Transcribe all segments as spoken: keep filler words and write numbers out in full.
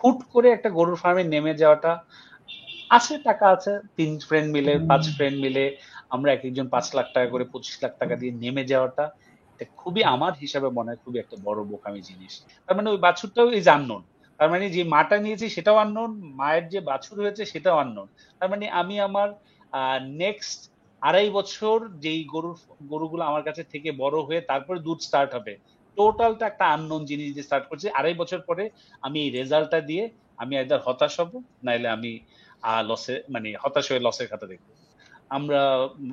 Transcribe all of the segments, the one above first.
হুট করে একটা গরুর ফার্মে নেমে যাওয়াটা, আছে টাকা আছে, তিন ফ্রেন্ড মিলে পাঁচ ফ্রেন্ড মিলে আমরা এক একজন পাঁচ লাখ টাকা করে পঁচিশ লাখ টাকা দিয়ে নেমে যাওয়াটা খুবই, আমার হিসাবে মনে হয় খুবই একটা বড় বোকামি জিনিস। তার মানে ওই বাছুরটাও ইজ আননোন, তার মানে যে মাটা নিয়েছি সেটাও আননোন, মায়ের যে বাছুর হয়েছে সেটাও আননোন। তার মানে আমি আমার নেক্সট আড়াই বছর যেই গরুর গরুগুলো আমার কাছে থেকে বড় হয়ে তারপরে দুধ স্টার্ট হবে, টোটালটা একটা আননোন জিনিস দিয়ে স্টার্ট করছি। আড়াই বছর পরে আমি এই রেজাল্টটা দিয়ে আমি আইদার হতাশ হব, নাইলে আমি লসে মানে হতাশ হয়ে লসের খাতা দেখব। আমরা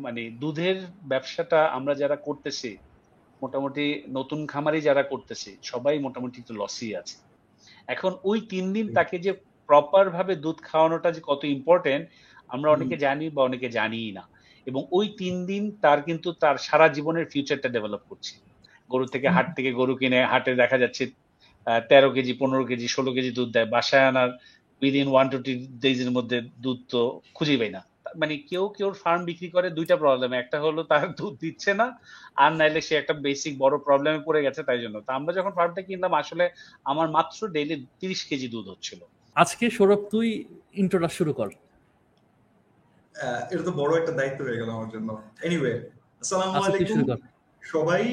মানে দুধের ব্যবসাটা আমরা যারা করতেছি, মোটামুটি নতুন খামারি যারা করতেছে সবাই মোটামুটি একটু লসই আছে। এখন ওই তিন দিন তাকে যে প্রপার ভাবে দুধ খাওয়ানোটা যে কত ইম্পর্টেন্ট আমরা অনেকে জানি বা অনেকে জানি না, এবং ওই তিন দিন তার কিন্তু তার সারা জীবনের ফিউচারটা ডেভেলপ করছে। গরু থেকে হাট থেকে গরু কিনে হাটে দেখা যাচ্ছে তেরো কেজি পনেরো কেজি ষোলো কেজি দুধ দেয়, বাসায় আনার উইদিন ওয়ান টু ডেজ এর মধ্যে দুধ তো খুঁজেই পাই না। মানে কেউ কেউ ফার্ম বিক্রি করে, দুইটা প্রবলেম, একটা হলো তার দুধ দিচ্ছে না, আর নাইলে সে একটা বেসিক বড় প্রবলেমে পড়ে গেছে। তাই জন্য তো আমরা যখন ফার্মটা কিনলাম আসলে আমার মাত্র ডেইলি তিরিশ কেজি দুধ হচ্ছিল। আজকে সৌরভ তুই ইন্ট্রোটা শুরু কর, এটা তো বড় একটা দায়িত্ব হয়ে গেল আমার জন্য। এনিওয়ে, আসসালামু আলাইকুম সবাই,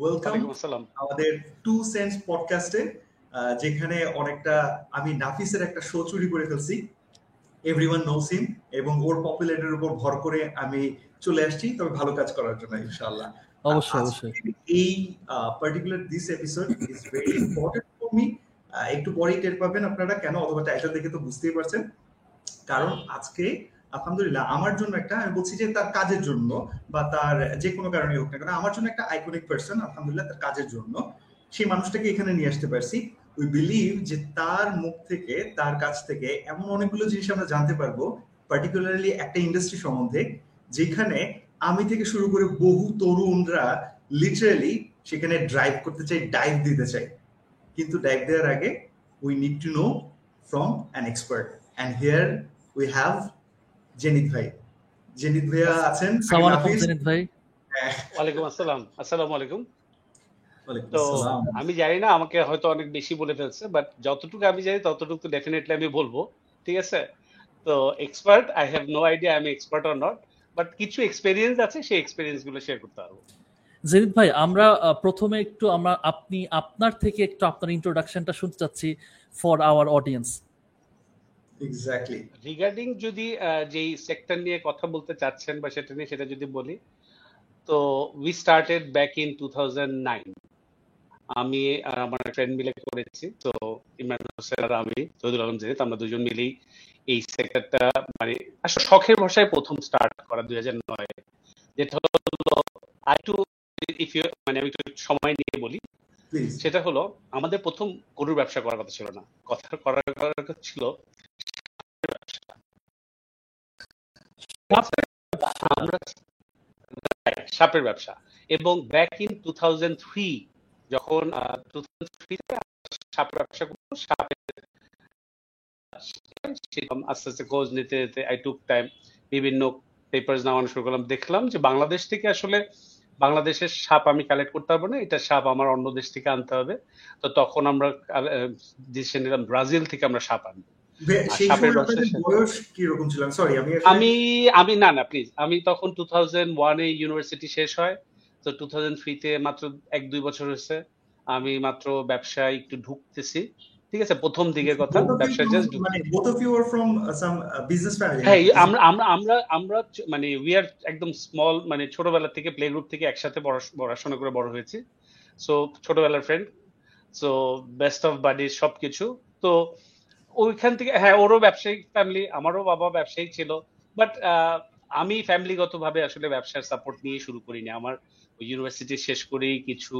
ওয়েলকাম আমাদের টু সেন্স পডকাস্টে, যেখানে অনেকটা আমি নাফিসের একটা শো চুরি করে ফেলছি, এভরিওয়ান নোস হিম, এবং ওর পপুলারিটির উপর ভর করে আমি চলে আসছি তবে ভালো কাজ করার জন্য ইনশাআল্লাহ। অবশ্যই অবশ্যই এই particular this episode is very important for me. একটু পরেই টের পাবেন আপনারা কেন, অথবা টাইটেল দেখে তো বুঝতেই পারছেন, কারণ আজকে আলহামদুলিল্লাহ আমার জন্য একটা, আমি বলছি যে তার কাজের জন্য বা তার যে কোনো কারণে হোক না কেন, আমার জন্য একটা আইকনিক পার্সন আলহামদুলিল্লাহ তার কাজের জন্য, সেই মানুষটাকে এখানে নিয়ে আসতে পারছি। We believe যে তার মুখ থেকে তার কাছ থেকে এমন অনেকগুলো জিনিস আমরা জানতে পারবো, পার্টিকুলারলি একটা ইন্ডাস্ট্রি সম্বন্ধে যেখানে আমি থেকে শুরু করে বহু তরুণরা লিটারালি সেখানে ড্রাইভ করতে চাই, ডাইভ দিতে চাই, কিন্তু ডাইভ দেওয়ার আগে we need to know from an expert, and here we have zenith ভাই। জেনিথ ভাইয়া আছেন, আসসালামু আলাইকুম। তো আমি জানি না, আমাকে হয়তো অনেক বেশি বলে ফেলছে, বাট যতটুকু আমি জানি ততটুকু তো ডেফিনেটলি আমি বলবো, ঠিক আছে? তো expert, I have no idea I am expert or not, but কিছু এক্সপেরিয়েন্স আছে, সেই এক্সপেরিয়েন্স গুলো শেয়ার করতে পারবো। জেনিত ভাই, আমরা প্রথমে একটু আমরা আপনি আপনার থেকে একটু আপনার ইন্ট্রোডাকশনটা শুনতে চাচ্ছি for our audience. Exactly regarding যদি যেই সেক্টর নিয়ে কথা বলতে চাচ্ছেন বা সেটা নিয়ে, সেটা যদি বলি তো we started back in two thousand nine. আমি আর আমার ফ্রেন্ড মিলে করেছি, তো ইমানুয়েল আর আমি চৌধুরী আলম জেনিত, আমরা দুজন মিলেই এই সেক্টরটা মানে আসলে শখের ভাষায় প্রথম স্টার্ট করা দুই হাজার নয়। যেটা হলো আইটু, ইফ ইউ মানে আমি একটু সময় নিয়ে বলি, সেটা হলো আমাদের প্রথম গরুর ব্যবসা করার কথা ছিল না, কথা করার কথা ছিল সাপের ব্যবসা। এবং back in two thousand three যখন খোঁজ নিতে নিতে আই টুক টাইম, বিভিন্ন পেপারস নামানো শুরু করলাম, দেখলাম যে বাংলাদেশ থেকে আসলে বাংলাদেশের সাপ আমি কালেক্ট করতে পারবো না, এটা সাপ আমার অন্য দেশ থেকে আনতে হবে। তো তখন আমরা ডিসিশন নিলাম ব্রাজিল থেকে আমরা সাপ আনবো। আমি আমি না না প্লিজ আমি তখন টু থাউজেন্ড ওয়ানে ইউনিভার্সিটি শেষ হয়, তো টু থাউজেন্ড থ্রিতে মাত্র এক দুই বছর হয়েছে, আমি মাত্র ব্যবসায় একটু ঢুকতেছি, ঠিক আছে? প্রথম দিকের কথা, ব্যবসা জাস্ট হ্যাঁ আমরা আমরা আমরা মানে উই আর একদম স্মল, মানে ছোটবেলা থেকে প্লে গ্রুপ থেকে একসাথে পড়াশোনা করে বড় হয়েছি, সো ছোটবেলার friend, so best of buddies সবকিছু। তো ওইখান থেকে হ্যাঁ, ওরও ব্যবসায়িক ফ্যামিলি, আমারও বাবা ব্যবসায়ী ছিল, বাট আমি ফ্যামিলিগত ভাবে আসলে ব্যবসার সাপোর্ট নিয়ে শুরু করিনি। আমার ইউনিভার্সিটি শেষ করেই কিছু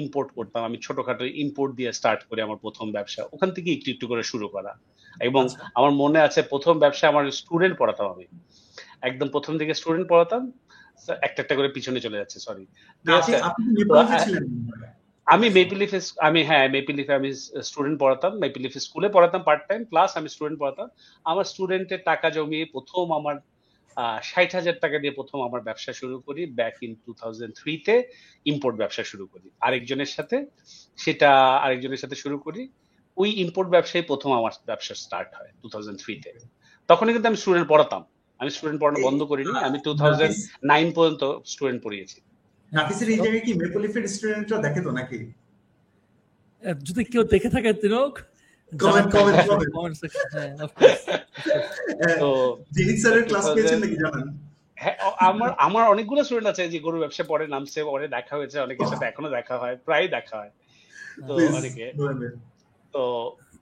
ইম্পোর্ট করতাম, আমি ছোটখাটো ইম্পোর্ট দিয়ে স্টার্ট করে আমার প্রথম ব্যবসা ওখান থেকে একটু একটু করে শুরু করা। এবং আমার মনে আছে প্রথম ব্যবসা আমার স্টুডেন্ট পড়াতাম, আমি একদম প্রথম থেকে স্টুডেন্ট পড়াতাম, একটা একটা করে পিছনে চলে যাচ্ছে, সরি। আমি মেপল লিফে আমি হ্যাঁ মেপল লিফে আমি স্টুডেন্ট পড়াতাম, মেপল লিফে স্কুলে পড়াতাম পার্ট টাইম, প্লাস আমি স্টুডেন্ট পড়াতাম। আমার স্টুডেন্টের টাকা জমিয়ে প্রথম আমার ষাট হাজার টাকা দিয়ে প্রথম আমার ব্যবসা শুরু করি ব্যাক ইন টু থাউজেন্ড থ্রিতে, ইম্পোর্ট ব্যবসা শুরু করি আরেকজনের সাথে, সেটা আরেকজনের সাথে শুরু করি। ওই ইম্পোর্ট ব্যবসায় প্রথম আমার ব্যবসা স্টার্ট হয় দুই হাজার তিন তে। তখনই কিন্তু আমি স্টুডেন্ট পড়াতাম, আমি স্টুডেন্ট পড়ানো বন্ধ করিনি, আমি দুই হাজার নয় পর্যন্ত স্টুডেন্ট পড়িয়েছি। নাফিসের এই জায়গায় কি মেপল লিফের স্টুডেন্টরা দেখে তো নাকি? যদি কেউ দেখে থাকে তো কমেন্ট কমেন্ট কমেন্ট সেকশন। হ্যাঁ অফ কোর্স। তো জিনিস স্যারের ক্লাস পেয়েছেন নাকি জানেন? হ্যাঁ, আমার আমার অনেকগুলো স্টুডেন্ট আছে যে গরু ব্যবসা পড়ে, নামছে, পরে দেখা হয়েছে, অনেকের সাথে এখনো দেখা হয়, প্রায় দেখা হয়। তো অনেকে তো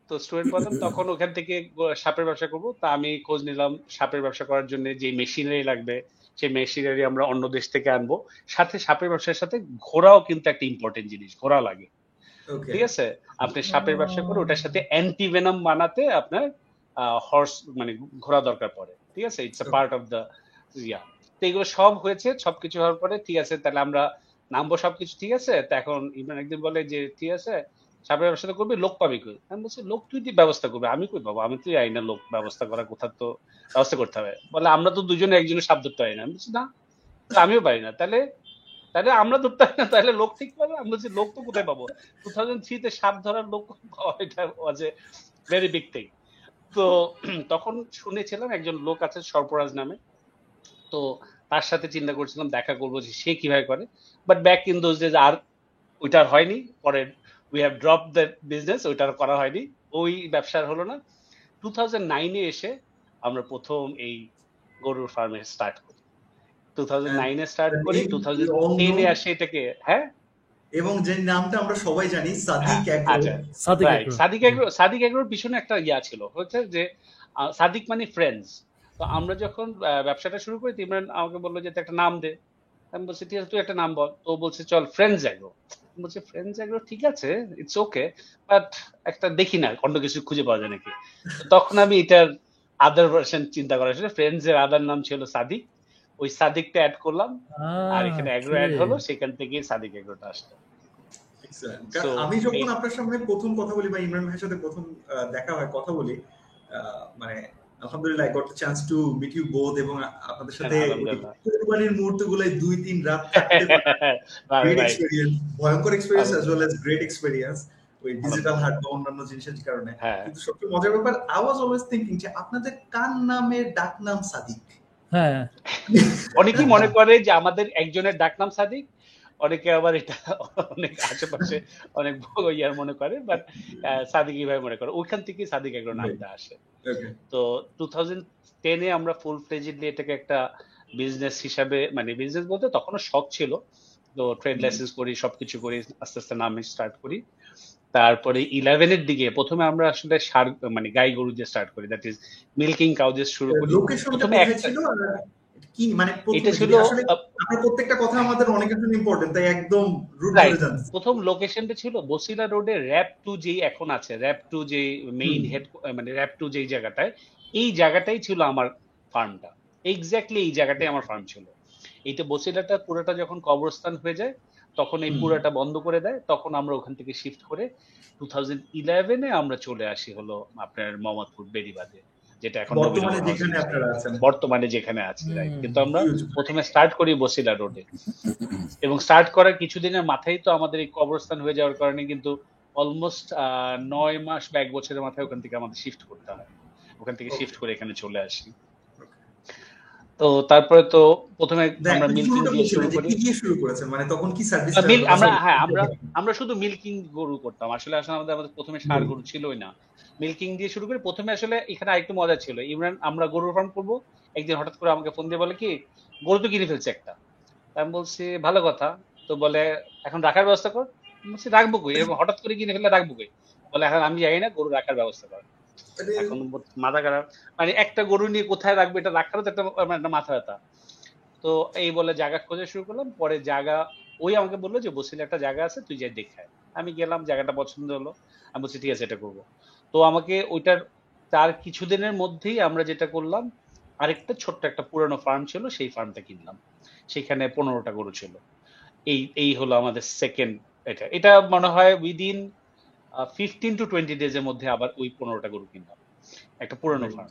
তো স্টুডেন্ট পড়তাম তখন, ওখান থেকে সাপের ব্যবসা করবো, তা আমি খোঁজ নিলাম সাপের ব্যবসা করার জন্য যে মেশিনারি লাগবে সেই মেশিনারি আমরা অন্য দেশ থেকে আনবো। সাথে সাপের ব্যবসার সাথে ঘোড়াও কিন্তু একটা ইম্পর্টেন্ট জিনিস, ঘোড়া লাগে। ঠিক আছে, আপনি সাপের ব্যবসা করে ওটার সাথে অ্যান্টিভেনম বানাতে আপনার হর্স মানে ঘোড়া দরকার পড়ে। ঠিক আছে, it's a part of the ইয়া। তো এগুলো সব হয়েছে, সবকিছু হওয়ার পরে ঠিক আছে তাহলে আমরা নামবো, সবকিছু ঠিক আছে। তো এখন ইমরান একদিন বলে যে ঠিক আছে সাপের ব্যবসা তো করবি, লোক পাবি কই? আমি বলছি লোক তুই ব্যবস্থা করবি, আমি কই পাবো? আমি তুই আই না লোক ব্যবস্থা করা, কোথাও তো ব্যবস্থা করতে হবে। বলে আমরা তো দুজনে, একজনের সাপ ধরতে পারি না। আমি বলছি না আমিও পারি না। তাহলে তাহলে আমরা ধরতে পারি না, তাহলে লোক ঠিক পাবো? আমি বলছি লোক তো কোথায় পাবো? টু থাউজেন্ড থ্রিতে সাপ ধরার লোক পাওয়া এটা was a very big thing. তো তখন শুনেছিলাম একজন লোক আছে সর্পরাজ নামে, তো তার সাথে চিন্তা করছিলাম দেখা করবো যে সে কিভাবে করে। But back in those days আর ওইটা হয়নি, পরে we have dropped that business, ওইটার করা হয়নি, ওই ব্যবসার হলো না। দুই হাজার নয় এ এসে আমরা প্রথম এই গরুর ফার্মে স্টার্ট করি, দুই হাজার নয় এ স্টার্ট করি, দুই হাজার দশ এ আসে এটাকে। হ্যাঁ, এবং যে নামটা আমরা সবাই জানি Sadeeq agro. Sadeeq agro Sadeeq agro Sadeeq অ্যাগ্রোর পিছনে একটা ইয়া ছিল, হচ্ছে যে সাদিক মানে ফ্রেন্ডস। তো আমরা যখন ব্যবসাটা শুরু করি ইমরান আমাকে বললো যে একটা নাম দে। আমি বলছি ঠিক আছে তুই একটা নাম বল। তো বলছে চল ফ্রেন্ডস অ্যাগ্রো। বলছে ফ্রেন্ডস অ্যাগ্রো ঠিক আছে, ইটস ওকে, বাট একটা দেখি না অন্য কিছু খুঁজে পাওয়া যায় নাকি। তখন আমি এটার আদার ভার্সন চিন্তা করা, ফ্রেন্ডস এর আদার নাম ছিল সাদিক, ওই সাদিকটা অ্যাড করলাম আর এখানে অ্যাগ্রো অ্যাড হলো, সেখান থেকে সাদিক অ্যাগ্রোটা আসলো। আমি যখন আপনার সামনে প্রথম কথা বলি বা ইমরান ভাইয়ের সাথে প্রথম দেখা হয় কথা বলি, মানে আলহামদুলিল্লাহ I got a chance to meet you both, এবং আপনাদের সাথে কুরবানির মুহূর্তগুলাই দুই তিন রাত থাকতে পারে, এক্সপেরিয়েন্স, ভয়ঙ্কর experience as well as great experience ওই ডিজিটাল হার্ট বা অন্যান্য জিনিসের কারণে। কিন্তু সবচেয়ে মজার ব্যাপার I was always thinking যে আপনাদের কার নামে ডাকনাম সাদিক? হ্যাঁ, অনেকেই মনে করে যে আমাদের একজনের ডাকনাম সাদিক, অনেকে আবার এটা অনেক আশেপাশে অনেক ইয়ার মনে করে, বাট সাদিক ভাই মনে করে, ওইখান থেকে সাদিক অ্যাগ্রো নামটা আসে। তো দুই হাজার দশ এ আমরা ফুল ফ্লেজডলি এটাকে একটা বিজনেস হিসাবে, মানে বিজনেস বলতে তখনও শখ ছিল, তো ট্রেড লাইসেন্স করি, সবকিছু করি, আস্তে আস্তে নামে স্টার্ট করি। তারপরে ইলেভেন এর দিকে প্রথমে আমরা আসলে সার মানে গাই গরু দিয়ে স্টার্ট করি, দ্যাট ইজ মিল্কিং কাউ দিয়ে শুরু করি। প্রথমে একটা কি মানে এটা ছিল, আমরা প্রত্যেকটা কথা আমাদের অনেক ইম্পর্টেন্ট, তাই একদম রুট ধরে যান। প্রথম লোকেশনটা ছিল বসিলা রোডে র‍্যাপ টু, যে এখন আছে র‍্যাপ টু, যে মেইন হেড মানে র‍্যাপ টু যে জায়গাটায়, এই জায়গাটাই ছিল আমার ফার্মটা, এক্স্যাক্টলি এই জায়গাটাই আমার ফার্ম ছিল। এইটা বসিলাটা পুরোটা যখন কবরস্থান হয়ে যায় তখন এই পুরোটা বন্ধ করে দেয়, তখন আমরা ওখান থেকে শিফট করে দুই হাজার এগারো এ আমরা চলে আসি হলো আপনার মোহাম্মদপুর বেড়িবাঁধে, যেটা এখন বর্তমানে যেখানে আছে। কিন্তু আমরা প্রথমে স্টার্ট করি বসিলা রোডে, এবং স্টার্ট করার কিছুদিনের মাথায় তো আমাদের এই কবরস্থান হয়ে যাওয়ার কারণে কিন্তু অলমোস্ট নয় মাস বা এক বছরের মাথায় ওখান থেকে আমাদের শিফট করতে হয়, ওখান থেকে শিফট করে এখানে চলে আসি। তো তারপরে তো প্রথমে আমরা মিল্কিং দিয়ে শুরু করি। কি দিয়ে শুরু করেছেন? মানে তখন কি সার্ভিস আমরা হ্যাঁ আমরা আমরা শুধু মিল্কিং গরু করতাম, আসলে আসলে আমাদের আমাদের প্রথমে সার গরু ছিলই না, মিল্কিং দিয়ে শুরু করি প্রথমে। আসলে এখানে আরেকটু মজা ছিল, ইমরান আমরা গরুর ফার্ম করব, একদিন হঠাৎ করে আমাকে ফোন দিয়ে বলে কি গরু তো কিনে ফেলছে একটা। আমি বলছি ভালো কথা, তো বলে এখন রাখার ব্যবস্থা কর। আমি বলছি রাখবো কই, এরকম হঠাৎ করে কিনে ফেললে রাখবো কই? বলে এখন আমি যাই না, গরু রাখার ব্যবস্থা কর। এখন মাথা খারাপ, মানে একটা গরু নিয়ে কোথায় রাখবে, এটা রাখারও তো একটা মাথা ব্যথা। তো এই বলে জায়গা খোঁজা শুরু করলাম, পরে জায়গা ওই আমাকে বললো যে বসিলে একটা জায়গা আছে তুই যাই দেখে। আমি গেলাম, জায়গাটা পছন্দ হলো, আমি বলছি ঠিক আছে এটা করবো। তো আমাকে ওইটার তার কিছুদিনের মধ্যেই আমরা যেটা করলাম, আরেকটা ছোট্ট একটা পুরানো ফার্ম ছিল, সেই ফার্মটা কিনলাম, সেখানে পনেরোটা গরু ছিল। এই এই হলো আমাদের সেকেন্ড, এটা এটা মনে হয় within fifteen to twenty days এর মধ্যে আবার ওই পনেরোটা গরু কিনলাম, একটা পুরানো ফার্ম।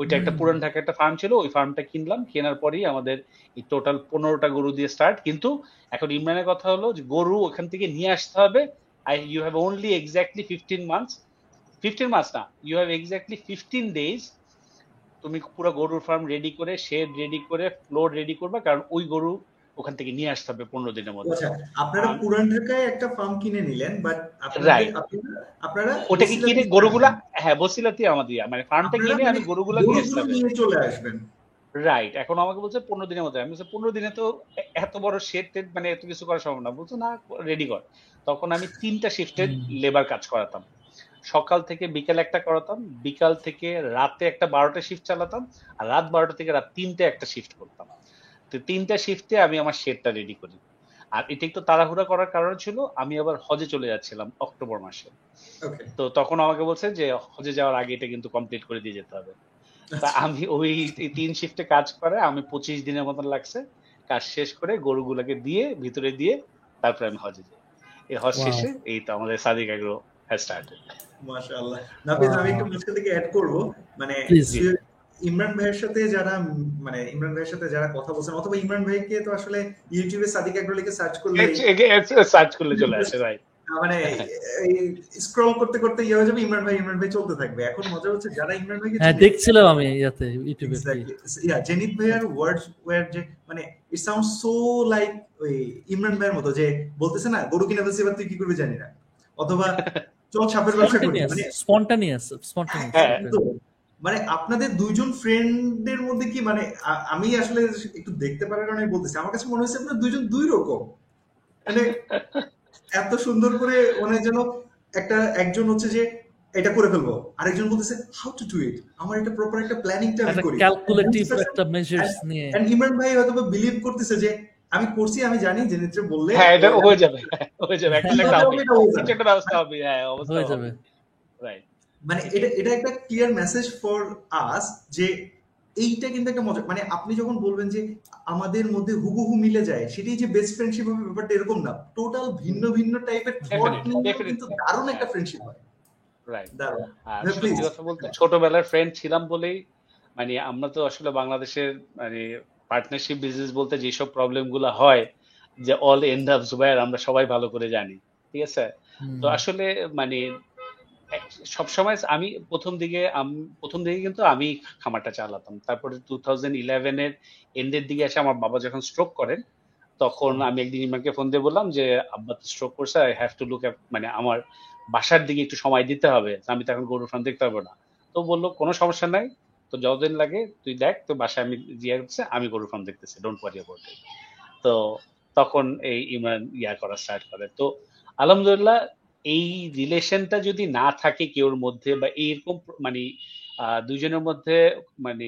ওইটা একটা পুরান ঢাকা একটা ফার্ম ছিল, ওই ফার্মটা কিনলাম, কেনার পরেই আমাদের এই টোটাল পনেরোটা গরু দিয়ে স্টার্ট। কিন্তু এখন ইমরানের কথা হলো যে গরু ওখান থেকে নিয়ে আসতে হবে, I you have only exactly fifteen months fifteen মাস না, you have exactly fifteen days তুমি পুরো গরুর ফার্ম রেডি করে, শেড রেডি করে, ফ্লোর রেডি করবে, কারণ ওই গরু ওখান থেকে নিয়ে আসতে হবে পনেরো দিনের মধ্যে। আপনারা পুরান ঢাকায় একটা ফার্ম কিনে নিলেন, বাট আপনারা ওটাকে কিনে গরুগুলা, হ্যাঁ বসিলাতে আমাদের মানে ফার্মটা কিনে আমি গরুগুলা নিয়ে চলে আসবেন, রাইট। এখন আমাকে বলছে পনেরো দিনের মধ্যে, আমি বলছি পনেরো দিনে তো এত বড় শেড টেড মানে এত কিছু করা সম্ভব না। বলছো না রেডি কর। তখন আমি তিনটা শিফটে লেবার কাজ করাতাম, সকাল থেকে বিকাল একটা করাতাম, বিকাল থেকে রাতে একটা বারোটা শিফট চালাতাম, আর রাত বারোটা থেকে রাত তিনটে একটা শিফট করতাম। তো তিনটা শিফটে আমি আমার শেডটা রেডি করি। আর এটা একটু তাড়াহুড়া করার কারণ ছিল, আমি আবার হজে চলে যাচ্ছিলাম অক্টোবর মাসে। তো তখন আমাকে বলছে যে হজে যাওয়ার আগে এটা কিন্তু কমপ্লিট করে দিয়ে যেতে হবে। তা আমি ওই তিন শিফটে কাজ করে আমি পঁচিশ দিনের মতন লাগছে, কাজ শেষ করে গরুগুলাকে দিয়ে ভিতরে দিয়ে তারপরে আমি হজে যাই। এই হজ শেষে এই তো আমাদের সাদিক এগ্রো হ্যাজ স্টার্টেড। মাশাআল্লাহ। নাফিস, আমি একটু মাঝখান থেকে অ্যাড করব, মানে ইমরান ভাইয়ের সাথে যারা মানে ইমরান ভাইয়ের সাথে যারা কথা বলছেন, অথবা ইমরান ভাইকে তো আসলে ইউটিউবে সাদিক এগ্রো লিখে সার্চ করলে সার্চ করলে চলে আসে, রাইট। মানে স্ক্রল করতে করতে ইয়ে হয়ে যাবে ইমরান ভাই ইমরান ভাই চলতে থাকবে। এখন মজা হচ্ছে যারা ইমরান ভাইকে, হ্যাঁ দেখছিলাম আমি ইয়াতে ইউটিউবে, ইয়া জেনিথ ভাইয়ার ওয়ার্ডস ওয়্যার যে মানে ইট সাউন্ডস সো লাইক ওই ইমরান ভাইয়ের মতো, যে বলতেছে না গরু কিনা বলছিস তুই কি করবি জানি না, অথবা চল ছাপের ব্যবসা করি, মানে স্পন্টানিয়াস স্পন্টানিয়াস। মানে আপনাদের দুইজন ফ্রেন্ডের মধ্যে কি মানে আমি আসলে একটু দেখতে পারার কারণে বলতেছি, আমার কাছে মনে হচ্ছে আপনারা দুইজন দুই রকম, মানে এত সুন্দর করে ওনার জন্য একটা, একজন হচ্ছে যে এটা করে ফেলবো, আরেকজন বলতেছে হাউ টু ডু ইট, আমার এটা প্রপার একটা প্ল্যানিংটা আমি করি, ক্যালকুলেটিভ একটা মেজারস নিয়ে। এন্ড ইমরান ভাই হয়তো বিলিভ করতেছে যে আমি করছি, আমি জানি জেনেতে বললে হ্যাঁ এটা হয়ে যাবে হয়ে যাবে একটা একটা ব্যবস্থা হবে, হ্যাঁ অবস্থা হয়ে যাবে, রাইট। মানে এটা এটা একটা ক্লিয়ার মেসেজ ফর আস যে এইটা কিন্তু একটা মজা, মানে আপনি যখন বলবেন যে আমাদের মধ্যে হুবহু মিলে যায়, সেটাই যে বেস্ট ফ্রেন্ডশিপ হবে ব্যাপারটা এরকম না, টোটাল ভিন্ন ভিন্ন টাইপের থট কিন্তু দারুণ একটা ফ্রেন্ডশিপ হয়, রাইট, দারুণ। আর সত্যি কথা বলতে ছোটবেলার ফ্রেন্ড ছিলাম বলেই মানে আমরা তো আসলে বাংলাদেশের মানে পার্টনারশিপ বিজনেস বলতে যেসব প্রবলেমগুলো হয় যে অল এন্ড আপ জুবায়ের আমরা সবাই ভালো করে জানি, ঠিক আছে। তো আসলে মানে সবসময় আমি প্রথম দিকে প্রথম দিকে কিন্তু আমি খামারটা চালাতাম, তারপরে টু থাউজেন্ড ইলেভেন এর এন্ডের দিকে এসে আমার বাবা যখন স্ট্রোক করেন, তখন আমি একদিন ইমাকে ফোন দিয়ে বললাম যে আব্বা তো স্ট্রোক করছে, I have to look at, মানে আমার বাসার দিকে একটু সময় দিতে হবে, আমি তখন গরু ফার্ম দেখতে পারবো না। তো বললো কোনো সমস্যা নাই, তো যতদিন লাগে তুই দেখ, তো বাসায় আমি জিয়া করছে, আমি গরু ফার্ম দেখতেছি, ডোন্ট ওয়ারি অ্যাবাউট ইট। তো তখন এই ইমরান ইয়া করা স্টার্ট করে। তো আলহামদুলিল্লাহ এই রিলেশনটা যদি না থাকে কেউর মধ্যে, বা এইরকম মানে দুজনের মধ্যে মানে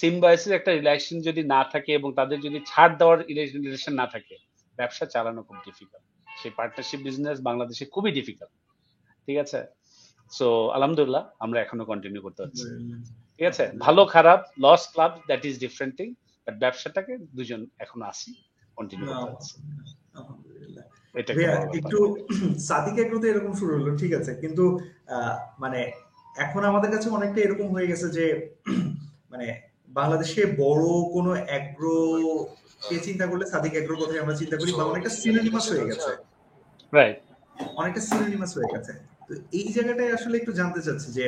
সিম্বায়োসিস একটা রিলেশন যদি না থাকে, এবং তাদের যদি ছাড় দেওয়ার রিলেশন না থাকে, ব্যবসা চালানো খুব ডিফিকাল্ট। সেই পার্টনারশিপ বিজনেস বাংলাদেশে খুবই ডিফিকাল্ট, ঠিক আছে। সো আলহামদুলিল্লাহ আমরা এখনো কন্টিনিউ করতে পারছি, ঠিক আছে। ভালো খারাপ লস লাভ that is different thing, but ব্যবসাটাকে দুজন এখনো আসি কন্টিনিউ করতে পারছি। একটু সাদিক এগ্রোতে এরকম শুরু হলো, ঠিক আছে, কিন্তু মানে এখন আমাদের কাছে অনেকটা এরকম হয়ে গেছে যে মানে বাংলাদেশে বড় কোনো এগ্রো কে চিন্তা করলে সাদিক এগ্রোর কথাই আমরা চিন্তা করি, বা অনেকটা সিনোনিমাস হয়ে গেছে, রাইট, অনেকটা সিনোনিমাস হয়ে গেছে। তো এই জায়গাটাই আসলে একটু জানতে চাচ্ছি যে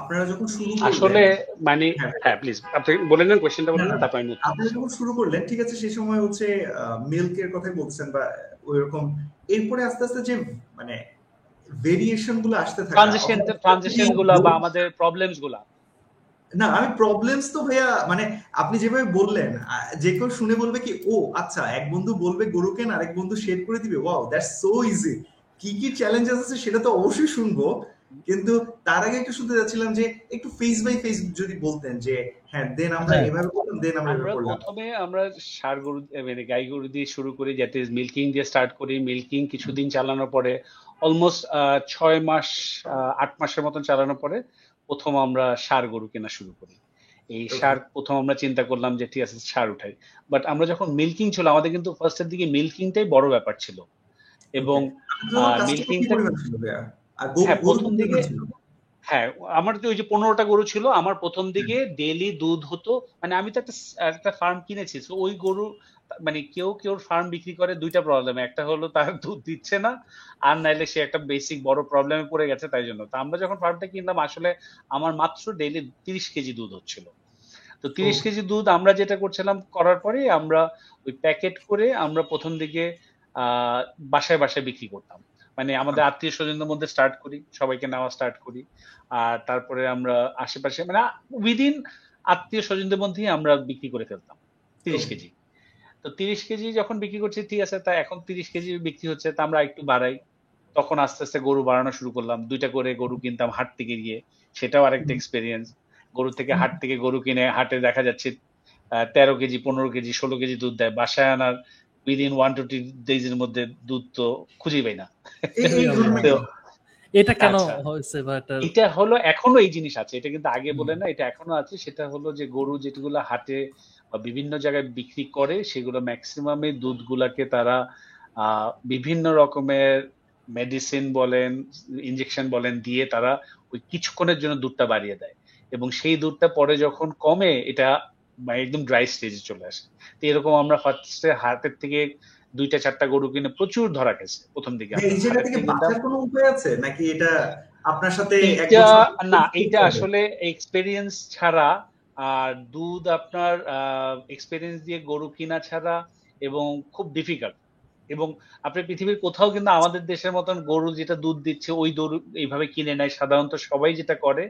আপনারা যখন শুরু আসলে মানে হ্যাঁ প্লিজ আপনি বলে নেন কোশ্চেনটা বলে নেন, তারপর আমি আপনি যখন শুরু করলেন, ঠিক আছে, সেই সময় হচ্ছে মিল্কের কথাই বলছেন বা ওইরকম, এরপরে আস্তে আস্তে যে মানে ভেরিয়েশনগুলো আসতে থাকে, ট্রানজিশন ট্রানজিশনগুলো বা আমাদের প্রবলেমসগুলো না, আমি প্রবলেমস তো ভাইয়া মানে আপনি যেভাবে বললেন যে কেউ শুনে বলবে কি ও আচ্ছা, এক বন্ধু বলবে গরু কেন, আরেক বন্ধু শেড করে দিবে, ওয়াও দ্যাটস সো ইজি। কি কি চ্যালেঞ্জেস আছে সেটা তো অবশ্যই শুনবো, কিন্তু তার আগে একটু শুনতে যাচ্ছিলাম যে একটু ফেস বাই ফেস যদি বলতেন যে হ্যাঁ দেন আমরা এভাবে করলাম, দেন আমরা এভাবে করলাম। প্রথমে আমরা ষাঁড় গরু মানে গাই গরু দিয়ে শুরু করি, যেটা মিল্কিং দিয়ে স্টার্ট করি। মিল্কিং কিছুদিন চালানোর পরে অলমোস্ট ছয় মাস আট মাসের মতন চালানোর পরে প্রথম আমরা ষাঁড় গরু কেনা শুরু করি। এই ষাঁড় প্রথম আমরা চিন্তা করলাম যে ঠিক আছে ষাঁড় উঠাই, বাট আমরা যখন মিল্কিং ছিল আমাদের কিন্তু ফার্স্টের দিকে মিল্কিংটাই বড় ব্যাপার ছিল, এবং মিল্কিংটা হ্যাঁ প্রথম দিকে হ্যাঁ, আমার তো ওই যে পনেরোটা গরু ছিল, আমার প্রথম দিকে ডেইলি দুধ হতো, মানে আমি তো একটা একটা ফার্ম কিনেছি, তো ওই গরু মানে কেউ কেউ ফার্ম বিক্রি করে দুইটা প্রবলেম, একটা হলো তার দুধ দিচ্ছে না, আর নাইলে সে একটা বেসিক বড় প্রবলেমে পড়ে গেছে তাই জন্য। তো আমরা যখন ফার্মটা কিনলাম আসলে আমার মাত্র ডেইলি তিরিশ কেজি দুধ হচ্ছিল। তো তিরিশ কেজি দুধ আমরা যেটা করছিলাম, করার পরে আমরা ওই প্যাকেট করে আমরা প্রথম দিকে আহ বাসায় বাসায় বিক্রি করতাম, মানে আমাদের আত্মীয় স্বজনদের মধ্যে স্টার্ট করি, সবাইকে নেওয়া স্টার্ট করি, আর তারপরে আমরা আশেপাশে মানে উইদিন আত্মীয় স্বজনদের মধ্যেই আমরা বিক্রি করে ফেলতাম তিরিশ কেজি। তো তিরিশ কেজি যখন বিক্রি করছি, ঠিক আছে, তা এখন তিরিশ কেজি বিক্রি হচ্ছে, তা আমরা একটু বাড়াই, তখন আস্তে আস্তে গরু বাড়ানো শুরু করলাম, দুইটা করে গরু কিনতাম হাট থেকে গিয়ে, সেটাও আরেকটা এক্সপিরিয়েন্স। গরু থেকে হাট থেকে গরু কিনে হাটে দেখা যাচ্ছে তেরো কেজি পনেরো কেজি ষোলো কেজি দুধ দেয়, বাসায় আনার উইদিন ওয়ান টু ডেজ এর মধ্যে দুধ তো খুঁজেই পাই না। এটা কেন হয়েছে? এটা হলো এখনো এই জিনিস আছে, এটা কিন্তু আগে বলে না, এটা এখনো আছে। সেটা হলো যে গরু যেগুলো হাটে বা বিভিন্ন জায়গায় বিক্রি করে সেগুলো ম্যাক্সিমামে দুধগুলাকে তারা বিভিন্ন রকমের মেডিসিন বলেন ইঞ্জেকশন বলেন দিয়ে তারা ওই কিছুক্ষণের জন্য দুধটা বাড়িয়ে দেয়, এবং সেই দুধটা পরে যখন কমে এটা একদম ড্রাই স্টেজে চলে আসে। তো এরকম আমরা হচ্ছে হাটের থেকে দুইটা চারটা গরু কিনে প্রচুর ধরা গেছে প্রথম দিকে। না, এটা আসলে এক্সপেরিয়েন্স ছাড়া আর দুধ আপনার এক্সপেরিয়েন্স দিয়ে গরু কিনা ছাড়া এবং খুব ডিফিকাল্ট, এবং আপনি পৃথিবীর কোথাও কিন্তু আমাদের দেশের মতন গরু যেটা দুধ দিচ্ছে ওই গরু এইভাবে কিনে নেয়। সাধারণত সবাই যেটা করে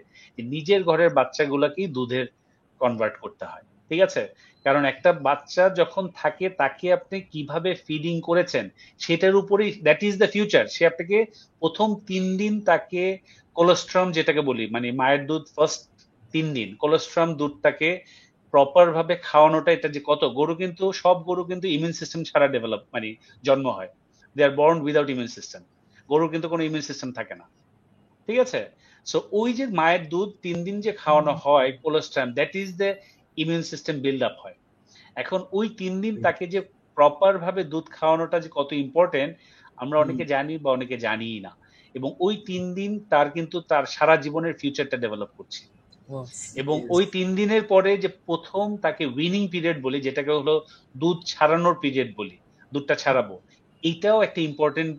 নিজের ঘরের বাচ্চাগুলাকেই দুধের কনভার্ট করতে হয়, ঠিক আছে, কারণ একটা বাচ্চা যখন থাকে তাকে আপনি কিভাবে ফিডিং করেছেন সেটার উপরেই দ্যাট ইজ দ্য ফিউচার। সে আপনাকে প্রথম তিন দিন তাকে কোলেস্ট্রাম যেটাকে বলি, মানে মায়ের দুধ ফার্স্ট তিন দিন কোলেস্ট্রাম দুধটাকে প্রপার ভাবে খাওয়ানোটা, এটা যে কত গরু কিন্তু সব গরু কিন্তু ইমিউন সিস্টেম ছাড়া ডেভেলপ মানে জন্ম হয়, they are born without immune system, গরুর কিন্তু কোনো ইমিউন সিস্টেম থাকে না, ঠিক আছে। সো ওই যে মায়ের দুধ তিন দিন যে খাওয়ানো হয় colostrum, that is the immune system build up হয়। এখন ওই তিন দিন তাকে যে প্রপার ভাবে দুধ খাওয়ানোটা যে কত ইম্পর্টেন্ট আমরা অনেকে জানি বা অনেকে জানিই না, এবং ওই তিন দিন তার কিন্তু তার সারা জীবনের ফিউচারটা ডেভেলপ করছে। এবং ওই তিন দিনের পরে যে প্রথম তাকে উইনিং পিরিয়ড বলি, যেটাকে হলো দুধ ছাড়ানোর পিরিয়ড বলি, দুধটা ছাড়াবো, এইটাও একটা ইম্পর্টেন্ট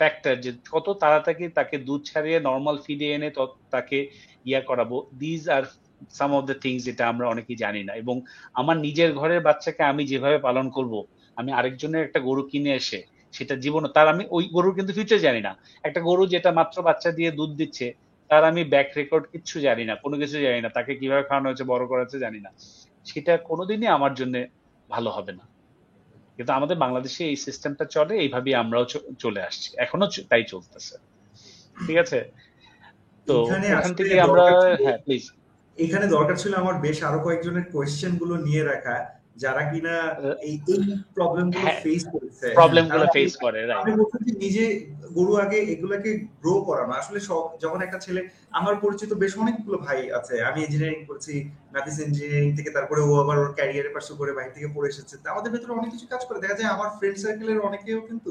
ফ্যাক্টর যে কত তাড়াতাড়ি তাকে দুধ ছাড়িয়ে নর্মাল ফিডে এনে তাকে ইয়া করাবো। These are some of the things যেটা আমরা অনেকেই জানি না। এবং আমার নিজের ঘরের বাচ্চাকে আমি যেভাবে পালন করব, আমি আরেকজনের একটা গরু কিনে এসে সেটা জীবন তার আমি ওই গরুর কিন্তু ফিউচার জানি না। একটা গরু যেটা মাত্র বাচ্চা দিয়ে দুধ দিচ্ছে তার আমি ব্যাক রেকর্ড কিচ্ছু জানি না, কোনো কিছু জানি না, তাকে কিভাবে খাওয়ানো হচ্ছে বড় করা হচ্ছে জানি না, সেটা কোনোদিনই আমার জন্য ভালো হবে না। কিন্তু আমাদের বাংলাদেশে এই সিস্টেমটা চলে, এইভাবে আমরাও চলে আসছি, এখনো তাই চলতেছে, ঠিক আছে। তো এখান থেকে আমরা হ্যাঁ প্লিজ এখানে দরকার ছিল আমার বেশ আরো কয়েকজনের কোয়েশ্চেন গুলো নিয়ে রাখা যারা কিনা এই প্রবলেমগুলো ফেস করছে, প্রবলেমগুলো ফেস করে। রাইট, আমি বলতে যে নিজে গরু আগে এগুলাকে গ্রো করানো আসলে যখন একটা ছেলে, আমার পরিচিত বেশ অনেকগুলো ভাই আছে, আমি ইঞ্জিনিয়ারিং করছি, নাফিস ইঞ্জিনিয়ারিং থেকে, তারপরে ও আবার ওর ক্যারিয়ারে পার্সু করে বাইরে থেকে পড়ে এসেছে, আমাদের ভেতরে অনেক কিছু কাজ করে। দেখা যায় আমার ফ্রেন্ড সার্কেলের অনেকেও কিন্তু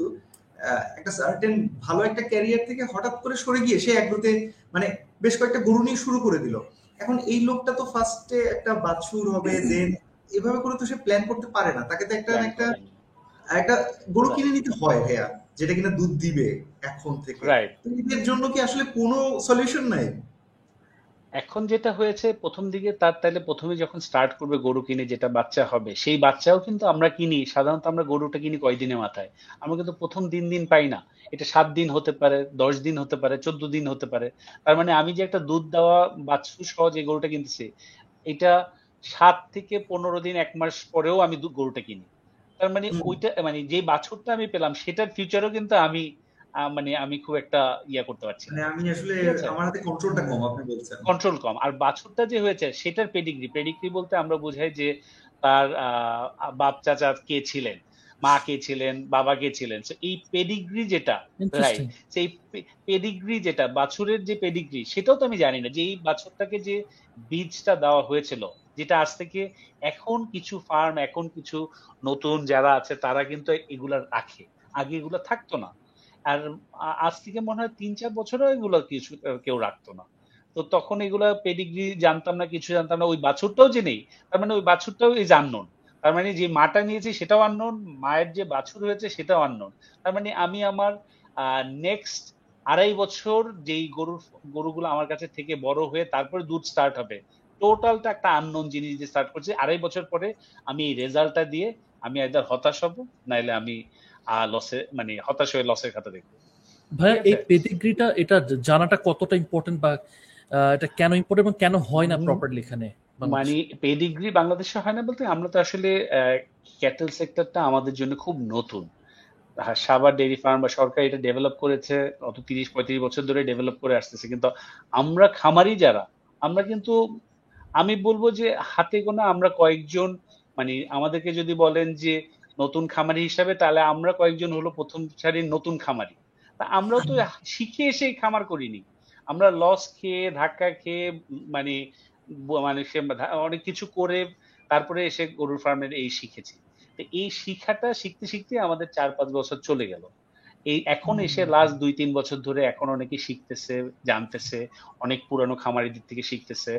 একটা সার্টেন ভালো একটা ক্যারিয়ার থেকে হঠাৎ করে সরে গিয়ে সে একগুলোতে মানে বেশ কয়েকটা গরু নিয়ে শুরু করে দিল। এখন এই লোকটা তো ফার্স্টে একটা বাছুর হবে, দেন এভাবে করে তো সে প্ল্যান করতে পারে না, তাকে তো একটা একটা একটা গরু কিনে নিতে হয় ভাইয়া, যেটা কিনা দুধ দিবে এখন থেকে। এর জন্য কি আসলে কোনো সলিউশন নাই? এখন যেটা হয়েছে প্রথম দিকে তার তাহলে প্রথমে যখন স্টার্ট করবে গরু কিনে যেটা বাচ্চা হবে, সেই বাচ্চাও কিন্তু আমরা কিনি সাধারণত, আমরা গরুটা কিনি কয়দিনের মাথায়, আমরা কিন্তু প্রথম তিন দিন পাই না, এটা সাত দিন হতে পারে, দশ দিন হতে পারে, চোদ্দ দিন হতে পারে। তার মানে আমি যে একটা দুধ দেওয়া বাছুর সহ যে গরুটা কিনতেছি, এটা সাত থেকে পনেরো দিন এক মাস পরেও আমি গরুটা কিনি। তার মানে ওইটা মানে যে বাছুরটা আমি পেলাম সেটার ফিউচারও কিন্তু আমি মানে আমি খুব একটা ইয়া করতে পারছি না, আমি আসলে আমার হাতে কন্ট্রোলটা কম। আপনি বলছেন কন্ট্রোল কম, আর বাছুরটা যে হয়েছে সেটার পেডিগ্রি, পেডিগ্রি বলতে আমরা বোঝাই যে তার বাপ চাচা কে ছিলেন, মা কে ছিলেন, বাবা কে ছিলেন, এই পেডিগ্রি যেটা, রাইট, সেই পেডিগ্রি যেটা বাছুরের যে পেডিগ্রি সেটাও তো আমি জানি না, যে এই বাছুরটাকে যে বীজটা দেওয়া হয়েছিল, যেটা আজ থেকে এখন কিছু ফার্ম এখন কিছু নতুন যারা আছে তারা কিন্তু এগুলা রাখে, আগে এগুলো থাকতো না, আর আজ থেকে মনে হয় তিন চার বছরও এগুলো কিছু কেউ রাখতো না। তো তখন এগুলা পেডিগ্রি জানতাম না, কিছু জানতাম না। ওই বাছুরটাও যে নেই, তার মানে ওই বাছুরটাও এই জানন, তার মানে যে মাটা নিয়েছি সেটাও আননোন, মায়ের যে বাছুর হয়েছে সেটাও আননোন। তার মানে আমি আমার নেক্সট আড়াই বছর যেই গরুর গরুগুলো আমার কাছে থেকে বড় হয়ে তারপরে দুধ স্টার্ট হবে, টোটালটা একটা আননোন জিনিস দিয়ে স্টার্ট করছি। আড়াই বছর পরে আমি এই রেজাল্টটা দিয়ে আমি আইদার হতাশ হব, নাইলে আমি লসে মানে হতাশ হয়ে লসের খাতা দেখব। ভাইয়া এই পেডিগ্রিটা এটা জানাটা কতটা ইম্পর্টেন্ট, বা এটা কেন ইম্পর্টেন্ট এবং কেন হয় না প্রপারলি এখানে? মানে পেডিগ্রি বাংলাদেশে হয় না বলতে আমরা তো আসলে ক্যাটেল সেক্টরটা আমাদের জন্য খুব নতুন। সাভার ডেয়ারি ফার্ম বা সরকার এটা ডেভেলপ করেছে অত তিরিশ পঁয়ত্রিশ বছর ধরে ডেভেলপ করে আসতেছে, কিন্তু আমরা খামারি যারা আমরা কিন্তু আমি বলবো যে হাতে গোনা আমরা কয়েকজন, মানে আমাদেরকে যদি বলেন যে নতুন খামারি হিসাবে তাহলে আমরা কয়েকজন হলো প্রথম সারির নতুন খামারি। তা আমরাও তো শিখে এসে খামার করিনি, আমরা লস খেয়ে ধাক্কা খেয়ে মানে মানে সে অনেক কিছু করে তারপরে এসে গরুর ফার্মের এই শিখেছি। তো এই শিক্ষাটা শিখতে শিখতে আমাদের চার পাঁচ বছর চলে গেল, এই এখন এসে লাস্ট দুই তিন বছর ধরে এখন অনেকে শিখতেছে, জানতেছে, অনেক পুরানো খামারিদের থেকে শিখতেছে,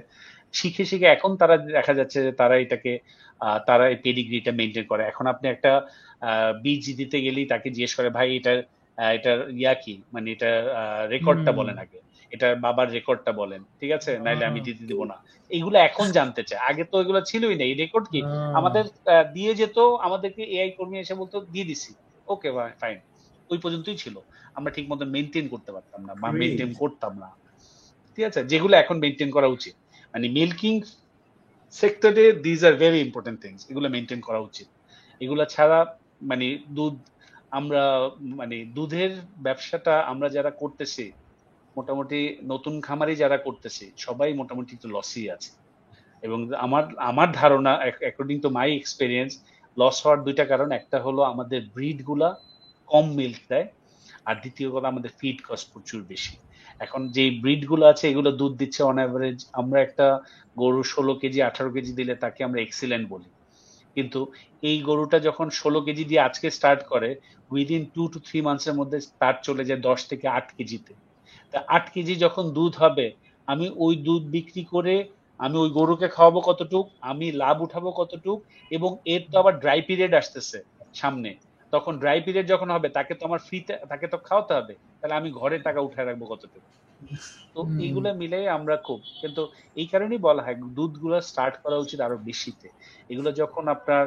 শিখে শিখে এখন তারা দেখা যাচ্ছে যে তারা এটাকে তারা এই পেডিগ্রিটা মেনটেন করে। এখন আপনি একটা বীজ দিতে গেলেই তাকে জিজ্ঞেস করে ভাই এটার এটার ইয়া কি, মানে এটা রেকর্ডটা বলেন আগে, এটার বাবার রেকর্ডটা বলেন, ঠিক আছে, নাইলে আমি দিতে দিব না। এগুলো এখন জানতে চাই, আগে তো এগুলো ছিলই না। এই রেকর্ড কি আমাদের দিয়ে যেত, আমাদেরকে এআই কর্মী এসে বলতো দিয়ে দিছি, ওকে ফাইন, ওই পর্যন্তই ছিল। আমরা ঠিক মতো মেনটেন করতে পারতাম না বা মেনটেন করতাম না, ঠিক আছে, যেগুলো এখন মেনটেন করা উচিত। মানে মিল্কিং সেক্টরে this are very important things, এগুলো মেনটেন করা উচিত। এগুলো ছাড়া মানে দুধ আমরা মানে দুধের ব্যবসাটা আমরা যারা করতেছি মোটামুটি নতুন খামারি যারা করতেছে সবাই মোটামুটি একটু লসই আছে। এবং আমার আমার ধারণা according to my experience loss হওয়ার দুইটা কারণ, একটা হলো আমাদের ব্রিডগুলা কম মিল্ক দেয়, আর দ্বিতীয় কথা আমাদের ফিড কস্ট প্রচুর বেশি। এখন যেই ব্রিডগুলো আছে এগুলো দুধ দিচ্ছে অন অ্যাভারেজ আমরা একটা গরু ষোলো কেজি আঠারো কেজি দিলে তাকে আমরা এক্সিলেন্ট বলি, কিন্তু এই গরুটা যখন ষোলো কেজি দিয়ে আজকে স্টার্ট করে উইদিন টু টু থ্রি মান্থসের মধ্যে তার চলে যায় দশ থেকে আট কেজিতে। আট কেজি যখন দুধ হবে আমি ওই দুধ বিক্রি করে আমি ওই গরুকে খাওয়াবো কতটুক, আমি লাভ উঠাবো কতটুক, এবং এর তো আবার ড্রাই পিরিয়ড আসতেছে সামনে, তখন ড্রাই পিরিয়ড যখন হবে তাকে তো আমার ফ্রিতে তাকে তো খাওয়াতে হবে, তাহলে আমি ঘরে টাকা উঠায় রাখবো কতটুকু। তো এইগুলো মিলে আমরা খুব, কিন্তু এই কারণেই বলা হয় দুধগুলো স্টার্ট করা উচিত আরো বেশিতে। এগুলো যখন আপনার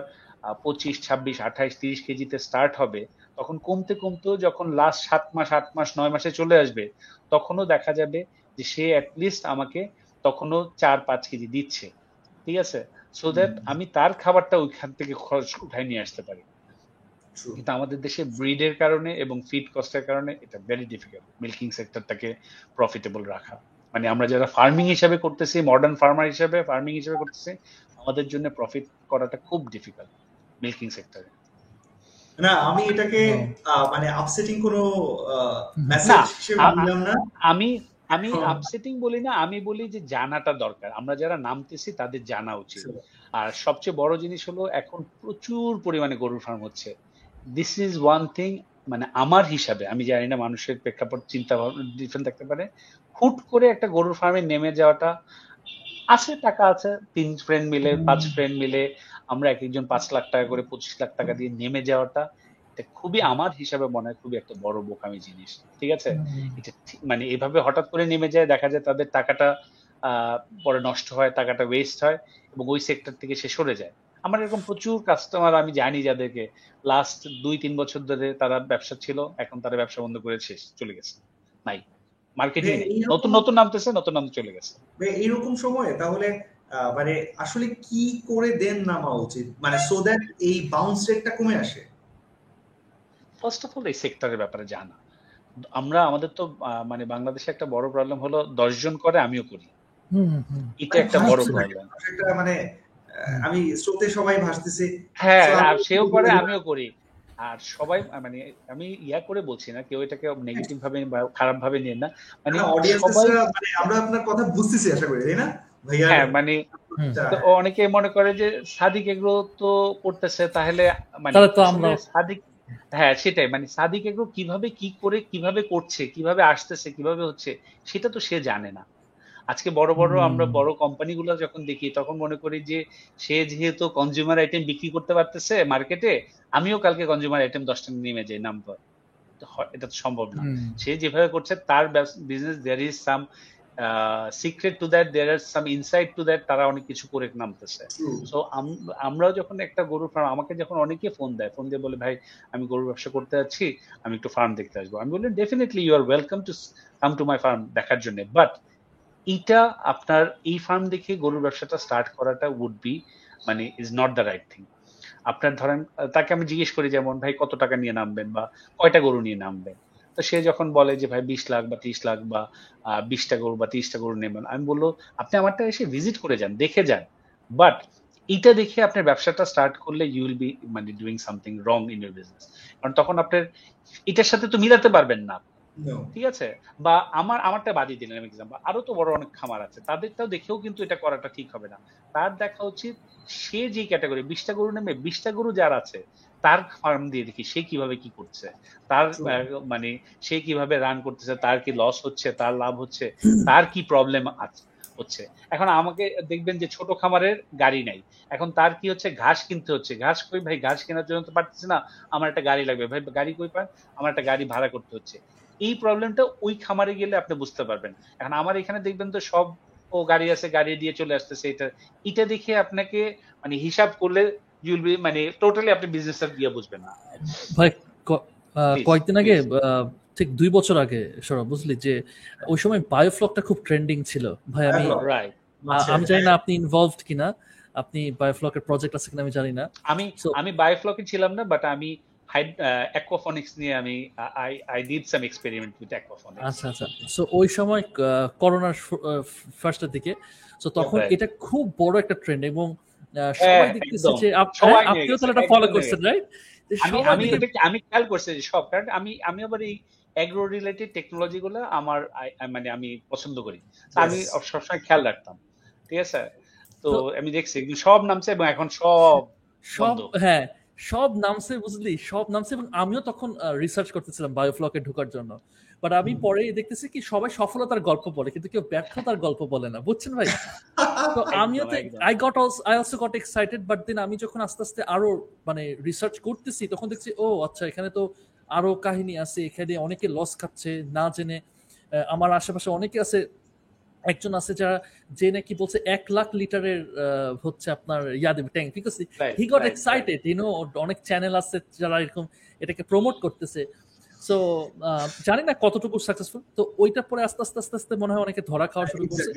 পঁচিশ ছাব্বিশ আঠাইশ তিরিশ কেজিতে স্টার্ট হবে তখন কমতে কমতেও যখন লাস্ট সাত মাস আট মাস নয় মাসে চলে আসবে তখনও দেখা যাবে যে সে অ্যাটলিস্ট আমাকে তখনও চার পাঁচ কেজি দিচ্ছে, ঠিক আছে, সো দ্যাট আমি তার খাবারটা ওইখান থেকে খরচ উঠায় নিয়ে আসতে পারি। কিন্তু আমাদের দেশে ব্রিডের কারণে এবং ফিড কস্টের কারণে এটা ভেরি ডিফিকাল্ট মিল্কিং সেক্টরটাকে প্রফিটেবল রাখা। মানে আমরা যারা ফার্মিং হিসাবে করতেছি, মডার্ন ফার্মার হিসাবে ফার্মিং হিসাবে করতেছি, আমাদের জন্য প্রফিট করাটা খুব ডিফিকাল্ট মিল্কিং সেক্টরে। না আমি এটাকে মানে আপসেটিং কোনো মেসেজ হিসেবে বললাম না, আমি আমি আপসেটিং বলি না, আমি বলি যে জানাটা দরকার, আমরা যারা নামতেছি তাদের জানা উচিত। আর সবচেয়ে বড় জিনিস হলো এখন প্রচুর পরিমাণে গরুর ফার্ম হচ্ছে, দিস ইজ ওয়ান থিং। মানে আমার হিসাবে আমি জানি না মানুষের প্রেক্ষাপট চিন্তা ডিফারেন্ট থাকতে পারে, হুট করে একটা গরুর ফার্মে নেমে যাওয়াটা, আছে টাকা আছে, তিন ফ্রেন্ড মিলে পাঁচ ফ্রেন্ড মিলে আমরা এক একজন পাঁচ লাখ টাকা করে পঁচিশ লাখ টাকা দিয়ে নেমে যাওয়াটা এটা খুবই আমার হিসাবে মনে হয় খুবই একটা বড় বোকামি জিনিস, ঠিক আছে। এটা মানে এভাবে হঠাৎ করে নেমে যায়, দেখা যায় তাদের টাকাটা পরে নষ্ট হয়, টাকাটা ওয়েস্ট হয় এবং ওই সেক্টর থেকে সে সরে যায়। আমার এরকম প্রচুর কাস্টমার আমি জানি যাদেরকে লাস্ট দুই তিন বছর ধরে তারা ব্যবসা ছিল, এখন তারা ব্যবসা বন্ধ করে শেষ চলে গেছে, নাই মার্কেটিং, নতুন নতুন নামতেছে, নতুন নাম চলে গেছে। এইরকম সময়ে তাহলে মানে আসলে কি করে দেন নামা উচিত, মানে সো দ্যাট এই বাউন্স রেটটা কমে আসে? ফার্স্ট অফ অল এই সেক্টরের ব্যাপারে জানা, আমরা আমাদের তো মানে বাংলাদেশে একটা বড় প্রবলেম হলো দশজন করে, আমিও করি, এটা একটা বড় প্রবলেম। এটা মানে আমি স্রোতে সবাই ভাসতেছে, হ্যাঁ আর সেও করে আমিও করি, আর সবাই মানে আমি ইয়া করে বলছি না, কেউ এটাকে নেগেটিভ ভাবে খারাপ ভাবে নিয়ে না, মানে অডিয়েন্সরা মানে আমরা আপনার কথা বুঝতেছি আশা করি, তাই না? হ্যাঁ মানে অনেকে মনে করে যে সাদিক এগ্রো তো করতেছে তাহলে মানে সাদিক, হ্যাঁ সেটাই, মানে সাদিক এগ্রো কিভাবে কি করে কিভাবে করছে কিভাবে আসতেছে কিভাবে হচ্ছে সেটা তো সে জানে না। আজকে বড় বড় আমরা বড় কোম্পানিগুলো যখন দেখি তখন মনে করি যে সে যেহেতু কনজিউমার আইটেম বিক্রি করতে পারতেছে মার্কেটে, আমিও কালকে কনজিউমার আইটেম দশটা নেমে যাই নাম্বার, এটা তো সম্ভব না। সে যেভাবে করছে তার business, there is some secret to that, there are some inside to that, তারা অনেক কিছু করে নামতেছে। সো আমরাও যখন একটা গরুর ফার্ম, আমাকে যখন অনেকে ফোন দেয়, ফোন দিয়ে বলে ভাই আমি গরুর ব্যবসা করতে যাচ্ছি, আমি একটু ফার্ম দেখতে আসবো, আমি বললাম definitely you are welcome to come to my farm দেখার জন্য, বাট এটা আপনার এই ফার্ম দেখে গরুর ব্যবসাটা স্টার্ট করাটা উড বি মানে is not the right thing. আপনার ধরেন তাকে আমি জিজ্ঞেস করি যেমন ভাই কত টাকা নিয়ে নামবেন বা কয়টা গরু নিয়ে নামবেন, তো সে যখন বলে যে ভাই বিশ লাখ বা ত্রিশ লাখ বা বিশটা গরু বা ত্রিশটা গরু নেবেন, আমি বললো আপনি আমারটা এসে ভিজিট করে যান, দেখে যান, বাট এইটা দেখে আপনার ব্যবসাটা স্টার্ট করলে ইউ উইল বি মানে doing something wrong in your business, কারণ তখন আপনার এটার সাথে তো মিলাতে পারবেন না। ঠিক আছে, বা আমার আমারটা বাদই দিলাম এক্সাম্পল, আরো তো বড় অনেক খামার আছে তাদেরটাও দেখেও কিন্তু এটা করাটা ঠিক হবে না। তার দেখা উচিত সে যে ক্যাটাগরি বিশটা গরু নেমে বিশটা গরু যার আছে তার ফার্ম দিয়ে দেখি সে কিভাবে কি করছে, তার মানে সে কিভাবে রান করতেছে, তার কি লস হচ্ছে, তার লাভ হচ্ছে, তার কি প্রবলেম আছে হচ্ছে। এখন আমাকে দেখবেন যে ছোট খামারের গাড়ি নাই, এখন তার কি হচ্ছে, ঘাস কিনতে হচ্ছে, ঘাস কই ভাই ঘাস কেনার জন্য তো পারতেছে না, আমার একটা গাড়ি লাগবে, ভাই গাড়ি কই পান, আমার একটা গাড়ি ভাড়া করতে হচ্ছে। এই প্রবলেমটা ওই খামারে গেলে আপনি বুঝতে পারবেন। এখন আমার এখানে দেখবেন তো সব ও গাড়ি আছে, গাড়ি দিয়ে চলে আসতেছে, এটা এটা দেখে আপনাকে মানে হিসাব করলে ইউল বি মানে টোটালি আপনি বিজনেসটা গিয়ে বুঝবেন না। ভাই কয়েকদিন আগে ঠিক দুই বছর আগে সরা বুঝলি যে ওই সময় বায়োফ্লকটা খুব ট্রেন্ডিং ছিল, ভাই আমি আমি জানি না আপনি ইনভলভড কিনা, আপনি বায়োফ্লকের প্রজেক্ট আছে কিনা আমি জানি না, আমি আমি বায়োফ্লকে ছিলাম না, বাট আমি করোনার ফার্স্টের দিকে, সো তখন এটা খুব বড় একটা ট্রেন্ড এবং সবাই দেখতেছে যে আপনিও তাহলে এটা ফলো করছেন, রাইট? আমি খেয়াল করছি সব, কারণ আমি আমি আবার এই অ্যাগ্রো রিলেটেড টেকনোলজি গুলো আমার মানে আমি পছন্দ করি, আমি সবসময় খেয়াল রাখতাম। ঠিক আছে, তো আমি দেখছি সব নামছে এবং এখন সব সব হ্যাঁ সব নামছে, বুঝলি সব নামছে, এবং আমিও তখন রিসার্চ করতেছিলাম বায়োফ্লকে ঢোকার জন্য, বাট আমি পরে দেখতেছি কি সবাই সফলতার গল্প বলে কিন্তু কেউ ব্যর্থতার গল্প বলে না, বুঝছেন ভাই? তো আমিও I got I also got excited, but then আমি যখন আস্তে আস্তে আরো মানে রিসার্চ করতেছি তখন দেখছি ও আচ্ছা এখানে তো আরো কাহিনী আছে, এখানে অনেকে লস খাচ্ছে না জেনে। আমার আশেপাশে অনেকে আছে, একজন আছে যারা যে নাকি বলছে এক লাখ লিটারের হচ্ছে আপনার ইয়া দেবে ট্যাঙ্ক, ঠিক আছে, he got excited, you know অনেক চ্যানেল আছে যারা এরকম এটাকে প্রমোট করতেছে। সো জানি না কতটুকু সাকসেসফুল, তো ওইটার পরে আস্তে আস্তে আস্তে আস্তে মনে হয় অনেকে ধরা খাওয়া শুরু করছে।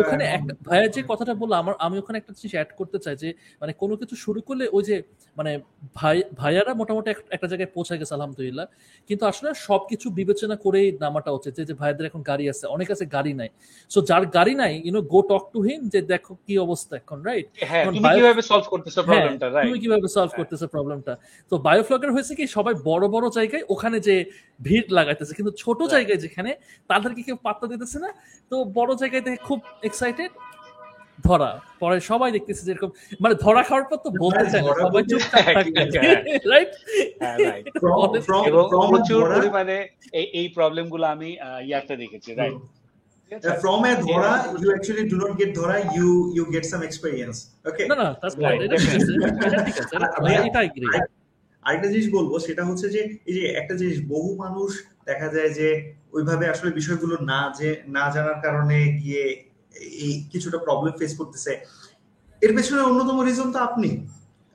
ওখানে একটা ভাইয়া যে কথাটা বললো আমার, আমি ওখানে একটা জিনিস অ্যাড করতে চাই যে মানে কোনো কিছু শুরু করলে ওই যে মানে ভাই ভাইয়ারা মোটামুটি একটা জায়গায় পৌঁছে গেছে আলহামদুলিল্লাহ, কিন্তু আসলে সবকিছু বিবেচনা করেই নামাটা উচিত। যে ভাইয়াদের এখন গাড়ি আছে, অনেক আছে গাড়ি নাই, সো যার গাড়ি নাই YONO go talk to him যে দেখো কি অবস্থা এখন, রাইট? তুমি কিভাবে সলভ করতেছো প্রবলেমটা, রাইট? তুমি কিভাবে সলভ করতেছো প্রবলেমটা। তো বায়োফ্লকের হয়েছে কি সবাই বড় বড় জায়গায় ওখানে যে ভিড় লাগাইতেছে, কিন্তু ছোট জায়গায় যেখানে তাদেরকে কেউ পাত্তা দিতেছে না, তো বড় জায়গায় দেখে খুব এক্সাইটেড, ধরা পরে সবাই দেখতেছে যেরকম মানে ধরা খাওয়ার পর তো বলতে চায় না, সবাই চুপচাপ থাকে, রাইট? এবং প্রচুর পরিমাণে এই এই প্রবলেমগুলো আমি ইয়াতে দেখেছি, right? From a dhora, you actually do not get dhora, you you get some experience, okay? No, no, that's right. I agree. আরেকটা জিনিস বলবো, সেটা হচ্ছে যে এই যে একটা জিনিস বহু মানুষ দেখা যায় যে ওইভাবে আসলে বিষয়গুলো না যে না জানার কারণে গিয়ে এই কিছুটা প্রবলেম ফেস করতেছে, এর পেছনে অন্যতম রিজন তো আপনি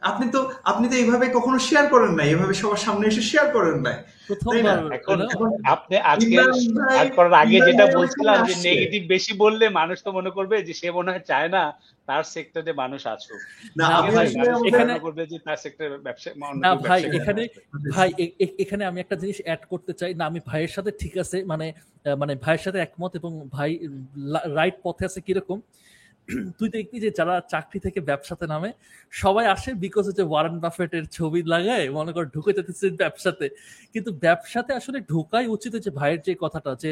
আপনি তো আপনি তো এইভাবে কখনো শেয়ার করেন না, এইভাবে সবার সামনে এসে শেয়ার করেন না। আপনি আজকে শেয়ার করার আগে যেটা বলছিলাম যে নেগেটিভ বেশি বললে মানুষ তো মনে করবে যে সে মনে হয় চায় না তার সেক্টরে মানুষ আসুক, না এখানে করবে যে তার সেক্টরে ব্যবসা। না ভাই, এখানে ভাই এখানে আমি একটা জিনিস অ্যাড করতে চাই, না আমি ভাইয়ের সাথে ঠিক আছে মানে মানে ভাইয়ের সাথে একমত, এবং ভাই রাইট পথে আছে। কিরকম? তুই দেখবি যে যারা চাকরি থেকে ব্যবসাতে নামে সবাই আসে বিকজ হচ্ছে ওয়ারেন বাফেটের ছবি লাগায় মনে কর ঢুকে যেতেছে ব্যবসাতে, কিন্তু ব্যবসাতে আসলে ঢোকাই উচিত হচ্ছে ভাইয়ের যে কথাটা যে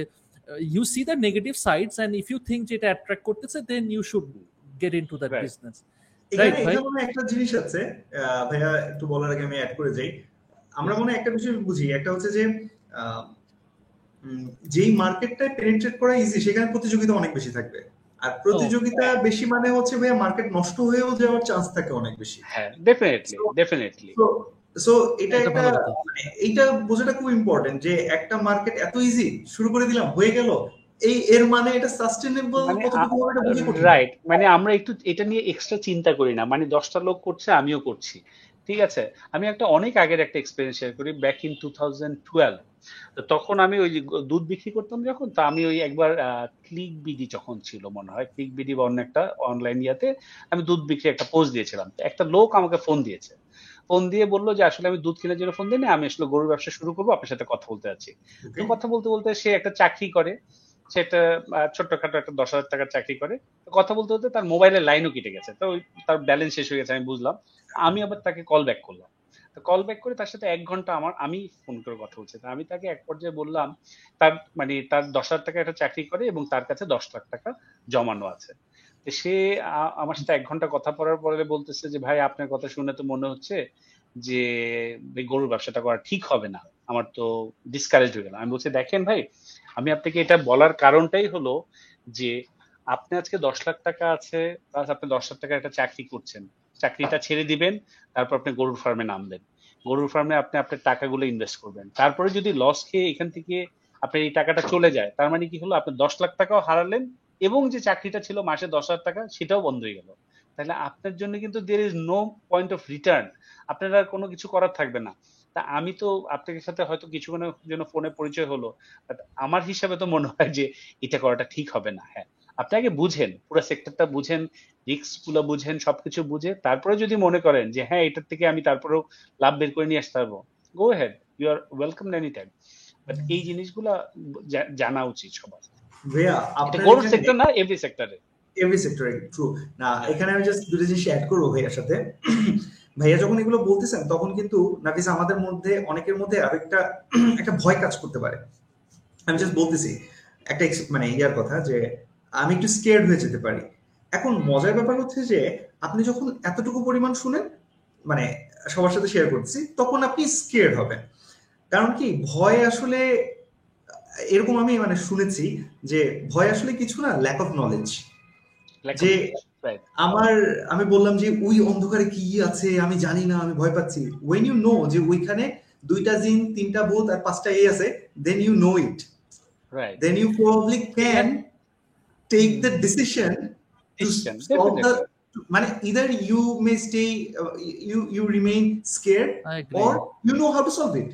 you see the negative sides and if you think যে এটা অ্যাট্রাক্ট করতেছে then you should get into that business, right ভাই? এখানে একটা জিনিস আছে ভাইয়া, একটু বলার আগে আমি অ্যাড করে যাই, আমরা মনে একটা বিষয় বুঝি, একটা হচ্ছে যে যেই মার্কেটটা পেনিট্রেট করা ইজি সেখানে প্রতিযোগিতা অনেক বেশি থাকবে, আর প্রতিযোগিতা বেশি মানে হচ্ছে ভাই মার্কেট নষ্ট হয়েও যাওয়ার চান্স থাকে অনেক বেশি। হ্যাঁ ডেফিনেটলি ডেফিনেটলি সো এটা একটা মানে এটা বোঝাটা খুব ইম্পর্টেন্ট যে একটা মার্কেট এত ইজি শুরু করে দিলাম হয়ে গেল, এই এর মানে এটা সাস্টেইনেবল কতটুকু হবে এটা বুঝি পড়ি রাইট। মানে আমরা একটু এটা নিয়ে এক্সট্রা চিন্তা করি না, মানে দশটা লোক করছে আমিও করছি, ঠিক আছে। আমি একটা অনেক আগের একটা এক্সপেরিয়েন্স শেয়ার করি, back in two thousand twelve. তো তখন আমি ওই দুধ বিক্রি করতাম যখন, তো আমি ওই একবার ক্লিক বিডি যখন ছিল মনে হয়, ক্লিক বিডি বা অন্য একটা অনলাইন ইয়াতে আমি দুধ বিক্রি একটা পোস্ট দিয়েছিলাম। একটা লোক আমাকে ফোন দিয়েছে, ফোন দিয়ে বললো যে আসলে আমি দুধ কেনার জন্য ফোন দিই না, আমি আসলে গরুর ব্যবসা শুরু করবো, আপনার সাথে কথা বলতে চাচ্ছি। তো কথা বলতে বলতে সে একটা চাকরি করে, সে একটা ছোট্টখাটো একটা দশ হাজার টাকার চাকরি করে। কথা বলতে বলতে তার মোবাইলের লাইনও কেটে গেছে, তো তার ব্যালেন্স শেষ হয়ে গেছে আমি বুঝলাম। আমি আবার তাকে কল ব্যাক করলাম, তো কল ব্যাক করে তার সাথে এক ঘন্টা আমার আমি ফোন করে কথা বলছি। তো আমি তাকে এক পর্যায়ে বললাম তার মানে তার দশ হাজার টাকা একটা চাকরি করে এবং তার কাছে দশ লাখ টাকা জমানো আছে। তো সে আমার সাথে এক ঘন্টা কথা বলার পরে বলতেছে যে ভাই আপনার কথা শুনে তো মনে হচ্ছে যে গরুর ব্যবসাটা করা ঠিক হবে না, আমার তো ডিসকারেজ হয়ে গেল। আমি বলছি দেখেন ভাই, আমি আপনাকে এটা বলার কারণটাই হলো যে আপনি আজকে দশ লাখ টাকা আছে, প্লাস আপনি দশ লাখ টাকা একটা চাকরি করছেন, চাকরিটা ছেড়ে দিবেন, তারপর আপনি গরুর ফার্মে নামবেন, গরুর ফার্মে আপনি আপনার টাকাগুলো ইনভেস্ট করবেন, তারপরে যদি লস খেয়ে এখান থেকে আপনার এই টাকাটা চলে যায়, তার মানে কি হলো আপনি দশ লাখ টাকাও হারালেন এবং যে চাকরিটা ছিল মাসে দশ হাজার টাকা সেটাও বন্ধ হয়ে গেল। তাহলে আপনার জন্য কিন্তু there is no point of return, আপনার আর কোনো কিছু করার থাকবে না। তা আমি তো আপনাদের সাথে হয়তো কিছুক্ষণের জন্য ফোনে পরিচয় হলো, বাট আমার হিসাবে তো মনে হয় যে এটা করাটা ঠিক হবে না। হ্যাঁ আপনি আগে বুঝেন, পুরো সেক্টরটা বুঝেন, রিস্কগুলো বুঝেন, সবকিছু বুঝে তারপরে যদি মনে করেন যে হ্যাঁ এটার থেকে আমি তারপরেও লাভ বের করে নিয়ে আসতে পারবো, go ahead, you are welcome any time, but এই জিনিসগুলা জানা উচিত সবার। গরুর সেক্টর না, এভরি সেক্টরে এভরি সেক্টরে ট্রু না। এখানে আমি জাস্ট দুটো জিনিস অ্যাড করবো ভাইয়ার সাথে। ভাইয়া যখন এগুলো বলতেছেন তখন কিন্তু নাফিস আমাদের মধ্যে অনেকের মধ্যে আরেকটা একটা ভয় কাজ করতে পারে। আমি জাস্ট বলতেছি একটা মানে ইয়ার কথা যে আমি একটু স্কেয়ার্ড হয়ে যেতে পারি। এখন মজার ব্যাপার হচ্ছে যে আপনি যখন এতটুকু পরিমাণ শুনেন মানে সবার সাথে শেয়ার করতেছি তখন আপনি স্কেয়ার্ড হবেন, কারণ কি ভয় আসলে এরকম আমি মানে শুনেছি যে ভয় আসলে কিছু না, ল্যাক অফ নলেজ। যে আমার আমি বললাম যে ওই অন্ধকারে কি আছে আমি জানি না, আমি ভয় পাচ্ছি, ওয়েন ইউ নো যে ওইখানে দুইটা জিন তিনটা ভূত আর পাঁচটা এ আছে, then you know it, then you probably can take the decision to stop the মানে either you may stay you you remain scared or you know how to solve it.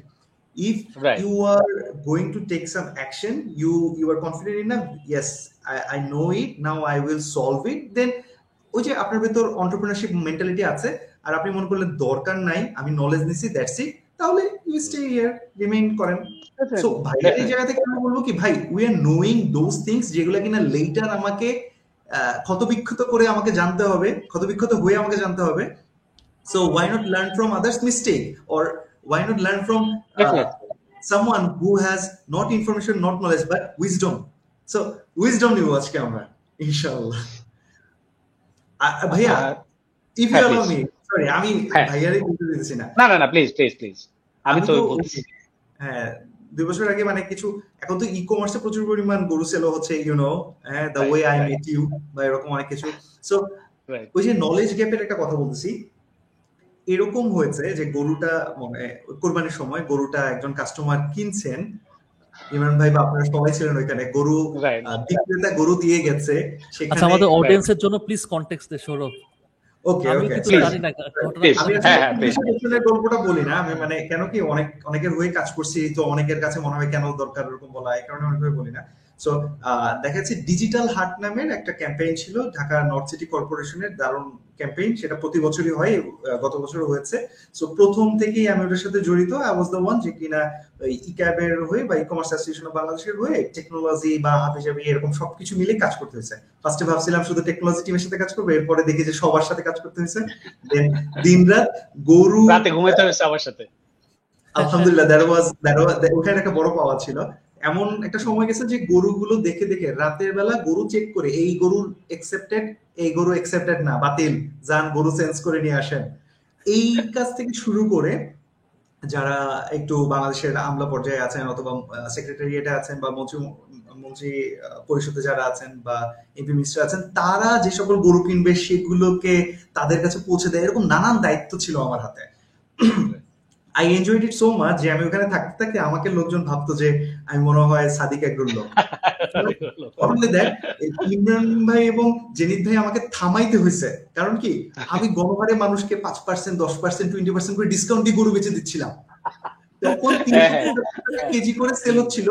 If right. you are going to take some action, you you are confident enough, yes, I, I know it, now I will solve it, then ওই যে আপনার ভেতর entrepreneurship mentality আছে আর আপনি মনে করলেন দরকার নাই আমি knowledge নিছি that's it, তাহলে you stay here, remain করেন। So ভাইয়া এই জায়গা থেকে আমি বলবো কি ভাই we are knowing those things যেগুলো কিনা later আমাকে ক্ষতবিক্ষত করে আমাকে জানতে হবে, ক্ষতবিক্ষত হয়ে আমাকে জানতে হবে। So why not learn from others' mistake or why not learn from uh, someone who has not information, not knowledge, but wisdom. So wisdom you watch camera, inshallah. Uh, Bhaiya, if you allow me, sorry, I mean, Bhaiya, please, no, no, no, please, please, please. I mean, দুই বছর আগে মানে কিছু এখন তো ই কমার্সে প্রচুর পরিমাণ গরু সেল হচ্ছে, you know, the way I met you, বা এরকম অনেক কিছু। So ওই যে knowledge gap এর একটা কথা বলতেছি, এরকম হয়েছে যে গরুটা মানে কোরবানির সময় গরুটা একজন কাস্টমার কিনছেন, ইমরান ভাই বা আপনারা সবাই ছিলেন ওইখানে, গরু বিক্রেতা গরু দিয়ে গেছে সেখানে। আচ্ছা আমাদের অডিয়েন্সের জন্য প্লিজ কনটেক্সট দে সৌরভ। ওকে ওকে প্লিজ, আমি আসলে গল্পটা বলি না, আমি মানে কেন কি অনেক অনেকের হয়ে কাজ করছি তো অনেকের কাছে মনে হয় কেন দরকার এরকম বলা, এই কারণে আমি বলি না। সো দেখা যাচ্ছে ডিজিটাল হাট নামের একটা ক্যাম্পেইন ছিল ঢাকা নর্থ সিটি কর্পোরেশনের, দারুণ ক্যাম্পেইন, সেটা প্রতি বছরই হয়, গত বছর হয়েছে। সো প্রথম থেকেই আমি ওটার সাথে জড়িত, আই ওয়াজ দ্য ওয়ান যে কিনা ইক্যাবের হয়ে বা ই কমার্স অ্যাসোসিয়েশন অফ বাংলাদেশের হয়ে টেকনোলজি বা হাত হিসাবে এরকম সবকিছু মিলে কাজ করতে হয়েছে। ফার্স্টে ভাবছিলাম শুধু টেকনোলজি টিমের সাথে কাজ করবো, এরপরে দেখি যে সবার সাথে কাজ করতে হয়েছে, দেন দিনরাত গরু রাতে ঘুমাতে হয়েছে আমার সাথে। আলহামদুলিল্লাহ দ্যাট ওয়াজ দ্যাট ওয়াজ ওখানে একটা বড় পাওয়া ছিল। এমন একটা সময় গেছে যে গরুগুলো দেখে দেখে রাতের বেলা গরু চেক করে এই গরু অ্যাকসেপ্টেড, এই গরু অ্যাকসেপ্টেড না, বাতিল, যান গরু চেঞ্জ করে নিয়ে আসেন। এই কাজ থেকে শুরু করে যারা একটু বাংলাদেশের আমলা পর্যায়ে আছেন অথবা সেক্রেটারিয়েটে আছেন বা মন্ত্রী মন্ত্রী পরিষদে যারা আছেন বা এমপি মিনিস্টার আছেন, তারা যে সকল গরু কিনবে সেগুলোকে তাদের কাছে পৌঁছে দেয়, এরকম নানান দায়িত্ব ছিল আমার হাতে। I enjoyed it so much যে আমি ওখানে থাকতে থাকতে আমাকে লোকজন ভাবতো যে আমি মনে হয় সাদিক এগ্রোর লোক। ইমরান ভাই এবং জেনিত ভাই আমাকে থামাইতে হয়েছে, কারণ কি আমি গণহারে মানুষকে পাঁচ পার্সেন্ট দশ পার্সেন্ট টোয়েন্টি পার্সেন্ট করে ডিসকাউন্ট দিয়ে গরু বেঁচে দিচ্ছিলাম। তখন কেজি করে সেল হচ্ছিল,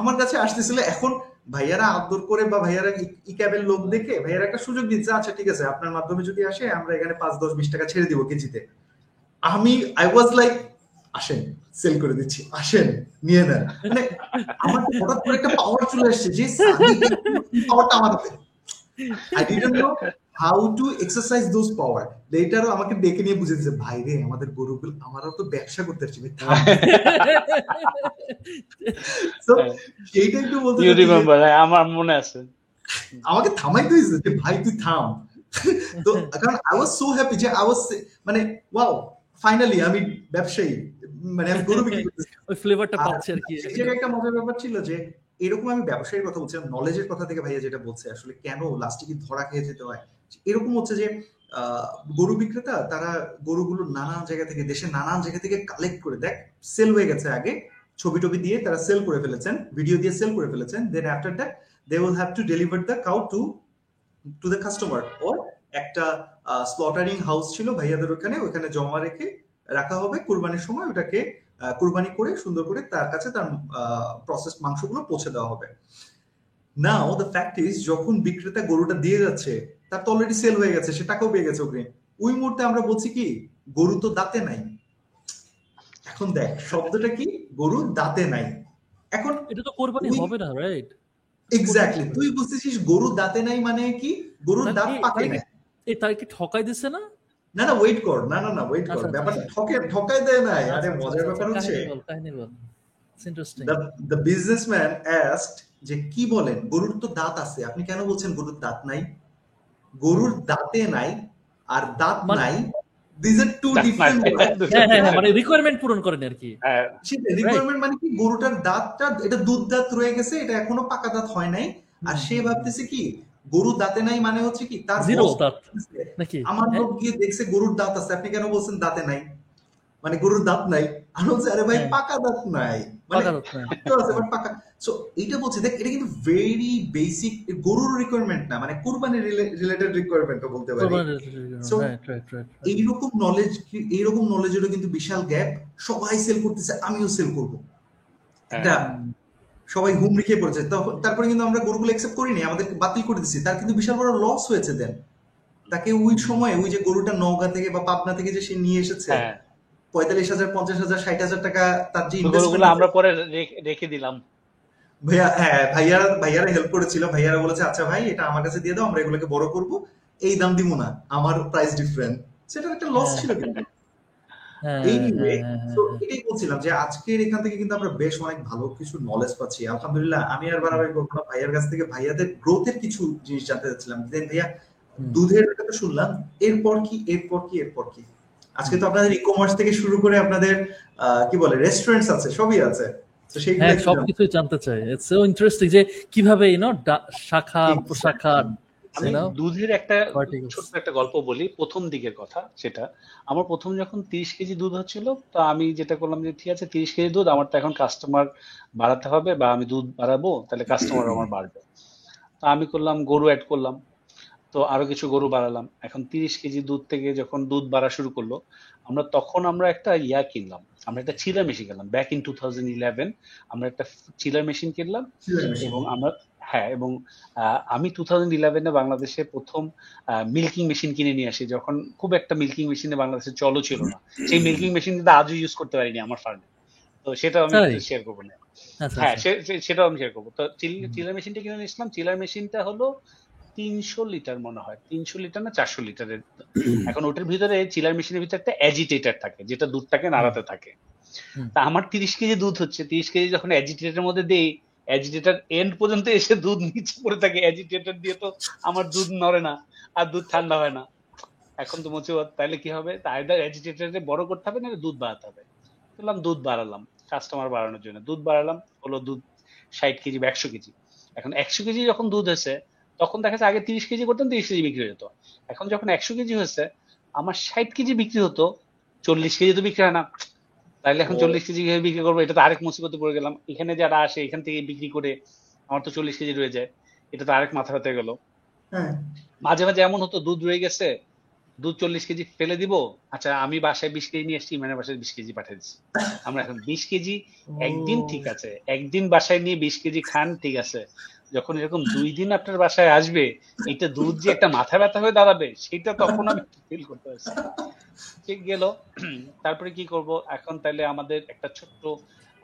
আমার কাছে আসতেছিল। এখন ভাইয়ারা আদর করে বা ভাইয়ারা ইক্যাবের লোক দেখে ভাইয়ারা একটা সুযোগ দিচ্ছে, আচ্ছা ঠিক আছে আপনার মাধ্যমে যদি আসে আমরা এখানে পাঁচ দশ বিশ টাকা ছেড়ে দিব কেজিতে। আমি আই ওয়াজ লাইক আসেন সেল করে দিচ্ছি, আসেন নিয়ে নেন। মানে আমার হঠাৎ করে একটা পাওয়ার চলে আসছে যে পাওয়ারটা আমার হাতে। I didn't know how to exercise those power. লেটারও আমাকে ডেকে নিয়ে বুঝেছে ভাই রে আমাদের গরুগুলো আমারও তো ব্যবসা করতে পারছি। সো এইটা একটু বলতে ইউ রিমেম্বার আমার মনে আছে আমাকে থামাই দিয়েছে যে ভাই তুই থাম। তো কারণ আই ওয়াজ সো হ্যাপি যে আই ওয়াজ মানে ওয়াও ফাইনালি আমি ব্যবসায়ী, মানে আমি গরু বিক্রি করতেছি, ওই ফ্লেভারটা পাচ্ছি আর কি। এটা একটা মজার ব্যাপার ছিল যে এরকম আমি ব্যবসায়ীর কথা বলছিলাম, নলেজের কথা থেকে ভাইয়া যেটা বলছে আসলে কেন লাস্টিকে ধরা খেয়ে যেতে হয়। এরকম হচ্ছে যে গরু বিক্রেতা তারা গরুগুলো নানান জায়গা থেকে দেশে নানান জায়গা থেকে কালেক্ট করে দেখ সেল হয়ে গেছে, আগে ছবি টবি দিয়ে তারা সেল করে ফেলেছেন, ভিডিও দিয়ে সেল করে ফেলেছেন। Then after that they will have to deliver the cow to to the customer. ওর একটা স্লটারিং হাউস ছিল ভাইয়াদের ওখানে, ওখানে জমা রেখে রাখা হবে, কুরবানির সময় ওটাকে কুরবানি করে সুন্দর করে তার কাছে তার প্রসেস মাংসগুলো পৌঁছে দেওয়া হবে। নাও দ্য ফ্যাক্ট ইজ যখন বিক্রেতা গরুটা দিয়ে যাচ্ছে তার তো অলরেডি সেল হয়ে গেছে, সে টাকাও পেয়ে গেছে ওকে। ওই মুহূর্তে আমরা বলছি কি গরু তো দাঁতে নাই। এখন দেখ শব্দটা কি, গরু দাঁতে নাই। এখন এটা তো কুরবানি হবে না, রাইট? এক্স্যাক্টলি, তুই বুঝতেছিস গরু দাঁতে নাই মানে কি গরুর দাঁত পাকে নাই। এই তার কি ঠকাই দিচ্ছে না? না না ওয়েট কর, না না না ওয়েট কর, ব্যাপারটা ঠকে ঠকাই দেয় না। আরে মজার ব্যাপার হচ্ছে দ্য বিজনেসম্যান asked যে কি বলেন গরুর তো দাঁত আছে, আপনি কেন বলছেন গরুর দাঁত নাই? গরুর দাঁতে নাই আর দাঁত নাই, these are two different words. মানে রিকোয়ারমেন্ট পূরণ করেন আর কি। হ্যাঁ রিকোয়ারমেন্ট মানে কি গরুটার দাঁতটা এটা দুধ দাঁত রয়ে গেছে, এটা এখনো পাকা দাঁত হয় নাই, আর সে ভাবতেছে কি গরু দাঁতে নাই মানে হচ্ছে কি তার জিরো দাঁত নাকি। আমার লোক গিয়ে দেখছে গরুর দাঁত আছে, আপনি কেন বলছেন দাঁতে নাই মানে গরুর দাঁত নাই? আমি বলছি আরে ভাই পাকা দাঁত নাই, মানে পাকা। সো এটা বলছে দেখ এটা কিন্তু ভেরি বেসিক গরুর রিকোয়ারমেন্ট না, মানে কুরবানি রিলেটেড রিকোয়ারমেন্টও বলতে পারি। সো এইরকম নলেজ, এইরকম নলেজেরও কিন্তু বিশাল গ্যাপ। সবাই সেল করতেছে, আমিও সেল করবো, এটা সবাই হুমড়ি খেয়ে পড়েছে। তারপরে কিন্তু আমরা গরুগুলো অ্যাকসেপ্ট করিনি, আমাদের বাতিল করে দিচ্ছি, তার কিন্তু বিশাল বড় লস হয়েছে। দেন তাকে ওই সময় ওই যে গরুটা নওগাঁ থেকে বা পাবনা থেকে যে সে নিয়ে এসেছে পঁয়তাল্লিশ হাজার পঞ্চাশ হাজার ষাট হাজার টাকা তার যে ইনভেস্টগুলো আমরা পরে রেখে দিলাম। ভাইয়া হ্যাঁ ভাইয়ারা ভাইয়ারা হেল্প করেছিল, ভাইয়ারা বলেছে আচ্ছা ভাই এটা আমার কাছে দিয়ে দাও, আমরা এগুলোকে বড় করবো, এই দাম দিব না, আমার প্রাইস ডিফারেন্ট, সেটা একটা লস ছিল কিন্তু। এটাই বলছিলাম যে আজকের এখান থেকে কিন্তু আমরা বেশ অনেক ভালো কিছু নলেজ পাচ্ছি আলহামদুলিল্লাহ। আমি আর বাড়াবাড়ি করবো না, ভাইয়ার কাছ থেকে ভাইয়াদের গ্রোথের কিছু জিনিস জানতে চাচ্ছিলাম। ভাইয়া দুধের কথা শুনলাম, এরপর কি এরপর কি এরপর কি? আজকে তো আপনাদের ই-কমার্স থেকে শুরু করে আপনাদের কি বলে রেস্টুরেন্টস আছে, সবই আছে, সবকিছুই জানতে চাই। ইটস সো ইন্টারেস্টিং যে কিভাবে ইউ নো শাখা প্রশাখা। আমি দুধের একটা ছোট্ট একটা গল্প বলি, প্রথম দিকের কথা। সেটা আমার প্রথম যখন তিরিশ কেজি দুধ হচ্ছিল, তো আমি যেটা করলাম যে ঠিক আছে তিরিশ কেজি দুধ, আমার তো এখন কাস্টমার বাড়াতে হবে বা আমি দুধ বাড়াবো, তাহলে কাস্টমার আমার বাড়বে। তো আমি করলাম গরু অ্যাড করলাম, তো আরো কিছু গরু বাড়ালাম। এখন তিরিশ কেজি দুধ থেকে যখন দুধ বাড়া শুরু করলো, আমরা তখন আমরা একটা ইয়া কিনলাম, আমরা একটা চিলার মেশিন কিনলাম। Back in two thousand eleven আমরা একটা চিলার মেশিন কিনলাম, এবং আমরা হ্যাঁ এবং আমি টু থাউজেন্ড ইলেভেনে বাংলাদেশে প্রথম মিল্কিং মেশিন কিনে নিয়ে আসি, যখন খুব একটা মিল্কিং মেশিনে বাংলাদেশে চলও ছিল না। সেই মিল্কিং মেশিন কিন্তু আজও ইউজ করতে পারিনি আমার ফার্মে, তো সেটাও আমি শেয়ার করবো না। হ্যাঁ সেটাও আমি শেয়ার করবো। তো চিলার মেশিনটা কিনে নিয়ে আসলাম। চিলার মেশিনটা হলো তিনশো লিটার মনে হয়, তিনশো লিটার না চারশো লিটারের। এখন ওটার ভিতরে চিলার মেশিনের ভিতরে একটা অ্যাজিটেটার থাকে, যেটা দুধটাকে নাড়াতে থাকে। তা আমার তিরিশ কেজি দুধ হচ্ছে, তিরিশ কেজি যখন অ্যাজিটেটারের মধ্যে দেই, অ্যাজিটেটার এন্ড পর্যন্ত এসে দুধ নিচে পড়ে থাকে। অ্যাজিটেটার দিয়ে তো আমার দুধ নড়ে না আর দুধ ঠান্ডা হয় না। এখন তো মনে হচ্ছে তাহলে কি হবে, আইদার অ্যাজিটেটারে বড় করতে হবে না দুধ বাড়াতে হবে। বললাম দুধ বাড়ালাম কাস্টমার বাড়ানোর জন্য, দুধ বাড়ালাম হলো দুধ ষাট কেজি বা একশো কেজি। এখন একশো কেজি যখন দুধ হয়েছে তখন দেখা যাচ্ছে আগে তিরিশ কেজি করতাম, তিরিশ কেজি বিক্রি হতো। এখন যখন একশো কেজি হয়েছে আমার ষাট কেজি বিক্রি হতো, চল্লিশ কেজি তো বিক্রি হয় না, তাহলে এখন চল্লিশ কেজি বিক্রি করবো, এটা তো আরেক মুসিবতে পড়ে গেলাম। এখানে যারা আসে এখান থেকে বিক্রি করে আমার তো চল্লিশ কেজি রয়ে যায়, এটা তো আরেক মাথা ব্যথা গেল। মাঝে মাঝে এমন হতো দুধ রয়ে গেছে, দুধ চল্লিশ কেজি ফেলে দিব, আচ্ছা আমি বাসায় বিশ কেজি নিয়ে আসছি, ইমানের বাসায় বিশ কেজি পাঠিয়ে দিচ্ছি। আমরা এখন বিশ কেজি একদিন ঠিক আছে, একদিন বাসায় নিয়ে বিশ কেজি খান ঠিক আছে, যখন এরকম দুই দিন আপনার বাসায় আসবে এটা দুধ যে একটা মাথা ব্যথা হয়ে দাঁড়াবে সেটা তখন আমি ফিল করতে পারছি। ঠিক গেল, তারপরে কি করব এখন? তাহলে আমাদের একটা ছোট্ট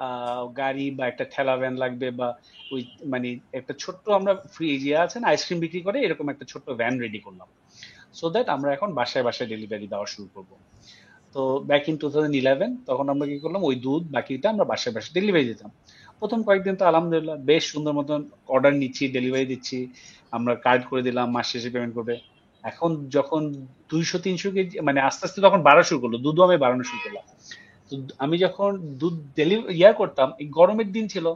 আহ গাড়ি বা একটা ঠেলা ভ্যান লাগবে, বা ওই মানে একটা ছোট্ট আমরা ফ্রিজ ইয়ে আছে না আইসক্রিম বিক্রি করে এরকম একটা ছোট্ট ভ্যান রেডি করলাম, সো দ্যাট আমরা এখন বাসায় বাসায় ডেলিভারি দেওয়া শুরু করবো। তো back in two thousand eleven তখন আমরা কি করলাম, ওই দুধ বাকিটা আমরা বাসায় বাসায় ডেলিভারি দিতাম। প্রথম কয়েকদিন তো আলহামদুলিল্লাহ বেশ সুন্দর মতন অর্ডার নিচ্ছি, ডেলিভারি দিচ্ছি, আমরা কার্ড করে দিলাম, মাস শেষে পেমেন্ট করবে। এখন যখন দুইশো তিনশো কেজি মানে আস্তে আস্তে তখন বাড়া শুরু করলো, দুধও আমি বাড়ানো শুরু করলাম। তো আমি যখন দুধ ডেলিভারি ইয়া করতাম, এই গরমের দিন ছিল,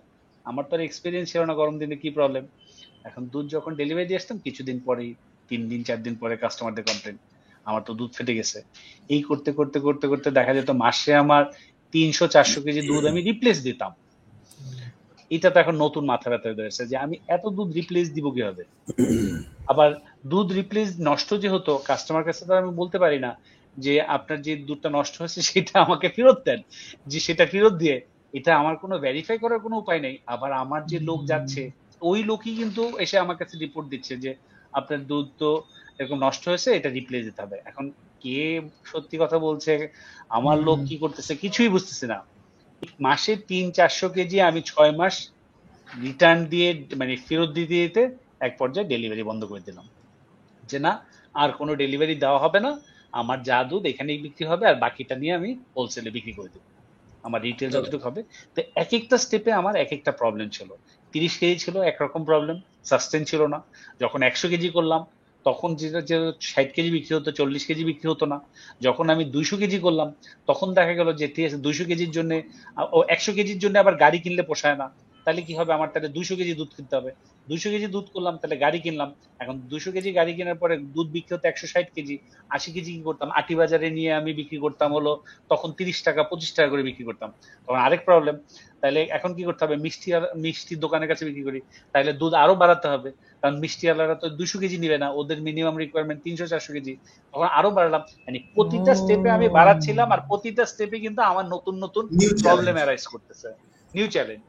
আমার তো আর এক্সপিরিয়েন্স ছিল না গরম দিনে কি প্রবলেম। এখন দুধ যখন ডেলিভারি দিয়ে আসতাম কিছুদিন পরেই তিন দিন চার দিন পরে কাস্টমারদের কমপ্লেন, আমার তো দুধ ফেটে গেছে। এই করতে করতে করতে করতে দেখা যেত মাসে আমার তিনশো চারশো কেজি দুধ আমি রিপ্লেস দিতাম। এটা তো এখন নতুন মাথা ব্যথা হয়ে রয়েছে যে আমি এত দুধ রিপ্লেস দিব কিভাবে। আবার দুধ রিপ্লেস নষ্ট যে হতো কাস্টমার কাছে তো আমি বলতে পারি না যে আপনার যে দুধটা নষ্ট হয়েছে সেটা আমাকে ফেরত দেন, যে সেটা ফেরত দিয়ে এটা আমার কোনো ভেরিফাই করার কোনো উপায় নেই। আবার আমার যে লোক যাচ্ছে ওই লোকই কিন্তু এসে আমার কাছে রিপোর্ট দিচ্ছে যে আপনার দুধ তো এরকম নষ্ট হয়েছে, এটা রিপ্লেস দিতে হবে। এখন কে সত্যি কথা বলছে, আমার লোক কি করতেছে কিছুই বুঝতেছে না। মাসে তিন চারশো কেজি আমি ছয় মাস রিটার্ন দিয়ে মানে ফেরত দিয়ে দিতে এক পর্যায়ে ডেলিভারি বন্ধ করে দিলাম যে না আর কোনো ডেলিভারি দেওয়া হবে না, আমার যা দুধ এখানেই বিক্রি হবে আর বাকিটা নিয়ে আমি হোলসেলে বিক্রি করে দেবো, আমার রিটেল যতটুকু হবে। তো এক একটা স্টেপে আমার এক একটা প্রবলেম ছিল। তিরিশ কেজি ছিল একরকম প্রবলেম, সাস্টেন ছিল না। যখন একশো কেজি করলাম তখন যেটা যে ষাট কেজি বিক্রি হতো চল্লিশ কেজি বিক্রি হতো না। যখন আমি দুইশো কেজি করলাম তখন দেখা গেল যে ঠিক আছে দুইশো কেজির জন্য ও একশো কেজির জন্য আবার গাড়ি কিনলে পোষায় না, তাহলে কি হবে আমার তাহলে দুইশো কেজি দুধ কিনতে হবে। দুইশো কেজি দুধ করলাম তাহলে গাড়ি কিনলাম, এখন দুইশো কেজি গাড়ি কেনার পরে দুধ বিক্রি হতো একশো ষাট কেজি, আশি কেজি কি করতাম আটি বাজারে নিয়ে আমি বিক্রি করতাম হলো তখন তিরিশ টাকা পঁচিশ টাকা করে বিক্রি করতাম, তখন আরেক প্রবলেম। তাহলে এখন কি করতে হবে, মিষ্টি মিষ্টির দোকানের কাছে বিক্রি করি, তাহলে দুধ আরো বাড়াতে হবে, কারণ মিষ্টি আলারা তো দুইশো কেজি নিবে না, ওদের মিনিমাম রিকোয়ারমেন্ট তিনশো চারশো কেজি, তখন আরো বাড়লাম। মানে প্রতিটা স্টেপে আমি বাড়াচ্ছিলাম আর প্রতিটা স্টেপে কিন্তু আমার নতুন নতুন প্রবলেম অ্যারাইজ করতেছে, নিউ চ্যালেঞ্জ।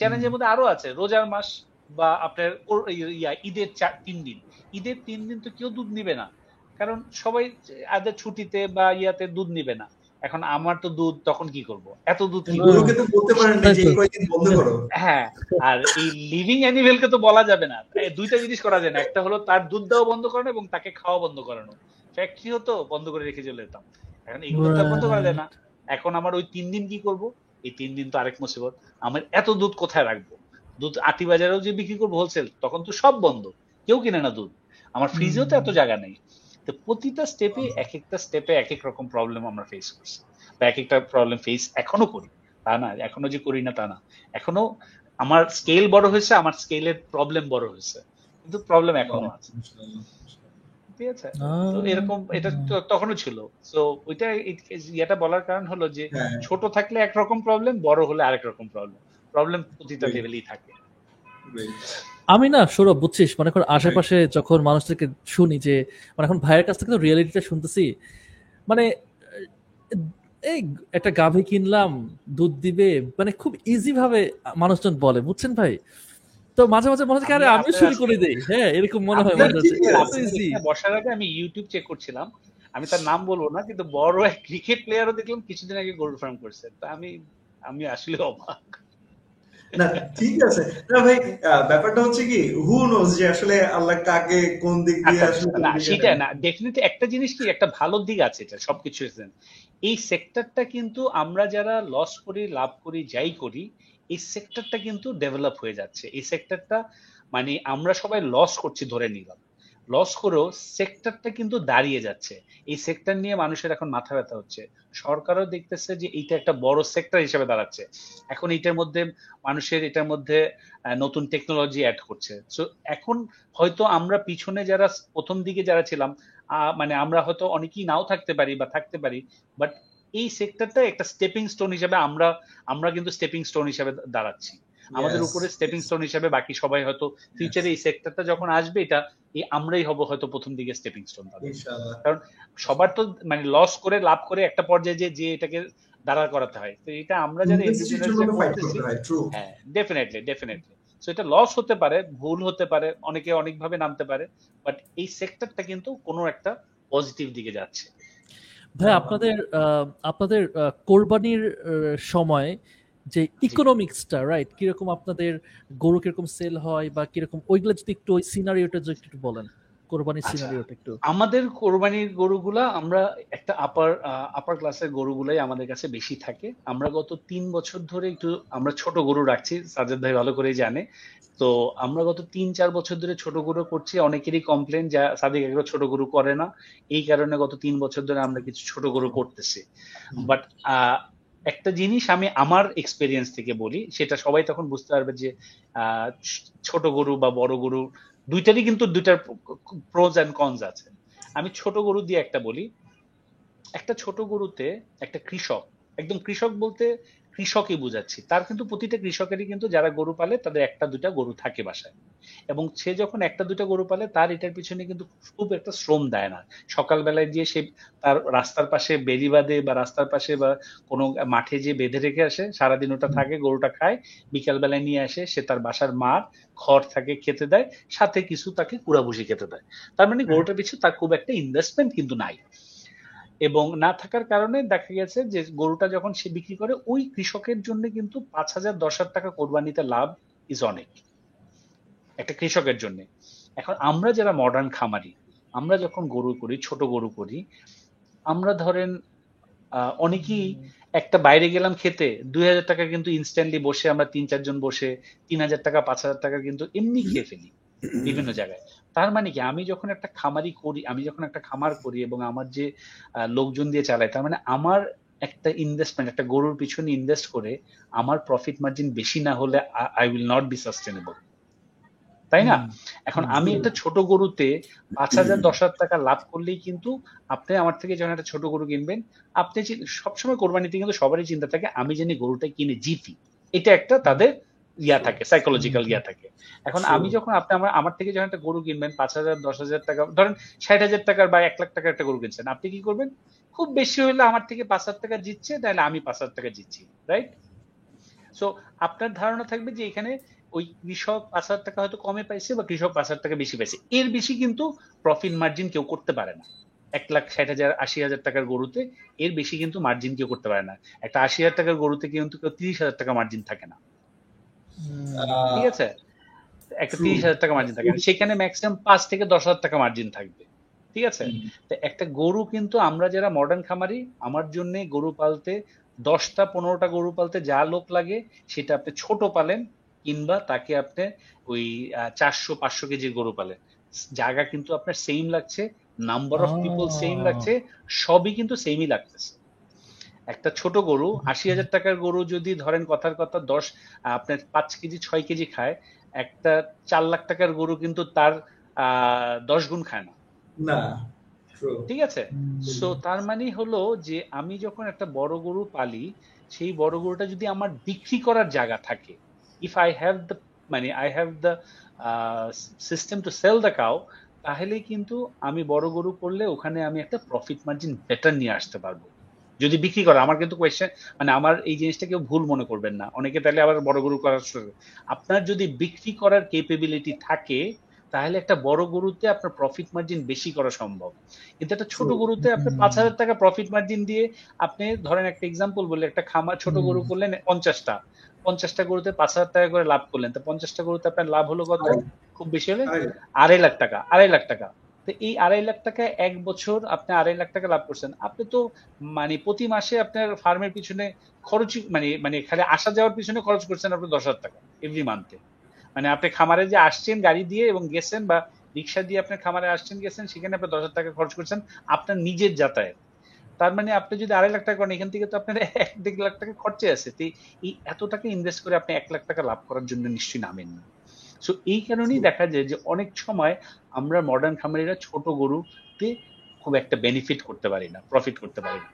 চ্যালেঞ্জের মধ্যে আরো আছে রোজার মাস বা আপনার ঈদের তিন দিন, ঈদের তিন দিন তো কেউ দুধ নিবে না, কারণ সবাই আদের ছুটিতে বা ইয়াতে দুধ নিবে না। এখন আমার তো দুধ, তখন কি করব এত দুধ? হ্যাঁ, আর এই লিভিং অ্যানিমেল কে তো বলা যাবে না। দুইটা জিনিস করা যায় না, একটা হলো তার দুধ দেওয়া বন্ধ করানো এবং তাকে খাওয়া বন্ধ করানো। ফ্যাক্টরি হতো বন্ধ করে রেখে চলে যেতাম, এখন এগুলো তো বন্ধ করা যায় না। এখন আমার ওই তিন দিন কি করব? এই তিন দিন তো আরেক মুসিবত, আমার এত দুধ কোথায় রাখবো? দুধ আটি বাজারেও যে বিক্রি করবো হোলসেল, তখন তো সব বন্ধ, কেউ কিনে না দুধ, আমার ফ্রিজেও তো এত জায়গা নেই। তো প্রতিটা স্টেপে এক একটা স্টেপে এক এক রকম প্রবলেম আমরা ফেস করছি বা এক একটা প্রবলেম ফেস এখনো করি, তা না এখনো যে করি না তা না, এখনো আমার স্কেল বড় হয়েছে, আমার স্কেলের প্রবলেম বড় হয়েছে, কিন্তু প্রবলেম এখনো আছে। ঠিক আছে, তো এরকম এটা তখনও ছিল। তো ওইটা এটা বলার কারণ হলো যে ছোট থাকলে একরকম প্রবলেম, বড় হলে আরেক রকম প্রবলেম, প্রবলেম প্রতিটা লেভেলেই থাকে। আমি না সৌরভ বুঝছিস, মানে এখন আশেপাশে যখন মানুষটাকে শুনি যে মানে এখন ভাইয়ের কাছ থেকে তো রিয়ালিটিটা শুনতেছি, মানে এই একটা গাভী কিনলাম দুধ দিবে, মানে খুব ইজি ভাবে মানুষজন বলে, বুঝছেন ভাই? তো মাঝে মাঝে মনে হচ্ছে আরে আমিও শুরু করে দেই, হ্যাঁ এরকম মনে হয়। মনে হচ্ছে বসার আগে আমি ইউটিউব চেক করছিলাম, আমি তার নাম বলবো না, কিন্তু বড় এক ক্রিকেট প্লেয়ারও দেখলাম কিছুদিন আগে গরুর ফার্ম করছে। তা আমি আমি আসলে অবাক। না ঠিক আছে না ভাই, ব্যাপারটা হচ্ছে কি হু নোজ যে আসলে আল্লাহ কাকে কোন দিক দিয়ে আসলে, না সেটা না, ডেফিনেটলি একটা জিনিস কি একটা ভালো দিক আছে এটা সবকিছু। এই সেক্টরটা কিন্তু আমরা যারা লস করি লাভ করি যাই করি, এই সেক্টরটা কিন্তু ডেভেলপ হয়ে যাচ্ছে। এই সেক্টরটা মানে আমরা সবাই লস করছি ধরে নিলাম, লস করেও সেক্টরটা কিন্তু দাঁড়িয়ে যাচ্ছে। এই সেক্টর নিয়ে মানুষের এখন মাথা ব্যথা হচ্ছে। সরকারও দেখতেছে যে এইটা একটা বড় সেক্টর হিসেবে দাঁড়াচ্ছে। এখন এইটার মধ্যে মানুষের এটার মধ্যে নতুন টেকনোলজি অ্যাড করছে। সো এখন হয়তো আমরা পিছনে যারা প্রথম দিকে যারা ছিলাম, মানে আমরা হয়তো অনেকেই নাও থাকতে পারি বা থাকতে পারি, বাট এই সেক্টরটা একটা স্টেপিং স্টোন হিসেবে আমরা আমরা কিন্তু স্টেপিং স্টোন হিসেবে দাঁড়াচ্ছি। আমাদের উপরে স্টেপিং স্টোন হিসেবে বাকি সবাই হয়তো ফিউচারে এই সেক্টরটা যখন আসবে, এটা এই আমরাই হব হয়তো প্রথম দিকে স্টেপিং স্টোন পাবে। কারণ সবার তো মানে লস করে লাভ করে একটা পর্যায়ে যে যে এটাকে দাঁড়া করাতে হয়, তো এটা আমরা যারা হ্যাঁ ডেফিনেটলি ডেফিনেটলি সো এটা লস হতে পারে, ভুল হতে পারে, অনেকে অনেকভাবে নামতে পারে, বাট এই সেক্টরটা কিন্তু কোনো একটা পজিটিভ দিকে যাচ্ছে। ভাই আপনাদের আপনাদের কোরবানির সময় যে ইকোনমিক্সটা রাইট কিরকম, আপনাদের গরু কিরকম সেল হয় বা কিরকম ওইগুলো যদি একটু ওই সিনারিওটা যদি একটু বলেন, কোরবানির সিনারিওটা একটু। আমাদের কোরবানির গরুগুলা আমরা একটা আপার আপার ক্লাসের গরুগুলাই আমাদের কাছে বেশি থাকে। আমরা গত তিন বছর ধরে একটু আমরা ছোট গরু রাখছি, সাজেদ ভাই ভালো করেই জানে। তো আমরা গত তিন চার বছর ধরে ছোট গরু করছি, অনেকেরই কমপ্লেন যা সাদিক এগুলো ছোট গরু করে না, এই কারণে গত তিন বছর ধরে আমরা কিছু ছোট গরু করতেছি। বাট একটা জিনিস আমি আমার এক্সপিরিয়েন্স থেকে বলি, সেটা সবাই তখন বুঝতে পারবে যে ছোট গরু বা বড় গরু দুইটারই কিন্তু দুইটার প্রোজ অ্যান্ড কনস আছে। আমি ছোট গরু দিয়ে একটা বলি, একটা ছোট গরুতে একটা কৃষক, একদম কৃষক বলতে কৃষকই বুঝাচ্ছি, তার কিন্তু প্রতিটা কৃষকেরই কিন্তু যারা গরু পালে তাদের একটা দুটা গরু থাকে বাসায়, এবং সে যখন একটা দুটা গরু পালে তার এটার পিছনে কিন্তু খুব একটা শ্রম দেয় না। সকালবেলায় গিয়ে সে তার রাস্তার পাশে বেড়ি বাঁধে বা রাস্তার পাশে বা কোনো মাঠে গিয়ে বেঁধে রেখে আসে, সারাদিন ওটা থাকে, গরুটা খায়, বিকালবেলায় নিয়ে আসে, সে তার বাসার মার খড় থাকে খেতে দেয়, সাথে কিছু তাকে কুড়াভুষি খেতে দেয়। তার মানে গরুটার পিছনে তার খুব একটা ইনভেস্টমেন্ট কিন্তু নাই, এবং না থাকার কারণে দেখা গেছে যে গরুটা যখন সে বিক্রি করে ওই কৃষকের জন্য কিন্তু পাঁচ হাজার দশ হাজার টাকা কোরবানিতে লাভ ইজ অনেক একটা কৃষকের জন্য। এখন আমরা যারা মডার্ন খামারি, আমরা যখন গরু করি, ছোট গরু করি, আমরা ধরেন অনেকেই একটা বাইরে গেলাম খেতে দুই হাজার টাকা কিন্তু ইনস্ট্যান্টলি বসে আমরা তিন চারজন বসে তিন হাজার টাকা পাঁচ হাজার টাকা কিন্তু এমনি খেয়ে ফেলি বিভিন্ন জায়গায়। তার মানে কি, আমি যখন একটা খামারি করি, আমি যখন একটা খামার করি এবং আমার যে লোকজন দিয়ে চালাই, তার মানে আমার একটা ইনভেস্টমেন্ট একটা গরুর পিছনে ইনভেস্ট করে আমার প্রফিট মার্জিন বেশি না হলে I will not be sustainable, তাই না? এখন আমি একটা ছোট গরুতে পাঁচ হাজার দশ হাজার টাকা লাভ করলেই কিন্তু আপনি আমার থেকে যখন একটা ছোট গরু কিনবেন, আপনি সবসময় কোরবানিতে কিন্তু সবারই চিন্তা থাকে আমি জানি গরুটা কিনে জিতি, এটা একটা তাদের ইয়া থাকে, সাইকোলজিক্যাল ইয়া থাকে। এখন আমি যখন আপনি আমার আমার থেকে যখন একটা গরু কিনবেন পাঁচ হাজার দশ হাজার টাকা, ধরেন ষাট হাজার টাকার বা এক লাখ টাকার একটা গরু কিনছেন, আপনি কি করবেন? খুব বেশি হলে আমার থেকে পাঁচ হাজার টাকা জিতছে, তাহলে আমি পাঁচ হাজার টাকা জিতছি, রাইট? সো আপনার ধারণা থাকবে যে এখানে ওই কৃষক পাঁচ হাজার টাকা হয়তো কমে পাইছে বা কৃষক পাঁচ হাজার টাকা বেশি পাইছে, এর বেশি কিন্তু প্রফিট মার্জিন কেউ করতে পারে না। এক লাখ ষাট হাজার আশি হাজার টাকার গরুতে এর বেশি কিন্তু মার্জিন কেউ করতে পারে না। একটা আশি হাজার টাকার গরুতে কিন্তু কেউ তিরিশ হাজার টাকা মার্জিন থাকে না, ঠিক আছে? একটা তিরিশ হাজার টাকা মার্জিন থাকে, সেখানে ম্যাক্সিমাম পাঁচ থেকে দশ হাজার টাকা মার্জিন থাকবে, ঠিক আছে? তো একটা গরু কিন্তু আমরা যারা মডার্ন খামারি, আমার জন্য গরু পালতে দশটা পনেরোটা গরু পালতে যা লোক লাগে, সেটা আপনি ছোট পালেন কিংবা তাকে আপনি ওই চারশো পাঁচশো কেজির গরু পালেন, জায়গা কিন্তু আপনার সেম লাগছে, নাম্বার অফ পিপল সেম লাগছে, সবই কিন্তু সেমই লাগতেছে। একটা ছোট গরু আশি হাজার টাকার গরু যদি ধরেন কথার কথা দশ আপনার পাঁচ কেজি ছয় কেজি খায়, একটা চার লাখ টাকার গরু কিন্তু তার আহ দশ গুণ খায় না, ঠিক আছে? সো তার মানে হলো যে আমি যখন একটা বড় গরু পালি, সেই বড় গরুটা যদি আমার বিক্রি করার জায়গা থাকে, ইফ আই হ্যাভ দ্য মানে I have the system to sell the cow, তাহলে কিন্তু আমি বড় গরু করলে ওখানে আমি একটা প্রফিট মার্জিন বেটার নিয়ে আসতে পারবো যদি বিক্রি করে। আমার কিন্তু কোয়েশ্চেন মানে আমার এই জিনিসটা কেউ ভুল মনে করবেন না, অনেকে তাহলে আবার বড় গরু করার, আপনার যদি বিক্রি করার ক্যাপাবিলিটি থাকে তাহলে একটা বড় গরুতে আপনার প্রফিট মার্জিন বেশি করা সম্ভব। কিন্তু একটা ছোট গরুতে আপনি পাঁচ হাজার টাকা প্রফিট মার্জিন দিয়ে আপনি ধরেন একটা এক্সাম্পল বলে একটা খামার ছোট গরু করলেন পঞ্চাশটা, পঞ্চাশটা গরুতে পাঁচ হাজার টাকা করে লাভ করলেন, তো পঞ্চাশটা গরুতে আপনার লাভ হলো কত? খুব বেশি হলে আড়াই লাখ টাকা আড়াই লাখ টাকা তো এই আড়াই লাখ টাকা এক বছর আপনি আড়াই লাখ টাকা লাভ করছেন। আপনি তো মানে প্রতি মাসে আপনার ফার্মের পিছনে খরচই মানে মানে খালি আসা যাওয়ার পিছনে খরচ করছেন আপনি দশ হাজার টাকা এভরি মান্থে। মানে আপনি খামারে যে আসছেন গাড়ি দিয়ে এবং গেছেন বা রিক্সা দিয়ে আপনার খামারে আসছেন গেছেন, সেখানে আপনি দশ হাজার টাকা খরচ করছেন আপনার নিজের যাতায়াত। তার মানে আপনি যদি আড়াই লাখ টাকা করেন, এখান থেকে তো আপনার এক দেড় লাখ টাকা খরচে আছে। তো এই এত টাকা ইনভেস্ট করে আপনি এক লাখ টাকা লাভ করার জন্য নিশ্চয়ই নামেন না। সো এই কারণেই দেখা যায় যে অনেক সময় আমরা মডার্ন খামারিরা ছোট গরুতে খুব একটা বেনিফিট করতে পারি না, প্রফিট করতে পারি না।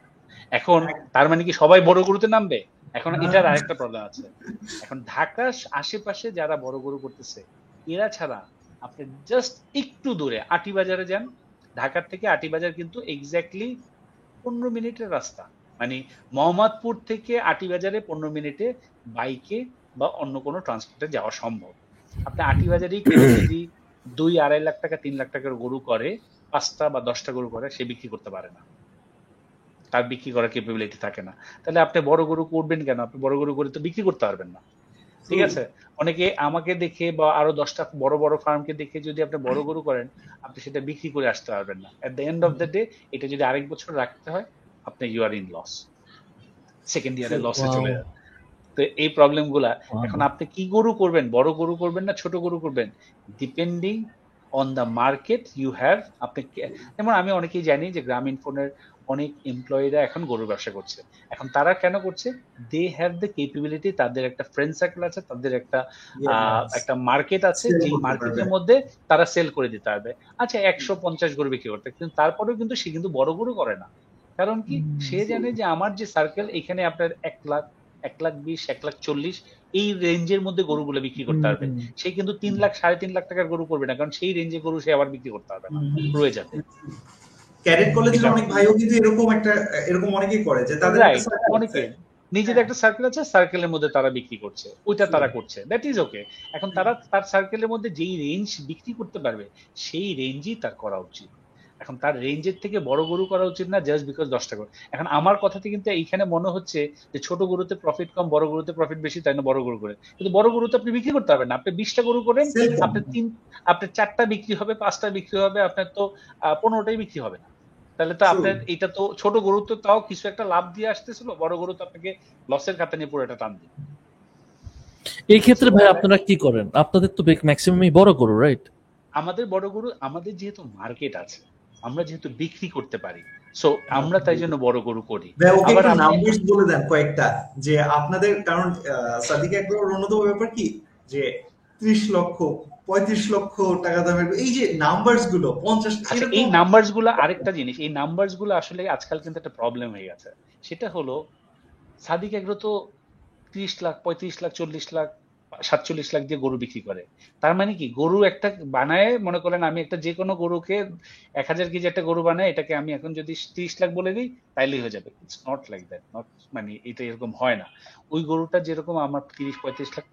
এখন তার মানে কি সবাই বড় গরুতে নামবে? এখন এটার আরেকটা প্রবলেম আছে, এখন ঢাকার আশেপাশে যারা বড় গরু করতেছে এরা ছাড়া আপনি জাস্ট একটু দূরে আটি বাজারে যান, ঢাকার থেকে আটি বাজার কিন্তু এক্স্যাক্টলি পনেরো মিনিটের রাস্তা, মানে মোহাম্মদপুর থেকে আটি বাজারে পনেরো মিনিটে বাইকে বা অন্য কোনো ট্রান্সপোর্টে যাওয়া সম্ভব। আপনি আটি বাজারেই যদি দুই আড়াই লাখ টাকা তিন লাখ টাকার গরু করে, পাঁচটা বা দশটা গরু করে, সে বিক্রি করতে পারে না, তার বিক্রি করার ক্যাপাবিলিটি থাকে না। তাহলে আপনি বড় গরু করবেন কেন? আপনি বড় গরু করে তো বিক্রি করতে পারবেন না, ঠিক আছে? অনেকে আমাকে দেখে বা আরো দশটা বড় বড় ফার্মকে দেখে যদি আপনি বড় গরু করেন, আপনি সেটা বিক্রি করে আসতে পারবেন না। At the end of the day এটা যদি আরেক বছর রাখতে হয়, আপনি you are in loss, second ইয়ারে লসে চলে যাবে। তো এই প্রবলেম গুলা। এখন আপনি কি গরু করবেন, বড় গরু করবেন না ছোট গরু করবেন, depending on the market you have. আপনি যেমন আমি অনেকেই জানি যে গ্রামীণ ফোনের অনেক এমপ্লয়িরা এখন গরু ব্যবসা করছে। এখন তারা কেন করছে? দে হ্যাভ দ্য ক্যাপাবিলিটি, তাদের একটা ফ্রেন্ড সার্কেল আছে, তাদের একটা একটা মার্কেট আছে, যে মার্কেটের মধ্যে তারা সেল করে দিতে পারবে। আচ্ছা, একশো পঞ্চাশ গরু বিক্রি করতে, কিন্তু তারপরেও কিন্তু সে কিন্তু বড় গরু করে না। কারণ কি? সে জানে যে আমার যে সার্কেল, এখানে আপনার এক লাখ এক লাখ বিশ এক লাখ চল্লিশ এই রেঞ্জের মধ্যে গরুগুলো বিক্রি করতে পারবে। সে কিন্তু তিন লাখ সাড়ে তিন লাখ টাকার গরু করবে না, কারণ সেই রেঞ্জে গরু সে আবার বিক্রি করতে পারবে না, রয়ে যাবে। ক্যাডেট কলেজের অনেক ভাইও কিন্তু এরকম একটা এরকম অনেকেই করে যে তাদের অনেকে নিজেদের একটা সার্কেল আছে, সার্কেলের মধ্যে তারা বিক্রি করছে, ওইটা তারা করছে, দ্যাট ইজ ওকে। এখন তারা তার সার্কেলের মধ্যে যেই রেঞ্জ বিক্রি করতে পারবে সেই রেঞ্জই তার করা উচিত। এখন তার রেঞ্জের থেকে বড় গরু করা উচিত না, জাস্ট বিকজ দশটা গরু। এখন আমার কথাতে কিন্তু এইখানে মনে হচ্ছে যে ছোট গরুতে প্রফিট কম, বড় গরুতে প্রফিট বেশি, তাই না? বড় গরু করে, কিন্তু বড় গরুতে আপনি বিক্রি করতে পারবেন না। আপনি বিশটা গরু করেন, আপনার তিন আপনার চারটা বিক্রি হবে, পাঁচটা বিক্রি হবে, আপনার তো পনেরোটাই বিক্রি হবে না। তাহলে তো আপনার এটা তো ছোট গরু তো তাও কিছু একটা লাভ দিয়ে আসতেছিল, বড় গরু তো আপনাকে লসের খাতা নিয়ে পুরোটা টান দিন। এই ক্ষেত্রে ভাই আপনারা কি করেন? আপনাদের তো ম্যাক্সিমামই বড় গরু, রাইট? আমাদের বড় গরু, আমাদের যেহেতু মার্কেট আছে, আমরা যেহেতু বিক্রি করতে পারি, সো আমরা তাই জন্য বড় গরু করি। আবার নাম্বারস বলে দেন কয়েকটা যে আপনাদের, কারণ সাদিক এগ্রোর অন্যতম ব্যাপার কি যে ত্রিশ লক্ষ পঁয়ত্রিশ লক্ষ টাকা দামের এই যে নাম্বারস গুলো পঞ্চাশ, এই নাম্বারস গুলো আরেকটা জিনিস, এই নাম্বারস গুলো আসলে আজকাল কিন্তু একটা প্রবলেম হয়ে গেছে। সেটা হলো সাদিক এগ্রো তো ত্রিশ লাখ পঁয়ত্রিশ লাখ চল্লিশ লাখ সাতচল্লিশ লাখ দিয়ে গরু বিক্রি করে। তার মানে কি? গরু একটা বানায়, মনে করেন আমি একটা যে কোনো গরুকে এক হাজার কেজি একটা গরু বানায়, এটাকে আমি এখন যদি ত্রিশ লাখ বলে দিই তাইলেই হয়ে যাবে। It's not like that, not মানে এটা এরকম হয় না। ওই গরুটা যেরকম আমার তিরিশ পঁয়ত্রিশ লাখ,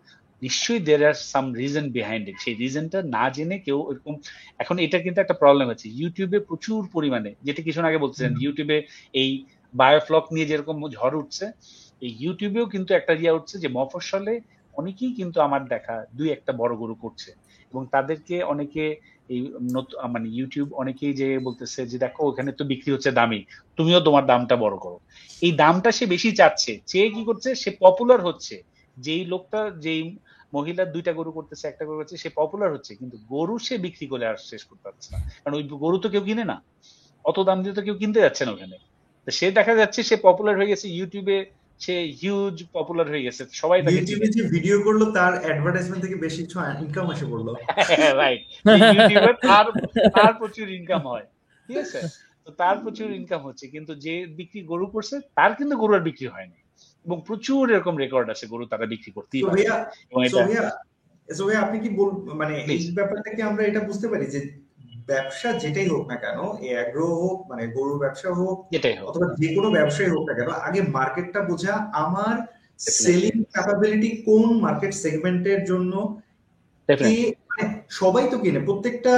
নিশ্চয়ই দের আর সাম রিজন বিহাইন্ড ইট। সেই রিজনটা না জেনে কেউ এরকম, এখন এটা কিন্তু একটা প্রবলেম আছে। ইউটিউবে প্রচুর পরিমাণে, যেটা কিছুক্ষণ আগে বলতেছেন, ইউটিউবে এই বায়োফ্লক নিয়ে যেরকম ঝড় উঠছে, এই ইউটিউবেও কিন্তু একটা ইয়ে উঠছে যে মফস্বলে অনেকেই কিন্তু আমার দেখা দুই একটা বড় গরু করছে, এবং তাদেরকে অনেকে এই মানে ইউটিউব অনেকেই যে বলতেছে যে দেখো ওখানে তো বিক্রি হচ্ছে দামি, তুমিও তোমার দামটা বড় করো। এই দামটা সে বেশি চাচ্ছে, চেয়ে কি করছে, সে পপুলার হচ্ছে। যেই লোকটা, যেই মহিলা দুইটা গরু করতেছে, একটা গরু করছে, সে পপুলার হচ্ছে, কিন্তু গরু সে বিক্রি করে আর শেষ করতে পারছে না, কারণ ওই গরু তো কেউ কিনে না, অত দাম দিয়ে তো কেউ কিনতে যাচ্ছে না ওখানে। তো সে দেখা যাচ্ছে সে পপুলার হয়ে গেছে ইউটিউবে, সে হিউজ পপুলার হয়ে গেছে, সবাই তাকে ইউটিউবে যে ভিডিও করলো তার অ্যাডভার্টাইজমেন্ট থেকে বেশি ইনকাম আসে বললো, রাইট? ইউটিউবে তার তার প্রচুর ইনকাম হয়, ঠিক আছে? তো তার প্রচুর ইনকাম হচ্ছে, কিন্তু যে বিক্রি গরু করছে তার কিন্তু গরু আর বিক্রি হয়নি, এবং প্রচুর এরকম রেকর্ড আছে গরু তারা বিক্রি করতেই পারে। এবং এটা সো ভাই আপনি কি বল মানে এই ব্যাপারটাকে আমরা এটা বুঝতে পারি যে ব্যবসা যেটাই হোক না কেন, এই অ্যাগ্রো হোক মানে গরুর ব্যবসা হোক অথবা যে কোনো ব্যবসায় হোক না কেন, আগে মার্কেটটা বোঝা, আমার সেলিং ক্যাপাবিলিটি কোন মার্কেট সেগমেন্টের জন্য। সবাই তো কিনে, প্রত্যেকটা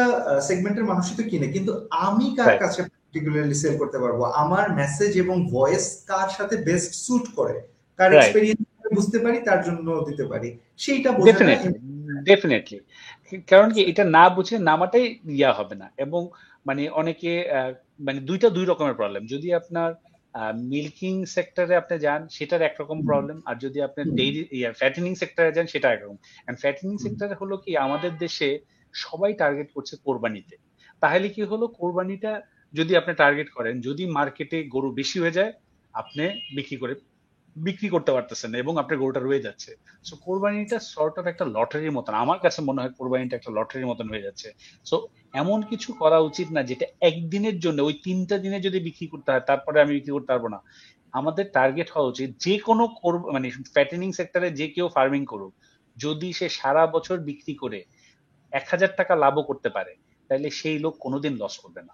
সেগমেন্টের মানুষই তো কিনে, কিন্তু আমি কার কাছে পার্টিকুলারলি সেল করতে পারবো, আমার মেসেজ এবং ভয়েস কার সাথে বেস্ট স্যুট করে, কার এক্সপেরিয়েন্স বুঝতে পারি, তার জন্য দিতে পারি, সেইটা বোঝা। ডেফিনেটলি, কারণ কি এটা না বুঝে নামাটাই ইয়া হবে না। এবং মানে অনেকে মানে দুইটা দুই রকমের প্রবলেম, যদি আপনার মিল্কিং সেক্টরে আপনি যান সেটার একরকম প্রবলেম, আর যদি আপনি ডেইরি ফ্যাটেনিং সেক্টরে যান সেটা একরকম। ফ্যাটেনিং সেক্টরে হলো কি, আমাদের দেশে সবাই টার্গেট করছে কোরবানিতে। তাহলে কি হলো, কোরবানিটা যদি আপনি টার্গেট করেন, যদি মার্কেটে গরু বেশি হয়ে যায় আপনি বিক্রি করে বিক্রি করতে পারতেছেন এবং আপনার গরুটা রয়ে যাচ্ছে। সো কোরবানিটা সর্ট অফ একটা লটারির মতন, আমার কাছে মনে হয় কোরবানিটা একটা লটারির মতন হয়ে যাচ্ছে। সো এমন কিছু করা উচিত না যেটা একদিনের জন্য, ওই তিনটা দিনে যদি বিক্রি করতে হয় তারপরে আমি বিক্রি করতে পারবো না। আমাদের টার্গেট হওয়া উচিত যে কোনো মানে ফ্যাটেনিং সেক্টরে যে কেউ ফার্মিং করুক, যদি সে সারা বছর বিক্রি করে এক হাজার টাকা লাভও করতে পারে তাহলে সেই লোক কোনোদিন লস করবে না।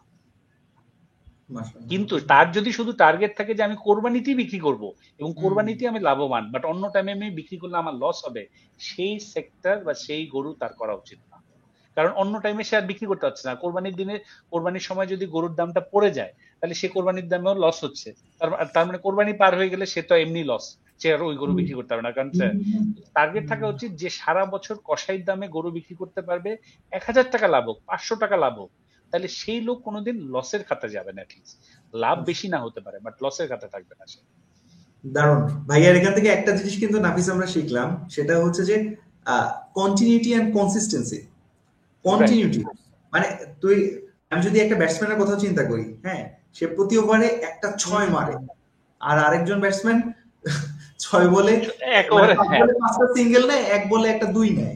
কিন্তু তার যদি শুধু টার্গেট থাকে যে আমি কোরবানিতেই বিক্রি করব এবং কোরবানিতেই আমি লাভবান, বাট অন্য টাইমে আমি বিক্রি করলে আমার লস হবে, সেই সেক্টর বা সেই গরু তার করা উচিত না। কারণ অন্য টাইমে সে আর বিক্রি করতে পারছে না। কোরবানির দিনে, কোরবানির সময় যদি গরুর দামটা পড়ে যায় তাহলে সে কোরবানির দামেও লস হচ্ছে। তার মানে কোরবানি পার হয়ে গেলে সে তো এমনি লস, সে আর ওই গরু বিক্রি করতে পারবে না। কারণ টার্গেট থাকা উচিত যে সারা বছর কষাইয়ের দামে গরু বিক্রি করতে পারবে, এক হাজার টাকা লাভ হোক, পাঁচশো টাকা লাভ হোক, তাহলে সেই লোক কোনোদিন লসের খাতা যাবে না। লাভ বেশি না হতে পারে বাট লসের খাতা থাকবে না। দারুণ ভাইয়া, এখান থেকে একটা জিনিস কিন্তু নাফিস আমরা শিখলাম, সেটা হচ্ছে যে কন্টিনিউটি এন্ড কনসিস্টেন্সি। কন্টিনিউটি মানে তুই, আমি যদি একটা ব্যাটসম্যানের কথা চিন্তা করি, হ্যাঁ, সে প্রতি ওভারে একটা ছয় মারে, আর আরেকজন ব্যাটসম্যান ছয় বলে পাঁচটা সিঙ্গেল নেয়, এক বলে একটা দুই নেয়,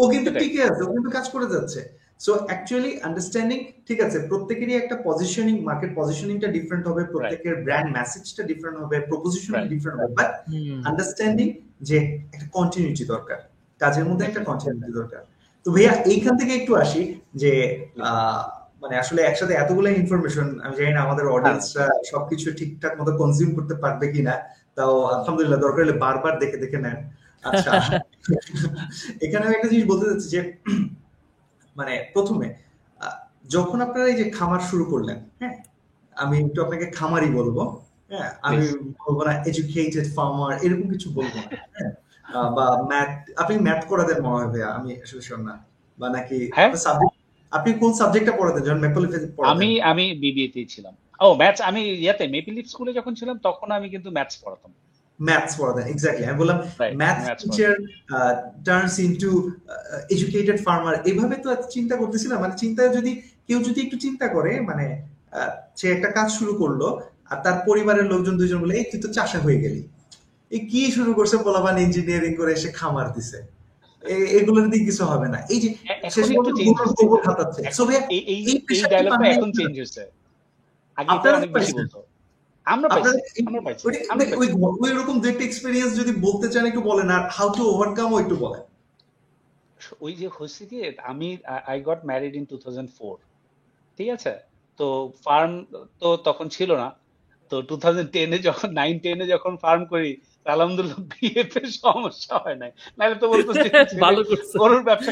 ও কিন্তু টিকে আছে, ও কিন্তু কাজ করে যাচ্ছে। সো অ্যাকচুয়ালি আন্ডারস্ট্যান্ডিং, ঠিক আছে, প্রত্যেকেরই একটা পজিশনিং, মার্কেট পজিশনিংটা ডিফারেন্ট হবে, প্রত্যেকের ব্র্যান্ড মেসেজটা ডিফারেন্ট হবে, প্রপোজিশনটা ডিফারেন্ট হবে, বাট আন্ডারস্ট্যান্ডিং যে একটা কন্টিনিউটি দরকার, কাজের মধ্যে একটা কন্টিনিউটি দরকার। তো ভাইয়া এইখান থেকে একটু আসি যে মানে আসলে একসাথে এতগুলো ইনফরমেশন, আমি জানি না আমাদের অডিয়েন্সরা সবকিছু ঠিকঠাক মতো কনজিউম করতে পারবে কিনা, তাও আলহামদুলিল্লাহ দরকার হলে বারবার দেখে দেখে নেন। আচ্ছা, এখানে আমি একটা জিনিস বলতে চাচ্ছি যে মানে প্রথমে যখন আপনারা এই যে খামার শুরু করলেন, হ্যাঁ, আমি একটু আপনাকে খামারই বলবো, হ্যাঁ, আমি বলবো না এডুকেটেড ফার্মার, এরকম কিছু বলবো না, বা ম্যাথ, আপনি ম্যাথ করাতেন মনে হয় ভাইয়া, আমি আসলে শোন না, বা নাকি আপনি কোন সাবজেক্টটা পড়াতেন যখন মেপল লিফে পড়াতেন? আমি আমি বিবিএতে ছিলাম। ও ম্যাথ, আমি ইয়াতে মেপল লিফ স্কুলে যখন ছিলাম তখন আমি কিন্তু ম্যাথস পড়াতাম। Maths for that, exactly. I বললাম math teacher uh, turns into uh, educated farmer. এভাবে তো চিন্তা করতেছিলাম, মানে চিন্তা যদি কেউ যদি একটু চিন্তা করে, মানে সে একটা কাজ শুরু করলো আর তার পরিবারের লোকজন দুইজন বলে এই তুই তো চাষা হয়ে গেলি, এই কি শুরু করছে বলাবান, ইঞ্জিনিয়ারিং করে এসে খামার দিছে, এগুলোর দিক কিছু হবে না। এই যে শেষ একটু চেঞ্জ হচ্ছে, সবে এই এই ডায়লগটা এখন চেঞ্জ হচ্ছে, আগে তো অনেক বেশি বলতো। আমরা ওইরকম একটা এক্সপেরিয়েন্স যদি বলতে চান একটু বলেন, আর হাউ টু ওভারকামও একটু বলেন। ওই যে হয়েছে কি, আমি I got married in two thousand four, ঠিক আছে, তো ফার্ম তো তখন ছিল না, তো টু থাউজেন্ড টেন এ যখন নাইন টেন এ যখন ফার্ম করি আলহামদুলিল্লাহ বিএফ এর সমস্যা হয় নাই, নাহলে তো বলতো ভালো করছে ওর ব্যবসা।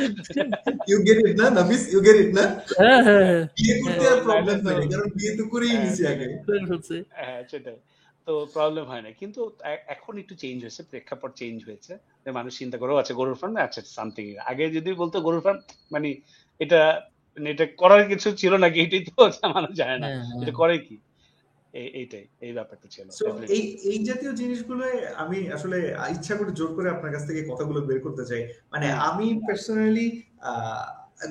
ইউ গেট ইট না নাফিস, ইউ গেট ইট না? হ্যাঁ হ্যাঁ, বিএ করতে আর প্রবলেম হয় না, কারণ বিএ তো করেই নিছি আগে, হ্যাঁ সেটাই তো প্রবলেম হয় না। কিন্তু এখন একটু চেঞ্জ হয়েছে, প্রেক্ষাপট চেঞ্জ হয়েছে, মানুষ চিন্তা করে আছে গরুর ফার্ম, আচ্ছা সামথিং। আগে যদি বলতো গরুর ফার্ম মানে এটা এটা করার কিছু ছিল না, কি এটাই তো মানুষ জানে না এটা করে কি, এইটাই এই ব্যাপারটা ছিল। এই এই জাতীয় জিনিসগুলো আমি আসলে ইচ্ছা করে জোর করে আপনার কাছ থেকে কথাগুলো বের করতে চাই। মানে আমি পার্সোনালি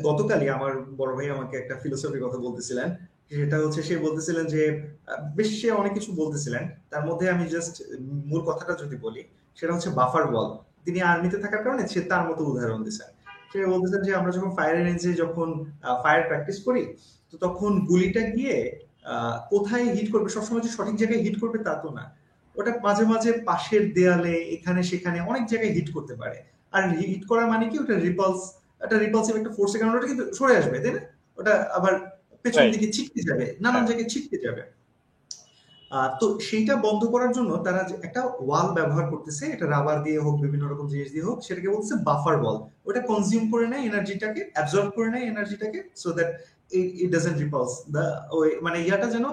গতকালই আমার বড় ভাই আমাকে একটা ফিলোসফি কথা বলতেছিলেন, সেটা হচ্ছে সে বলতেছিলেন যে বেশ সে অনেক কিছু বলতেছিলেন, তার মধ্যে আমি জাস্ট মূল কথাটা যদি বলি সেটা হচ্ছে বাফার ওয়াল। তিনি আর্মিতে থাকার কারণে সে তার মতো উদাহরণ দিচ্ছেন, সে বলতেছেন যে আমরা যখন ফায়ার রেঞ্জে যখন ফায়ার প্র্যাকটিস করি তো তখন গুলিটা গিয়ে কোথায় হিট করবে, সবসময় যে সঠিক জায়গায় হিট করবে তা তো না, ওটা মাঝে মাঝে পাশের দেয়ালে এখানে সেখানে অনেক জায়গায় হিট করতে পারে। আর হিট করা মানে কি, ওটা রিপালস, একটা রিপালসিভ একটা ফোর্সের কারণে ওটা কিন্তু সরে আসবে, তাই না, ওটা আবার পেছন দিকে ছিটকে যাবে, নানান জায়গায় ছিটকে যাবে। আহ তো সেইটা বন্ধ করার জন্য তারা একটা ওয়াল ব্যবহার করতেছে, এটা রাবার দিয়ে হোক বিভিন্ন রকম জিনিস দিয়ে হোক, সেটাকে বলছে বাফার ওয়াল। ওটা কনজিউম করে নেয় এনার্জিটাকে, অ্যাবজর্ব করে নেয় এনার্জিটাকে, so that it doesn't repulse the ওই মানে ইয়াটা যেন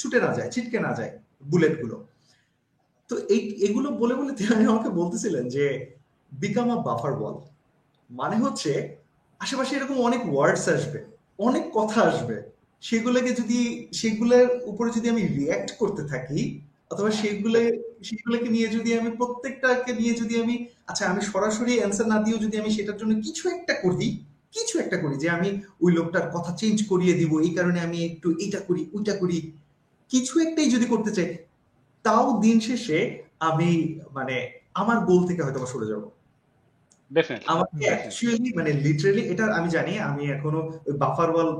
ছুটে না যায়, ছিটকে না যায় বুলেট গুলো। তো এই এগুলো বলে বলে তিনি আমাকে বলতেছিলেন যে become a buffer wall, মানে হচ্ছে আশেপাশে এরকম অনেক ওয়ার্ডস আসবে, অনেক কথা আসবে, সেগুলোকে যদি সেগুলোর উপরে যদি আমি রিয়াক্ট করতে থাকি অথবা সেগুলো সেগুলোকে নিয়ে যদি আমি প্রত্যেকটাকে নিয়ে যদি আমি আচ্ছা আমি সরাসরি অ্যান্সার না দিয়েও যদি আমি সেটার জন্য কিছু একটা করি কিছু একটা করি যে আমি ওই লোকটার কথা চেঞ্জ করিয়ে দিব, এই কারণে আমি একটু এইটা করি ওইটা করি, কিছু একটাই যদি করতে চাই, তাও দিন শেষে আমি মানে আমার গোল থেকে হয়তো সরে যাবো। আমাকে অ্যাকচুয়ালি মানে লিটারেলি এটা আমি জানি আমি এখনো বাফার ওয়াল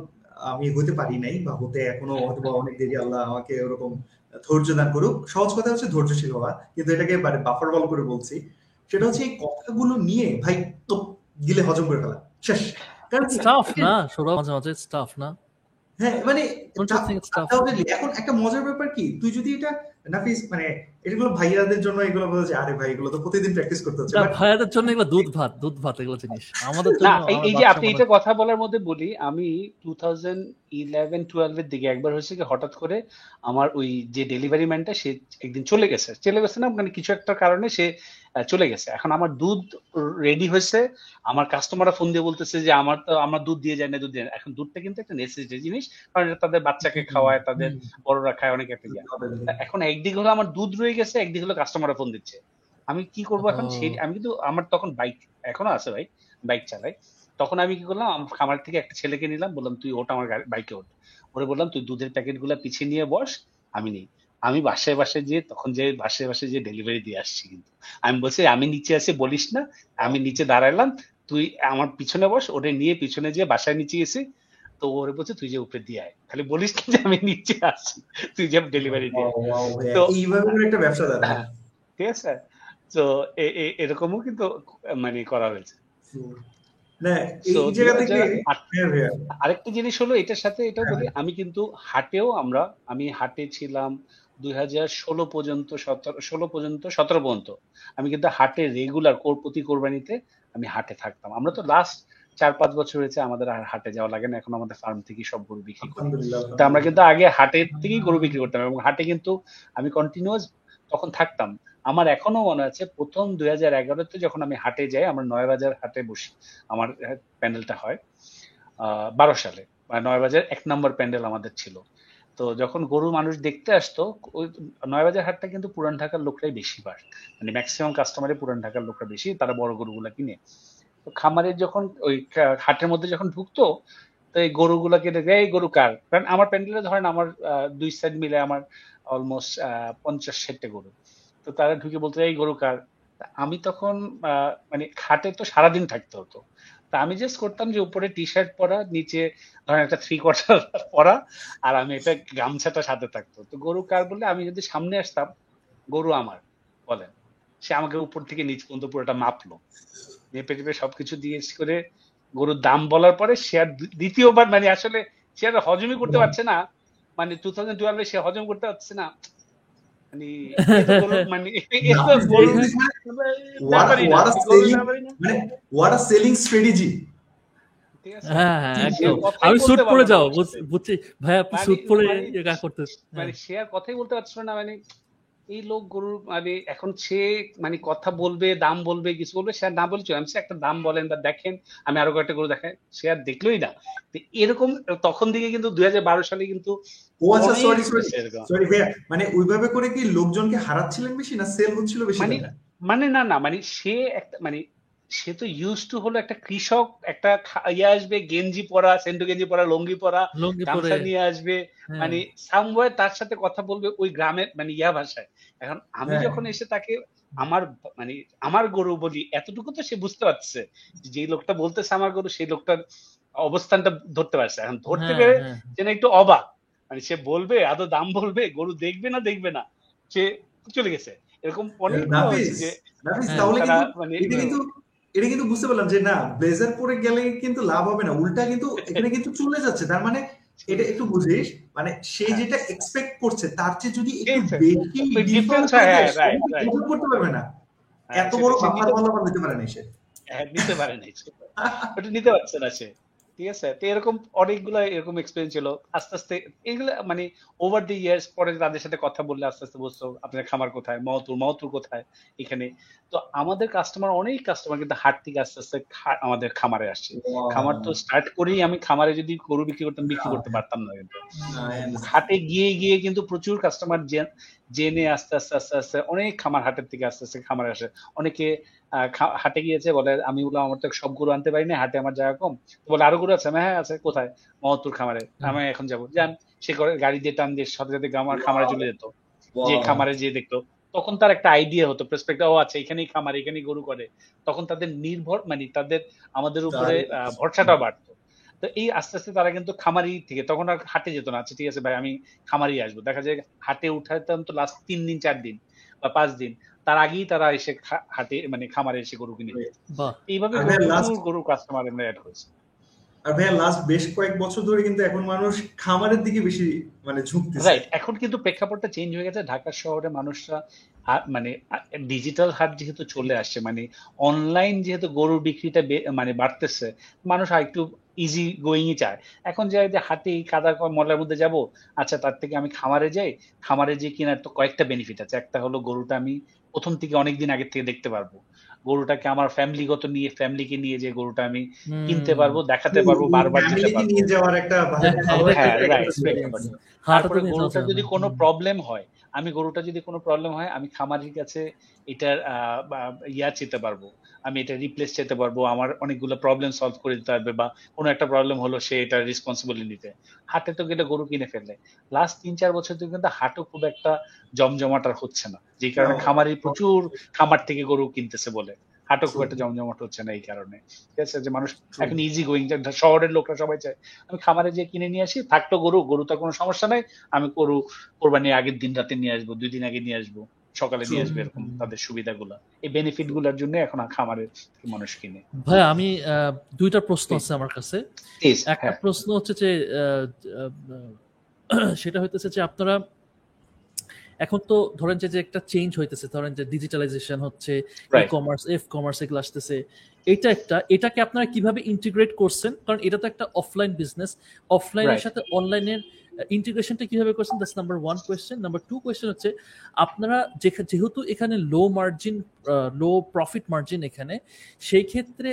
আমি হতে পারি নাই বা হতে এখনো হয়তো অনেক দেরি, আল্লাহ আমাকে ওরকম ধৈর্য দান করুক। সহজ কথা হচ্ছে ধৈর্যশীল হওয়া, কিন্তু এটাকে বাফার ওয়াল করে বলছি সেটা হচ্ছে এই কথাগুলো নিয়ে ভাই তো গিলে হজম করে ফেলা শেষ। হ্যাঁ মানে এখন একটা মজার ব্যাপার কি, তুই যদি এটা নাফিস মানে এগুলো ভাইয়াদের জন্য এগুলো বলছে, আরে ভাই এগুলো তো প্রতিদিন প্র্যাকটিস করতে হচ্ছে, বাট ভাইয়াদের জন্য এগুলো দুধ ভাত দুধ ভাত এগুলো জিনিস আমাদের জন্য না। এই যে আপনি এটা কথা বলার মধ্যে বলি, আমি দুই হাজার এগারো বারো এর দিকে একবার হয়েছে কি হঠাৎ করে আমার ওই যে ডেলিভারি ম্যানটা সে একদিন চলে গেছে, চলে গেছে না মানে কিছু একটা কারণে সে চলে গেছে। এখন আমার দুধ রেডি হয়েছে, আমার কাস্টমাররা ফোন দিয়ে বলতেছে যে আমার তো আমার দুধ দিয়ে যায় না দুধ দিয়ে না। এখন দুধটা কিন্তু একটা নেসেসারি জিনিস, কারণ তাদের বাচ্চাকে খাওয়ায়, তাদের বড়রা খায়, অনেক একটা যায়। এখন একদিক হলো আমার দুধ রয়ে গেছে, একদিক হলো কাস্টমাররা ফোন দিচ্ছে, আমি কি করবো এখন? সেই আমি কিন্তু আমার তখন বাইক এখনো আছে, ভাই বাইক চালাই, তখন আমি কি করলাম আমার খামার থেকে একটা ছেলেকে নিলাম, বললাম তুই ওটা আমার বাইকে ওঠ, ওরে বললাম তুই দুধের প্যাকেট গুলা পিছিয়ে নিয়ে বস, আমি নেই। আমি বাসায় বাসায় যেয়ে তখন যে বাসায় বাসায় যে ডেলিভারি দিয়ে আসছি, কিন্তু আমি বলছি আমি নিচে আসি বলিস না, আমি নিচে দাঁড়ালাম, তুই আমার পিছনে বস, ওটা নিয়ে পিছনে যেয়ে বাসায় নিচে গেছি, তো ওরে বলছে তুই যে উপরে দিয়ে আয়, খালি বলিস না যে আমি নিচে আসি, তুই যে ডেলিভারি দিয়ে আয়। ঠিক আছে, তো এরকমও কিন্তু মানে করা হয়েছে। আরেকটা জিনিস হলো এটার সাথে এটাও বলি, আমি কিন্তু হাটেও আমরা আমি হাটে ছিলাম দুই হাজার ষোলো পর্যন্ত ষোলো পর্যন্ত সতেরো পর্যন্ত আমি কিন্তু হাটে রেগুলার প্রতি কোরবানিতে আমি হাটে থাকতাম। আমরা তো লাস্ট চার পাঁচ বছর হয়েছে আমাদের আর হাটে যাওয়া লাগে না, এখন আমাদের ফার্ম থেকে সব গরু বিক্রি করি। তা আমরা কিন্তু আগে হাটের থেকেই গরু বিক্রি করতাম এবং হাটে কিন্তু আমি কন্টিনিউয়াস তখন থাকতাম। আমার এখনো মনে আছে প্রথম দুই হাজার এগারোতে যখন আমি হাটে যাই, আমরা নয় বাজার হাটে বসি, আমার প্যান্ডেলটা হয় আহ বারো সালে নয় বাজার এক নম্বর প্যান্ডেল আমাদের ছিল। তো যখন গরু মানুষ দেখতে আসতো, নয় বাজার হাটটা কিন্তু পুরান ঢাকার লোকরাই বেশিরভাগ, মানে ম্যাক্সিমাম কাস্টমারে পুরান ঢাকার লোকরা বেশি, তারা বড় গরুগুলা কিনে। তো খামারের যখন ওই হাটের মধ্যে যখন ঢুকতো, তো এই গরুগুলাকে এই গরু কার, কারণ আমার প্যান্ডেলে ধরেন আমার দুই সাইড মিলে আমার অলমোস্ট পঞ্চাশ ষাটটা গরু, তো তারা ঢুকে বলতো এই গরু কার। আমি তখন মানে হাটে তো সারাদিন থাকতে হতো, তা আমি জাস্ট করতাম যে উপরে টি শার্ট পরা, নিচে ধরেন একটা থ্রি কোয়ার্টার পরা, আর আমি এটা গামছাটা সাথে থাকতো। তো গরু কার বললে আমি যদি সামনে আসতাম, গরু আমার বলেন, সে আমাকে উপর থেকে নিচ পর্যন্ত পুরোটা মাপলো, নেপে টেপে সবকিছু জিজ্ঞেস করে গরুর দাম বলার পরে সে আর দ্বিতীয়বার মানে আসলে সে আর হজমই করতে পারছে না, মানে টু থাউজেন্ড টুয়েলভে সে হজম করতে পারছে না। সে আর কথাই বলতে পারছিল না, মানে এই লোক গরুর মানে এখন সে মানে কথা বলবে, দাম বলবে, কিছু বলবে, সে আর না বলছিল আমি সে একটা দাম বলেন বা দেখেন আমি আরো কয়েকটা গরু দেখাই, সে আর দেখলোই না। এরকম তখন থেকে কিন্তু দুই হাজার বারো সালে কিন্তু মানে ওইভাবে করে কি লোকজনকে হারাচ্ছিলেন বেশি না সেল হচ্ছিল বেশি? মানে মানে না না মানে সে একটা মানে সে তো ইউজ টু হলো একটা কৃষক, একটা ইয়ে আসবে গেঞ্জি পরা, সেন্টু গেঞ্জি পরা, লঙ্গি পরা, গামছা নিয়ে আসবে, মানে সামওয়ে তার সাথে কথা বলবে ওই গ্রামের মানে ইয়া ভাষায়। এখন আমি যখন এসে তাকে আমার মানে আমার গরু বলি, এতটুকু তো সে বুঝতে পারছে যে লোকটা বলতেছে আমার গরু, সেই লোকটার অবস্থানটা ধরতে পারছে। এখন ধরতে পেরে যেন একটু অবাক, মানে সে বলবে আদৌ দাম বলবে, গরু দেখবে না দেখবে না, সে চলে গেছে। এরকম অনেক মানে এটা কিন্তু বুঝতে পারলাম যে না ব্লেজার পরে গেলে কিন্তু লাভ হবে না, উল্টা কিন্তু এখানে কিন্তু চলে যাচ্ছে। তার মানে এটা একটু বুঝিস মানে সে যেটা এক্সপেক্ট করছে তার চেয়ে যদি একটু বেশি ডিফারেন্স হয়, এটা করতে পারবে না, এত বড় মাথার বলা নিতে পারে না সে, নিতে পারে না, এটা নিতে পারছে না সে। ঠিক আছে। তো এরকম অনেকগুলো এরকম এক্সপেরিয়েন্স ছিল। আস্তে আস্তে এগুলো মানে ওভার দি ইয়ার্স পরে তাদের সাথে কথা বললে আস্তে আস্তে বুঝতো আপনার খামার কোথায়, মহতুর মহতুর কোথায় এখানে। তো আমাদের কাস্টমার অনেক কাস্টমার কিন্তু হাট থেকে আস্তে আস্তে আমাদের খামারে আসছে। খামার তো স্টার্ট করেই আমি খামারে যদি গরু বিক্রি করতাম বিক্রি করতে পারতাম না, কিন্তু হাটে গিয়ে গিয়ে কিন্তু প্রচুর কাস্টমার জেনে আস্তে আস্তে আস্তে আস্তে অনেক খামার হাটের থেকে আস্তে আস্তে খামারে আসে। অনেকে হাটে গিয়েছে বলে আমি বললাম আমার তো সব গরু আনতে পারি না, হাটে আমার জায়গা কম। বলে আরো গরু আছে? হ্যাঁ আছে। কোথায়? মহতুর খামারে। আমি এখন যাবো, যান। সে করে গাড়ি দিয়ে টান দিয়ে সাথে সাথে আমার খামারে চলে যেত। যে খামারে যে দেখতো তখন তার একটা আইডিয়া হতো, পার্সপেক্টিভ, ও আচ্ছা এখানেই খামার, এখানেই গরু করে। তখন তাদের নির্ভর মানে তাদের আমাদের উপরে ভরসাটা বাড়তো। তো এই আস্তে আস্তে তারা কিন্তু খামারি থেকে তখন আর হাটে যেত না। আচ্ছা ঠিক আছে ভাই আমি খামারি আসবো। দেখা যায় হাটে উঠাতাম তো লাস্ট তিন দিন চার দিন বা পাঁচ দিন তার আগেই তারা এসে হাটে মানে খামারে এসে গরু কিনে যেত। এইভাবে গরু কাস্টমার আমরা অ্যাড করেছি। আর ভাইয়া লাস্ট বেশ কয়েক বছর ধরে কিন্তু এখন মানুষ খামারের দিকে বেশি মানে ঝুঁকতেছে, রাইট? এখন কিন্তু প্রেক্ষাপটটা চেঞ্জ হয়ে গেছে। ঢাকা শহরে মানুষরা মানে ডিজিটাল হাট যেহেতু চলে আসছে, মানে অনলাইন যেহেতু গরুর বিক্রিটা মানে বাড়তেছে, মানুষ আর একটু ইজি গোয়িং ই চায়। এখন যাই যে হাটে কাদা মলার মধ্যে যাব, আচ্ছা তার থেকে আমি খামারে যাই। খামারে যে কিনার তো কয়েকটা বেনিফিট আছে। একটা হলো গরুটা আমি প্রথম থেকে অনেকদিন আগে থেকে দেখতে পারবো, গরুটাকে আমার ফ্যামিলিগত নিয়ে ফ্যামিলিকে নিয়ে যে গরুটা আমি কিনতে পারবো, দেখাতে পারবো, বারবার নিয়ে যাওয়ার একটা, হ্যাঁ রাইট। তারপরে গরুটা যদি কোনো প্রবলেম হয়, আমি গরুটা যদি কোনো প্রবলেম হয় আমি খামারের কাছে এটার ইয়া চেতে পারবো, আমি এটা রিপ্লেস চেতে পারবো, আমার অনেকগুলো প্রবলেম সলভ করে দিতে পারবে, বা কোনো একটা প্রবলেম হলো সে এটা রেসপন্সিবিলিটি নিতে। হাটে তো গেলে গরু কিনে ফেললে লাস্ট তিন চার বছর ধরে কিন্তু হাটও খুব একটা জমজমাটার হচ্ছে না, যে কারণে খামারি প্রচুর খামার থেকে গরু কিনতেছে বলে হাটও খুব একটা জমজমাট হচ্ছে না। এই কারণে ঠিক আছে যে মানুষ এখন ইজি গোয়িং, শহরের লোকরা সবাই চায় আমি খামারে যে কিনে নিয়ে আসি, থাকতো গরু, গরুটা কোনো সমস্যা নাই, আমি গরু কোরবানির আগের দিন রাতে নিয়ে আসবো, দুই দিন আগে নিয়ে আসবো, সকালে নিয়ে আসবে, এরকম তাদের সুবিধাগুলো। এই বেনিফিটগুলোর জন্য এখন খামারের মানুষ কিনে। ভাই আমি দুইটা প্রশ্ন আছে আমার কাছে। একটা প্রশ্ন হচ্ছে যে সেটা হইতেছে যে আপনারা এখন তো ধরেন যে একটা চেঞ্জ হইতেছে, ধরেন যে ডিজিটালাইজেশন হচ্ছে, ই কমার্স, এফ কমার্স এগুলো আসতেছে, এটা একটা, এটাকে আপনারা কিভাবে ইন্টিগ্রেট করছেন? কারণ এটা তো একটা অফলাইন বিজনেস, অফলাইনের সাথে অনলাইনের ইন্টিগ্রেশনটা কিভাবে করছেন? That's number one question. Number two question হচ্ছে আপনারা যেহেতু এখানে low margin, low profit margin এখানে, সেই ক্ষেত্রে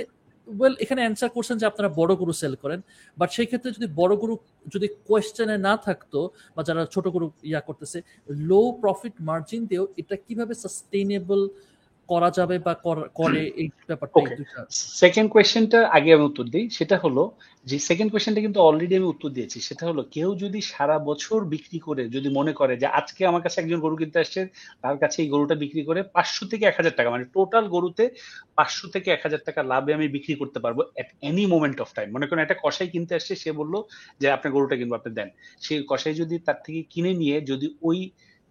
ওয়েল এখানে অ্যান্সার করছেন যে আপনারা বড় গরু সেল করেন, বাট সেই ক্ষেত্রে যদি বড় গরু যদি কোয়েশ্চেনে না থাকতো বা যারা ছোট গরু ইয়া করতেছে, লো প্রফিট মার্জিন দিয়েও এটা কিভাবে সাস্টেইনেবল করা যাবে বা করে এই ব্যাপারটা? সেকেন্ড কোয়েশ্চেনটা আগে আমি উত্তর দিই। সেটা হলো যে সেকেন্ড কোয়েশ্চেনটা কিন্তু অলরেডি আমি উত্তর দিয়েছি। সেটা হলো কেউ যদি সারা বছর বিক্রি করে যদি মনে করে যে আজকে আমার কাছে একজন গরু কিনতে আসছে, তার কাছে এই গরুটা বিক্রি করে পাঁচশো থেকে এক হাজার টাকা মানে টোটাল গরুতে পাঁচশো থেকে এক হাজার টাকা লাভে আমি বিক্রি করতে পারবো at any moment of time. মনে করেন একটা কষাই কিনতে আসছে, সে বললো যে আপনার গরুটা কিনবো, আপনি দেন। সেই কষাই যদি তার থেকে কিনে নিয়ে যদি ওই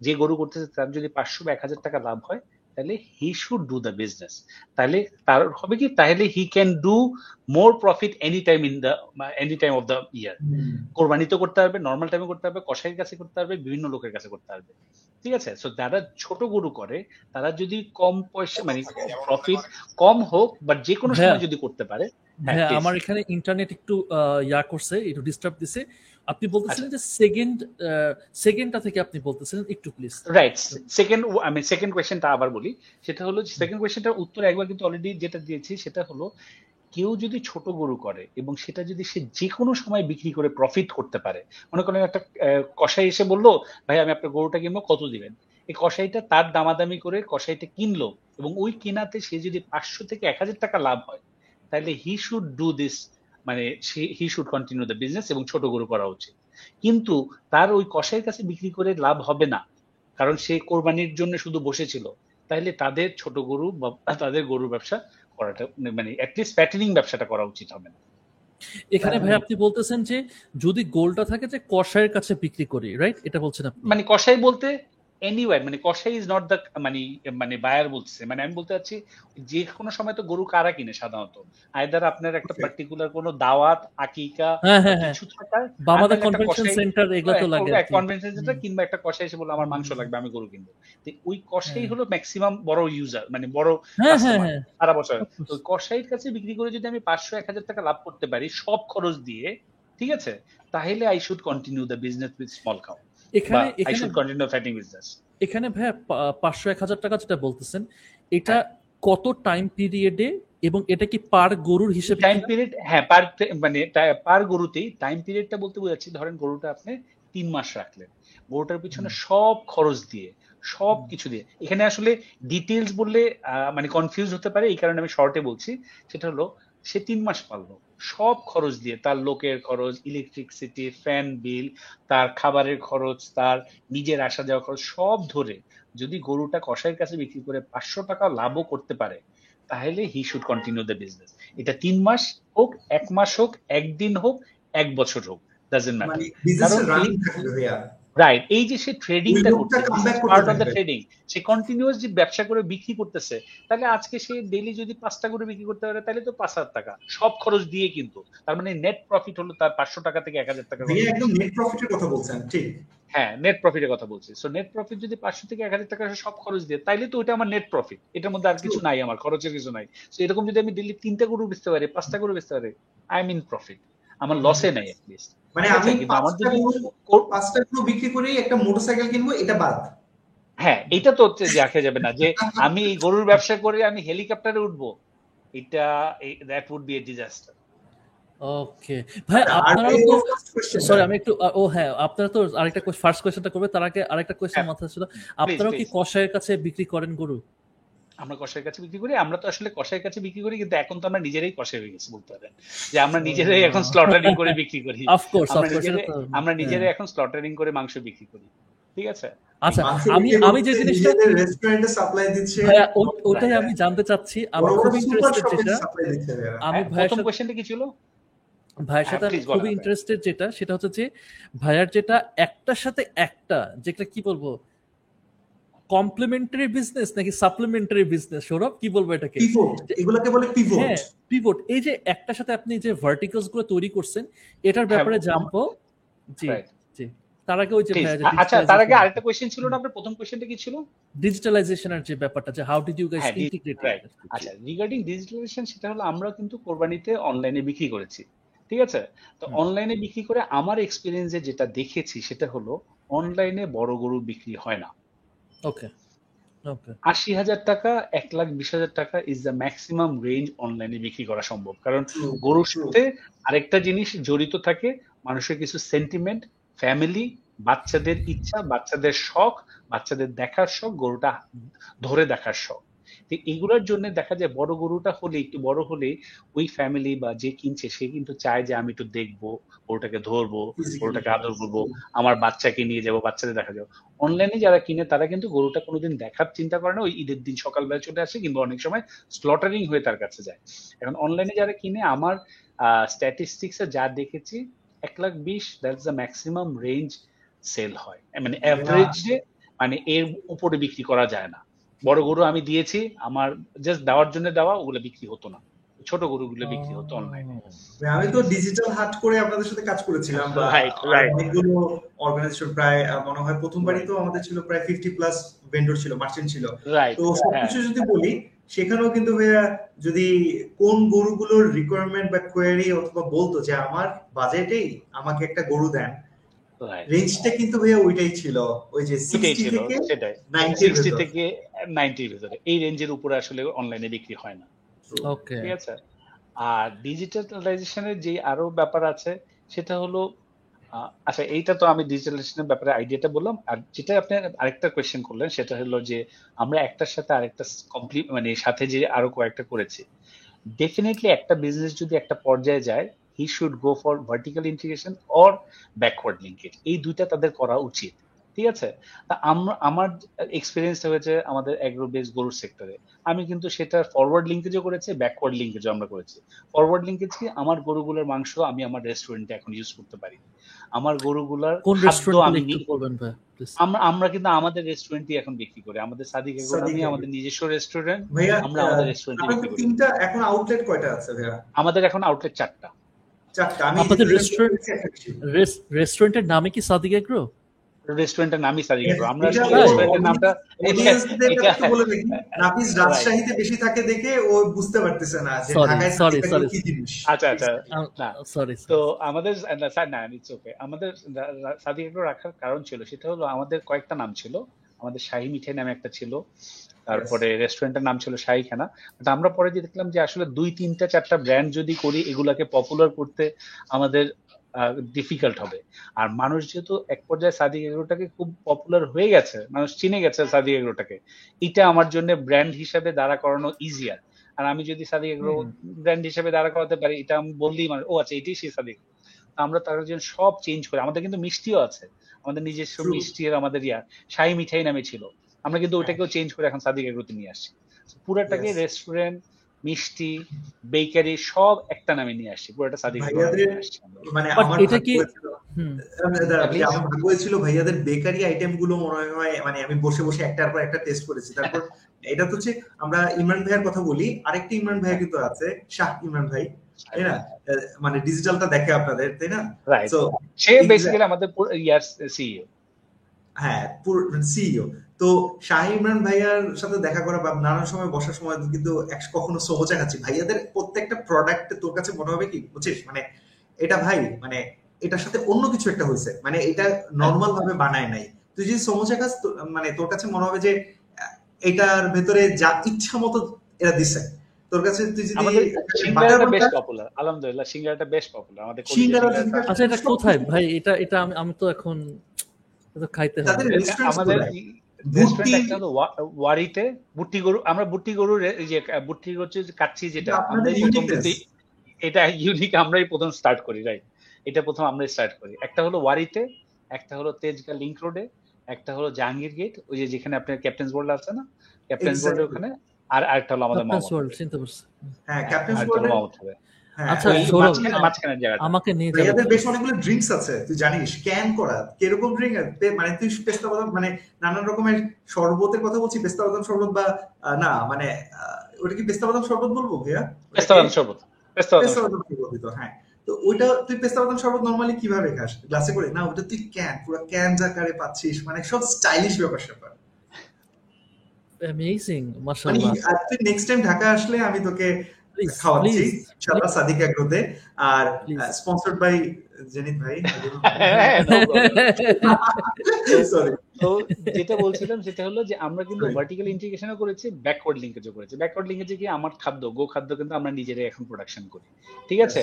যে গরু করতেছে তার যদি পাঁচশো বা এক হাজার টাকা লাভ হয়, তাহলে he should do the business, তাহলে তার হবে কি, তাহলে he can do more profit anytime in the anytime of the year. কোরবানি তো করতে পারবে, নর্মাল টাইমে করতে পারবে, কসাইয়ের কাছে করতে পারবে, বিভিন্ন লোকের কাছে করতে পারবে, ঠিক আছে। সো যারা ছোট গরু করে তারা যদি কম পয়সা মানে প্রফিট কম হোক বাট যে কোনো সময় যদি করতে পারে। হ্যাঁ আমার এখানে ইন্টারনেট একটু ইয়া করছে, একটু ডিস্টার্ব দিছে। আপনি বলতেছিলেন যে সেকেন্ড সেকেন্ডটা থেকে আপনি বলতেছিলেন একটু প্লিজ, রাইট? সেকেন্ড আমি সেকেন্ড কোয়েশ্চেনটা আবার বলি। সেটা হলো সেকেন্ড কোয়েশ্চেনটার উত্তর একবার কিন্তু অলরেডি যেটা দিয়েছি, সেটা হলো কেউ যদি ছোট গরু করে এবং সেটা যদি সে যে কোনো সময় বিক্রি করে প্রফিট করতে পারে। মনে করেন একটা কসাই এসে বললো ভাই আমি আপনার গরুটা কিনবো, কত দিবেন? এই কসাইটা তার দামাদামি করে কসাইটা কিনলো এবং ওই কেনাতে সে যদি পাঁচশো থেকে এক হাজার টাকা লাভ হয়, তাহলে হি শুড ডু দিস, মানে he should continue the business এবং ছোট গরু করা উচিত। কিন্তু তার ওই কসাইয়ের কাছে বিক্রি করে লাভ হবে না, কারণ সে কোরবানির জন্য শুধু বসেছিল। তাহলে তাদের ছোট গরু বা তাদের গরুর ব্যবসা করাটা মানে অ্যাটলিস্ট প্যাটার্নিং ব্যবসাটা করা উচিত হবে না। এখানে ভাই আপনি বলতেছেন যে যদি গোলটা থাকে যে কসাইয়ের কাছে বিক্রি করি, রাইট? এটা বলছেন আপনি, মানে কসাই বলতে এনিওয়ার মানে কসাই ইজ নট দ্য মানে মানে বায়ার বলছে, মানে আমি বলতে চাচ্ছি যে কোনো সময় তো গরু কারা কিনে সাধারণত, আইদার আপনার একটা পার্টিকুলার কোনো দাওয়াত আকিকা কিছু থাকার বাবাদা কনভেনশন সেন্টার এগুলো তো লাগে, কনভেনশন সেন্টার কিংবা একটা কসাই এসে বলে আমার মাংস লাগবে আমি গরু কিনবো, তো ওই কসাই হলো ম্যাক্সিমাম বড় ইউজার মানে বড় কাস্টমার সারা বছর। তো কসাইয়ের কাছে বিক্রি করে যদি আমি পাঁচশো এক হাজার টাকা লাভ করতে পারি সব খরচ দিয়ে, ঠিক আছে, তাহলে I should continue the business with small cow. এখানে এখানে ভাইয়া পাঁচশো এক হাজার টাকা যেটা বলতেছেন এটা কত টাইম পিরিয়ডে এবং এটা কি পার গরুর হিসেবে টাইম পিরিয়ড? হ্যাঁ, পার মানে পার গরুতেই টাইম পিরিয়ডটা বলতে বুঝাচ্ছি। ধরেন গরুটা আপনি তিন মাস রাখলেন, গরুটার পিছনে সব খরচ দিয়ে সব কিছু দিয়ে, এখানে আসলে ডিটেলস বললে মানে কনফিউজ হতে পারে, এই কারণে আমি শর্টে বলছি। সেটা হলো সে তিন মাস পাললো সব খরচ দিয়ে, তার লোকের খরচ, ইলেকট্রিসিটি, ফ্যান বিল, তার খাবারের খরচ, তার নিজের আসা যাওয়া খরচ সব ধরে যদি গরুটা কসাইয়ের কাছে বিক্রি করে পাঁচশো টাকা লাভও করতে পারে তাহলে he should continue the business. এটা তিন মাস হোক, এক মাস হোক, একদিন হোক, এক বছর হোক, ডাজন্ট ম্যাটার। রাইট, এই যে সে ট্রেডিংটা ট্রেডিং সে কন্টিনিউয়াস যে ব্যবসা করে বিক্রি করতেছে, তাহলে আজকে সে ডেইলি যদি পাঁচটা করে বিক্রি করতে পারে তাহলে তো পাঁচ হাজার টাকা সব খরচ দিয়ে, কিন্তু তার মানে নেট প্রফিট হলো তার পাঁচশো টাকা থেকে এক হাজার টাকা। একদম নেট প্রফিটের কথা বলছেন? ঠিক, হ্যাঁ নেট প্রফিটের কথা বলছি। সো নেট প্রফিট যদি পাঁচশো থেকে এক হাজার টাকা সব খরচ দিয়ে, তাইলে তো ওইটা আমার নেট প্রফিট, এটার মধ্যে আর কিছু নাই, আমার খরচের কিছু নাই। সো এরকম যদি আমি ডেইলি তিনটা গরু বেচতে পারি, পাঁচটা গরু বেচতে পারি, আই এম ইন প্রফিট, আমার লসে নাই। মানে আমি পাঁচটা গরু বিক্রি করে একটা মোটরসাইকেল কিনবো এটা বাদ। হ্যাঁ, এটা তো দেখা যাবে না যে আমি গরুর ব্যবসা করে আমি হেলিকপ্টারে উঠবো, এটা that would be a disaster. Okay ভাই, আপনারা তো সরি আমি একটু ও হ্যাঁ আপনারা তো আরেকটা ফার্স্ট কোশ্চেনটা করবে, তার আগে আরেকটা কোশ্চেন মাথায় ছিল, আপনারা কি কসাইয়ের কাছে বিক্রি করেন গরু? আমরা কসাইয়ের কাছে বিক্রি করি, আমরা তো আসলে কসাইয়ের কাছে বিক্রি করি, কিন্তু এখন তো আমরা নিজেরাই কসাই হয়ে গেছি বলতে পারেন, যে আমরা নিজেরাই এখন স্লটারিং করে বিক্রি করি। অফকোর্স আমরা নিজেরাই এখন স্লটারিং করে মাংস বিক্রি করি, ঠিক আছে। আচ্ছা আমি আমি যে জিনিসটা রেস্টুরেন্টে সাপ্লাই দিচ্ছে ওটাই আমি জানতে চাচ্ছি। আমার খুব ইন্টারেস্টেড যেটা আমি ভাইয়া প্রথম কোশ্চেনটা কি ছিল ভাইয়ের সাথে খুব ইন্টারেস্টেড যেটা সেটা হচ্ছে যে ভাইয়ার যেটা একটার সাথে একটা যেটা কি বলবো কমপ্লিমেন্টারি বিজনেস নাকি সাপ্লিমেন্টারি বিজনেস, সৌরভ কি বলবো এটাকে? এগুলোকে বলে পিভট। হ্যাঁ পিভট, এই যে একটার সাথে আপনি যে ভার্টিকালস গুলো তৈরি করছেন এটার ব্যাপারে জানবো। জি জি, তার আগে ওই যে আচ্ছা তার আগে আরেকটা কোশ্চেন ছিল না, আপনার প্রথম কোশ্চেনটা কি ছিল? ডিজিটালাইজেশনের যে ব্যাপারটা, যে how did you guys integrate. আচ্ছা রিগার্ডিং ডিজিটালাইজেশন, সেটা হলো আমরা কিন্তু কোরবানিতে অনলাইনে বিক্রি করেছি, ঠিক আছে। তো অনলাইনে বিক্রি করে আমার এক্সপেরিয়েন্সে যেটা দেখেছি সেটা হলো অনলাইনে বড় গরু বিক্রি হয় না। Okay. Okay. আশি হাজার টাকা এক লাখ বিশ হাজার টাকা ইজ দ্য ম্যাক্সিমাম রেঞ্জ অনলাইনে বিক্রি করা সম্ভব, কারণ গরুর সাথে আরেকটা জিনিস জড়িত থাকে, মানুষের কিছু সেন্টিমেন্ট, ফ্যামিলি, বাচ্চাদের ইচ্ছা, বাচ্চাদের শখ, বাচ্চাদের দেখার শখ, গরুটা ধরে দেখার শখ। এগুলোর জন্য দেখা যায় বড় গরুটা হলে একটু বড় হলে ওই ফ্যামিলি বা যে কিনছে সে কিন্তু চায় যে আমি একটু দেখবো, গরুটাকে ধরবো, গরুটাকে আদর করবো, আমার বাচ্চাকে নিয়ে যাবো, বাচ্চাদের দেখা যাবো। অনলাইনে যারা কিনে তারা কিন্তু গরুটা কোনোদিন দেখার চিন্তা করে না, ওই ঈদের দিন সকালবেলা চলে আসে কিংবা অনেক সময় স্লটারিং হয়ে তার কাছে যায়। এখন অনলাইনে যারা কিনে আমার আহ স্ট্যাটিস্টিক্সে যা দেখেছি এক লাখ বিশ that's the maximum range sell হয়, মানে অ্যাভারেজে মানে এর উপরে বিক্রি করা যায় না। বড় গরু আমি দিয়েছি আমার জাস্ট দেওয়ার জন্য দেওয়া, ওগুলো বিক্রি হতো না, ছোট গরুগুলো বিক্রি হতো অনলাইনে। আমি তো ডিজিটাল হাট করে আপনাদের সাথে কাজ করেছিলাম, রাইট রাইট, অনেকগুলো অর্গানাইজেশন প্রায় মনে হয় প্রথমবারই তো আমাদের ছিল প্রায় পঞ্চাশ প্লাস ভেন্ডর ছিল, মার্চেন্ট ছিল। তো সবকিছু যদি বলি সেখানেও কিন্তু ভাইয়া যদি কোন গরুগুলোর রিকোয়ারমেন্ট বা কোয়েরি অথবা বলতো যে আমার বাজেটেই আমাকে একটা গরু দেন, রেঞ্জটা কিন্তু ভাইয়া ওইটাই ছিল, ওই যে ষাট থেকে নব্বই এর ভিতরে, এই রেঞ্জের উপরে আসলে অনলাইনে বিক্রি হয় না। ওকে ঠিক আছে। আর ডিজিটালাইজেশনের যে আরো ব্যাপার আছে সেটা হলো, আচ্ছা এইটা তো আমি ডিজিটালাইজেশনের ব্যাপারে আইডিয়াটা বললাম, আর যেটা আপনি আরেকটা কোয়েশ্চেন করলেন সেটা হলো যে আমরা একটার সাথে আরেকটা কমপ্লিট মানে সাথে যে আরো কয়েকটা করেছি। ডেফিনেটলি একটা বিজনেস যদি একটা পর্যায়ে যায় he should go for vertical integration or backward linkage, এই দুইটা তাদের করা উচিত, ঠিক আছে। তা আমরা আমার এক্সপিরিয়েন্সটা হয়েছে আমাদের অ্যাগ্রো বেস গরুর সেক্টরে, আমি কিন্তু সেটা ফরওয়ার্ড লিঙ্কেজও করেছি, ব্যাকওয়ার্ড লিঙ্কেজও আমরা করেছি। ফরওয়ার্ড লিঙ্কেজ কি, আমার গরুগুলোর মাংস আমি আমার রেস্টুরেন্টে এখন ইউজ করতে পারি, আমার গরুগুলোর আমরা আমরা কিন্তু আমাদের রেস্টুরেন্টই এখন বিক্রি করি, আমাদের সাদিক এগ্রো নামে আমাদের নিজস্ব রেস্টুরেন্ট, আমরা আমাদের রেস্টুরেন্টে বিক্রি করি। তিনটা এখন আউটলেট কয়টা আছে ভাইয়া? আমাদের এখন আউটলেট চারটা। চারটা আমি আমাদের রেস্টুরেন্ট রেস্টুরেন্টের নামে কি সাদিক এগ্রো? রেস্টুরেন্টের নামই সাদিক এগ্রো। আমরা রেস্টুরেন্টের নামটা নাফিস রাজশাহীতে বেশি থাকে দেখে ও বুঝতে পারতেছে না যে ঢাকায় সরি সরি কি জিনিস। আচ্ছা আচ্ছা না সরি, তো আমাদের না ইটস ওকে। আমাদের সাদিক এগ্রো রাখার কারণ ছিল, সেটা হলো আমাদের কয়েকটা নাম ছিল, আমাদের শাহী মিঠাই নামে একটা ছিল, তারপরে রেস্টুরেন্টের নাম ছিল শাহীখানা। বাট আমরা পরে যে দেখলাম যে আসলে দুই তিনটা চারটা ব্র্যান্ড যদি করি এগুলাকে পপুলার করতে আমাদের ডিফিকাল্ট হবে। আর মানুষ যেহেতু এক পর্যায়ে সাদিক এগ্রোটাকে খুব পপুলার হয়ে গেছে, মানুষ চিনে গেছে সাদিক এগ্রোটাকে, এটা আমার জন্য ব্র্যান্ড হিসাবে দাঁড়া করানো ইজিয়ার। আর আমি যদি সাদিক এগ্রো ব্র্যান্ড হিসাবে দাঁড়া করাতে পারি, এটা আমি বললেই মানে ও আচ্ছা এটাই সেই সাদিক। আমরা তার জন্য সব চেঞ্জ করি, আমাদের কিন্তু মিষ্টিও আছে, আমাদের নিজস্ব মিষ্টি আর আমাদের ইয়া শাহী মিঠাই নামে ছিল, আমরা কিন্তু ওটাকেও চেঞ্জ করে এখন সাদিক এগ্রোতে নিয়ে আসছি। পুরোটাকে রেস্টুরেন্ট, মিষ্টি, বেকারি সব একটা নামে নিয়ে আসছি, পুরোটা সাদিক এগ্রো। মানে আমার এটা কি ছিল ভাইয়াদের বেকারি আইটেম গুলো মনে হয় মানে আমি বসে বসে একটার পর একটা টেস্ট করেছি। তারপর এটা তো হচ্ছে আমরা ইমরান ভাইয়ের কথা বলি, আরেকটা ইমরান ভাইয়া কিন্তু আছে, শাহ ইমরান ভাই, তাই না? মানে ডিজিটালটা দেখে আপনাদের, তাই না? সো সে বেসিক্যালি আমাদের ইয়ার সিইও, হ্যাঁ পুরো সিইও। তো শাহী ইমরান ভাইয়ার সাথে দেখা করা বা নানান সময় বসার সময় কিন্তু কখনো সমোচা খাচ্ছি, ভাইয়াদের প্রত্যেকটা প্রোডাক্ট তোর কাছে মনে হবে কি বুঝছিস মানে এটা ভাই মানে এটার সাথে অন্য কিছু একটা হয়েছে, মানে এটা নর্মাল ভাবে বানায় নাই। তুই যদি সমোচা খাস মানে তোর কাছে মনে হবে যে এটার ভেতরে যা ইচ্ছা মতো এরা দিছে তোর কাছে। তুই যদি সিঙ্গারাটা বেশ পপুলার, আলহামদুলিল্লাহ সিঙ্গারাটা বেশ পপুলার আমাদের। আচ্ছা এটা কোথায় ভাই? এটা এটা আমি আমি তো এখন এটা খাইতে হবে আমাদের ওয়ারিতে বুটি গরু, আমরা বুটি গরু বুটি হচ্ছে কাচ্ছি, যেটা এটা ইউনিক, আমরাই প্রথম স্টার্ট করি, রাইট? এটা প্রথম আমরাই স্টার্ট করি। একটা হলো ওয়ারিতে, একটা হলো তেজগাঁ লিংক রোডে, একটা হলো জাহাঙ্গীর গেট, ওই যে যেখানে আপনার ক্যাপ্টেন্স বোর্ড আছে না, ক্যাপ্টেন্স বোর্ডের ওখানে, আর আরেকটা হলো আমাদের মাউন্ট বোর্ড, চিনতে পারছেন? হ্যাঁ ক্যাপ্টেন্স বোর্ড মাউন্ট হবে। আচ্ছা মাঝখানে জায়গাটা আমাকে নিয়ে যাও। এদের বেশ অনেকগুলো ড্রিঙ্কস আছে তুই জানিস, ক্যান করা কিরকম ড্রিঙ্ক মানে তুই পেস্তা বাদাম মানে নানান রকমের শরবতের কথা বলছি, পেস্তা বাদাম শরবত বা না মানে ওটা কি পেস্তা বাদাম শরবত বলবো ভাইয়া? পেস্তা বাদাম শরবত, পেস্তা বাদাম শরবত বলবি তো, হ্যাঁ। তো ওইটা তুই পেস্তা বাদাম শরবত নরমালি কিভাবে খাস? গ্লাসে করে না, ওটা তুই ক্যান পুরো ক্যান জাকারে পাচ্ছিস, মানে সব স্টাইলিশ ব্যাপার স্যাপার। অ্যামেজিং মাশাআল্লাহ। আর তুই নেক্সট টাইম ঢাকা আসলে আমি তোকে সাদিক এগ্রোতে, আর স্পন্সর্ড বাই জেনিথ ভাই। তো যেটা বলছিলাম সেটা হলো যে আমরা কিন্তু ভার্টিক্যাল ইন্টিগ্রেশনও করেছি, ব্যাকওয়ার্ড লিঙ্কেজও করেছি। ব্যাকওয়ার্ড লিঙ্কেজে কি আমার খাদ্য গো খাদ্য কিন্তু আমরা নিজেরাই এখন প্রোডাকশন করি, ঠিক আছে?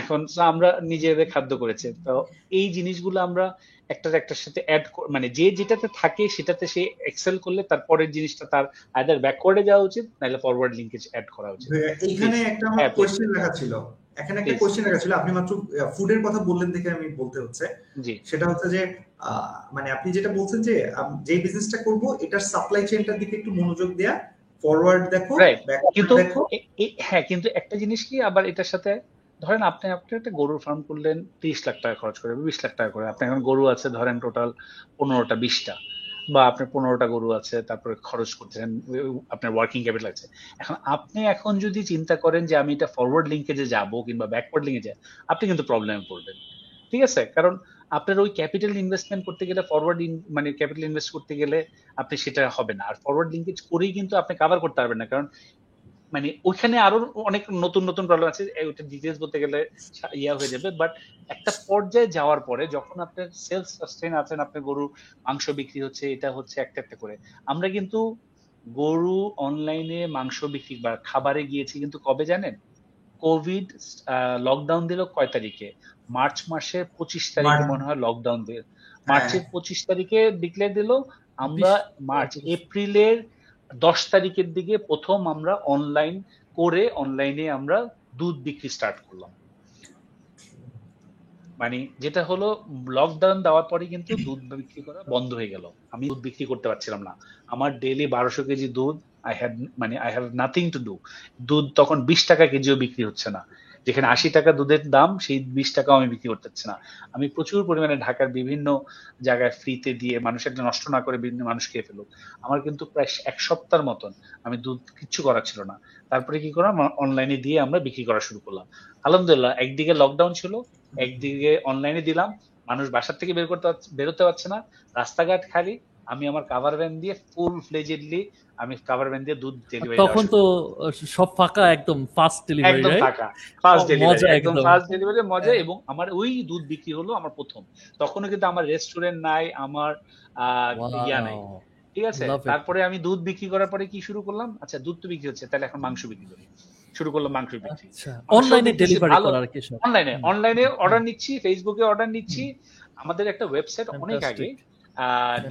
এখন আমরা নিজেদের খাদ্য করেছি। তো এই জিনিসগুলো আমরা একটার একটার সাথে অ্যাড মানে যে যেটাতে থাকে সেটাতে সে এক্সেল করলে তারপরের জিনিসটা তার আইদার ব্যাকওয়ার্ডে যাওয়া উচিত নাহলে ফরওয়ার্ড লিঙ্কেজ অ্যাড করা উচিত। এখানে একটা আমার কোশ্চেন রাখা ছিল, এখানে একটা কোশ্চেন রাখা ছিল, আপনি মাত্র ফুডের কথা বললেন দেখে আমি বলতে হচ্ছে, সেটা হচ্ছে যে মানে আপনি যেটা বলছেন যে যে বিজনেসটা করব এটার সাপ্লাই চেইনটার দিকে একটু মনোযোগ দেয়া, ফরওয়ার্ড দেখো কিন্তু হ্যাঁ। কিন্তু একটা জিনিস কি আবার এটার সাথে ধরেন আপনি আপনি একটা গরুর ফার্ম করলেন, ত্রিশ লাখ টাকা খরচ করে বিশ লাখ টাকা করে, আপনি এখন গরু আছে ধরেন টোটাল পনেরোটা বিশটা বা আপনার পনেরোটা গরু আছে, তারপরে খরচ করছেন, আপনার ওয়ার্কিং ক্যাপিটাল আছে। এখন আপনি এখন যদি চিন্তা করেন যে আমি এটা ফরওয়ার্ড লিঙ্কেজে যাবো কিংবা ব্যাকওয়ার্ড লিঙ্কে যাই, আপনি কিন্তু প্রবলেমে পড়বেন, ঠিক আছে? কারণ আপনার ওই ক্যাপিটাল ইনভেস্টমেন্ট করতে গেলে ফরওয়ার্ড মানে ক্যাপিটাল ইনভেস্ট করতে গেলে আপনি সেটা হবে না। আর ফরওয়ার্ড লিঙ্কেজ করেই কিন্তু আপনি কাভার করতে পারবেন না, কারণ মানে ওইখানে আরো অনেক নতুন নতুন প্রবলেম আছে, ওটা ডিটেইলস বলতে গেলে ইয়া হয়ে যাবে। বাট একটা পর্যায়ে যাওয়ার পরে যখন আপনার সেলফ সাস্টেইন আছেন, আপনার গরু মাংস বিক্রি হচ্ছে, এটা হচ্ছে একটা একটা করে। আমরা কিন্তু গরু অনলাইনে মাংস বিক্রি বা খাবারে গিয়েছি কিন্তু কবে জানেন? কোভিড লকডাউন দিল কয় তারিখে? মার্চ মাসের পঁচিশ তারিখে মনে হয় লকডাউন দিল, মার্চের পঁচিশ তারিখে ডিক্লেয়ার দিল। আমরা মার্চ এপ্রিলের দশ তারিখের দিকে প্রথম আমরা অনলাইন করে অনলাইনে আমরা দুধ বিক্রি স্টার্ট করলাম। মানে যেটা হলো লকডাউন দেওয়ার পরে কিন্তু দুধ বিক্রি করা বন্ধ হয়ে গেল। আমি দুধ বিক্রি করতে পারছিলাম না। আমার ডেইলি বারোশো কেজি দুধ আই হ্যাভ মানে I have nothing to do. দুধ তখন বিশ টাকা কেজিও বিক্রি হচ্ছে না, যেখানে আশি টাকা দুধের দাম সেই বিশ টাকাও আমি বিক্রি করতে পারছি না। আমি প্রচুর পরিমাণে ঢাকার বিভিন্ন জায়গায় ফ্রিতে দিয়ে মানুষের নষ্ট না করে বিভিন্ন মানুষ খেয়ে ফেলুক। আমার কিন্তু প্রায় এক সপ্তাহের মতন আমি দুধ কিচ্ছু করা ছিল না। তারপরে কি করলাম, অনলাইনে দিয়ে আমরা বিক্রি করা শুরু করলাম। আলহামদুলিল্লাহ একদিকে লকডাউন ছিল, একদিকে অনলাইনে দিলাম, মানুষ বাসার থেকে বের করতে বেরোতে পারছে না, রাস্তাঘাট খালি। আমি আমার কাভার ভ্যান দিয়ে ফুল ফ্লেজেডলি আমি কাভার ভ্যান দিয়ে দুধ ডেলিভারি, তখন তো সব ফাঁকা, একদম ফাস্ট ডেলিভারি, একদম ফাঁকা ফাস্ট ডেলিভারি, একদম ফাস্ট ডেলিভারি মজা। এবং আমার ওই দুধ বিক্রি হলো আমার প্রথম, তখনও কিন্তু আমার রেস্টুরেন্ট নাই, আমার ইয়া নাই, ঠিক আছে। তারপরে আমি দুধ বিক্রি করার পরে কি শুরু করলাম, আচ্ছা দুধ তো বিক্রি হচ্ছে, তাহলে এখন মাংস বিক্রি করি, শুরু করলাম মাংস বিক্রি। অনলাইনে ডেলিভারি করার কি সব অনলাইনে অনলাইনে অর্ডার নিচ্ছি, ফেসবুকে অর্ডার নিচ্ছি। আমাদের একটা ওয়েবসাইট অনেক আগে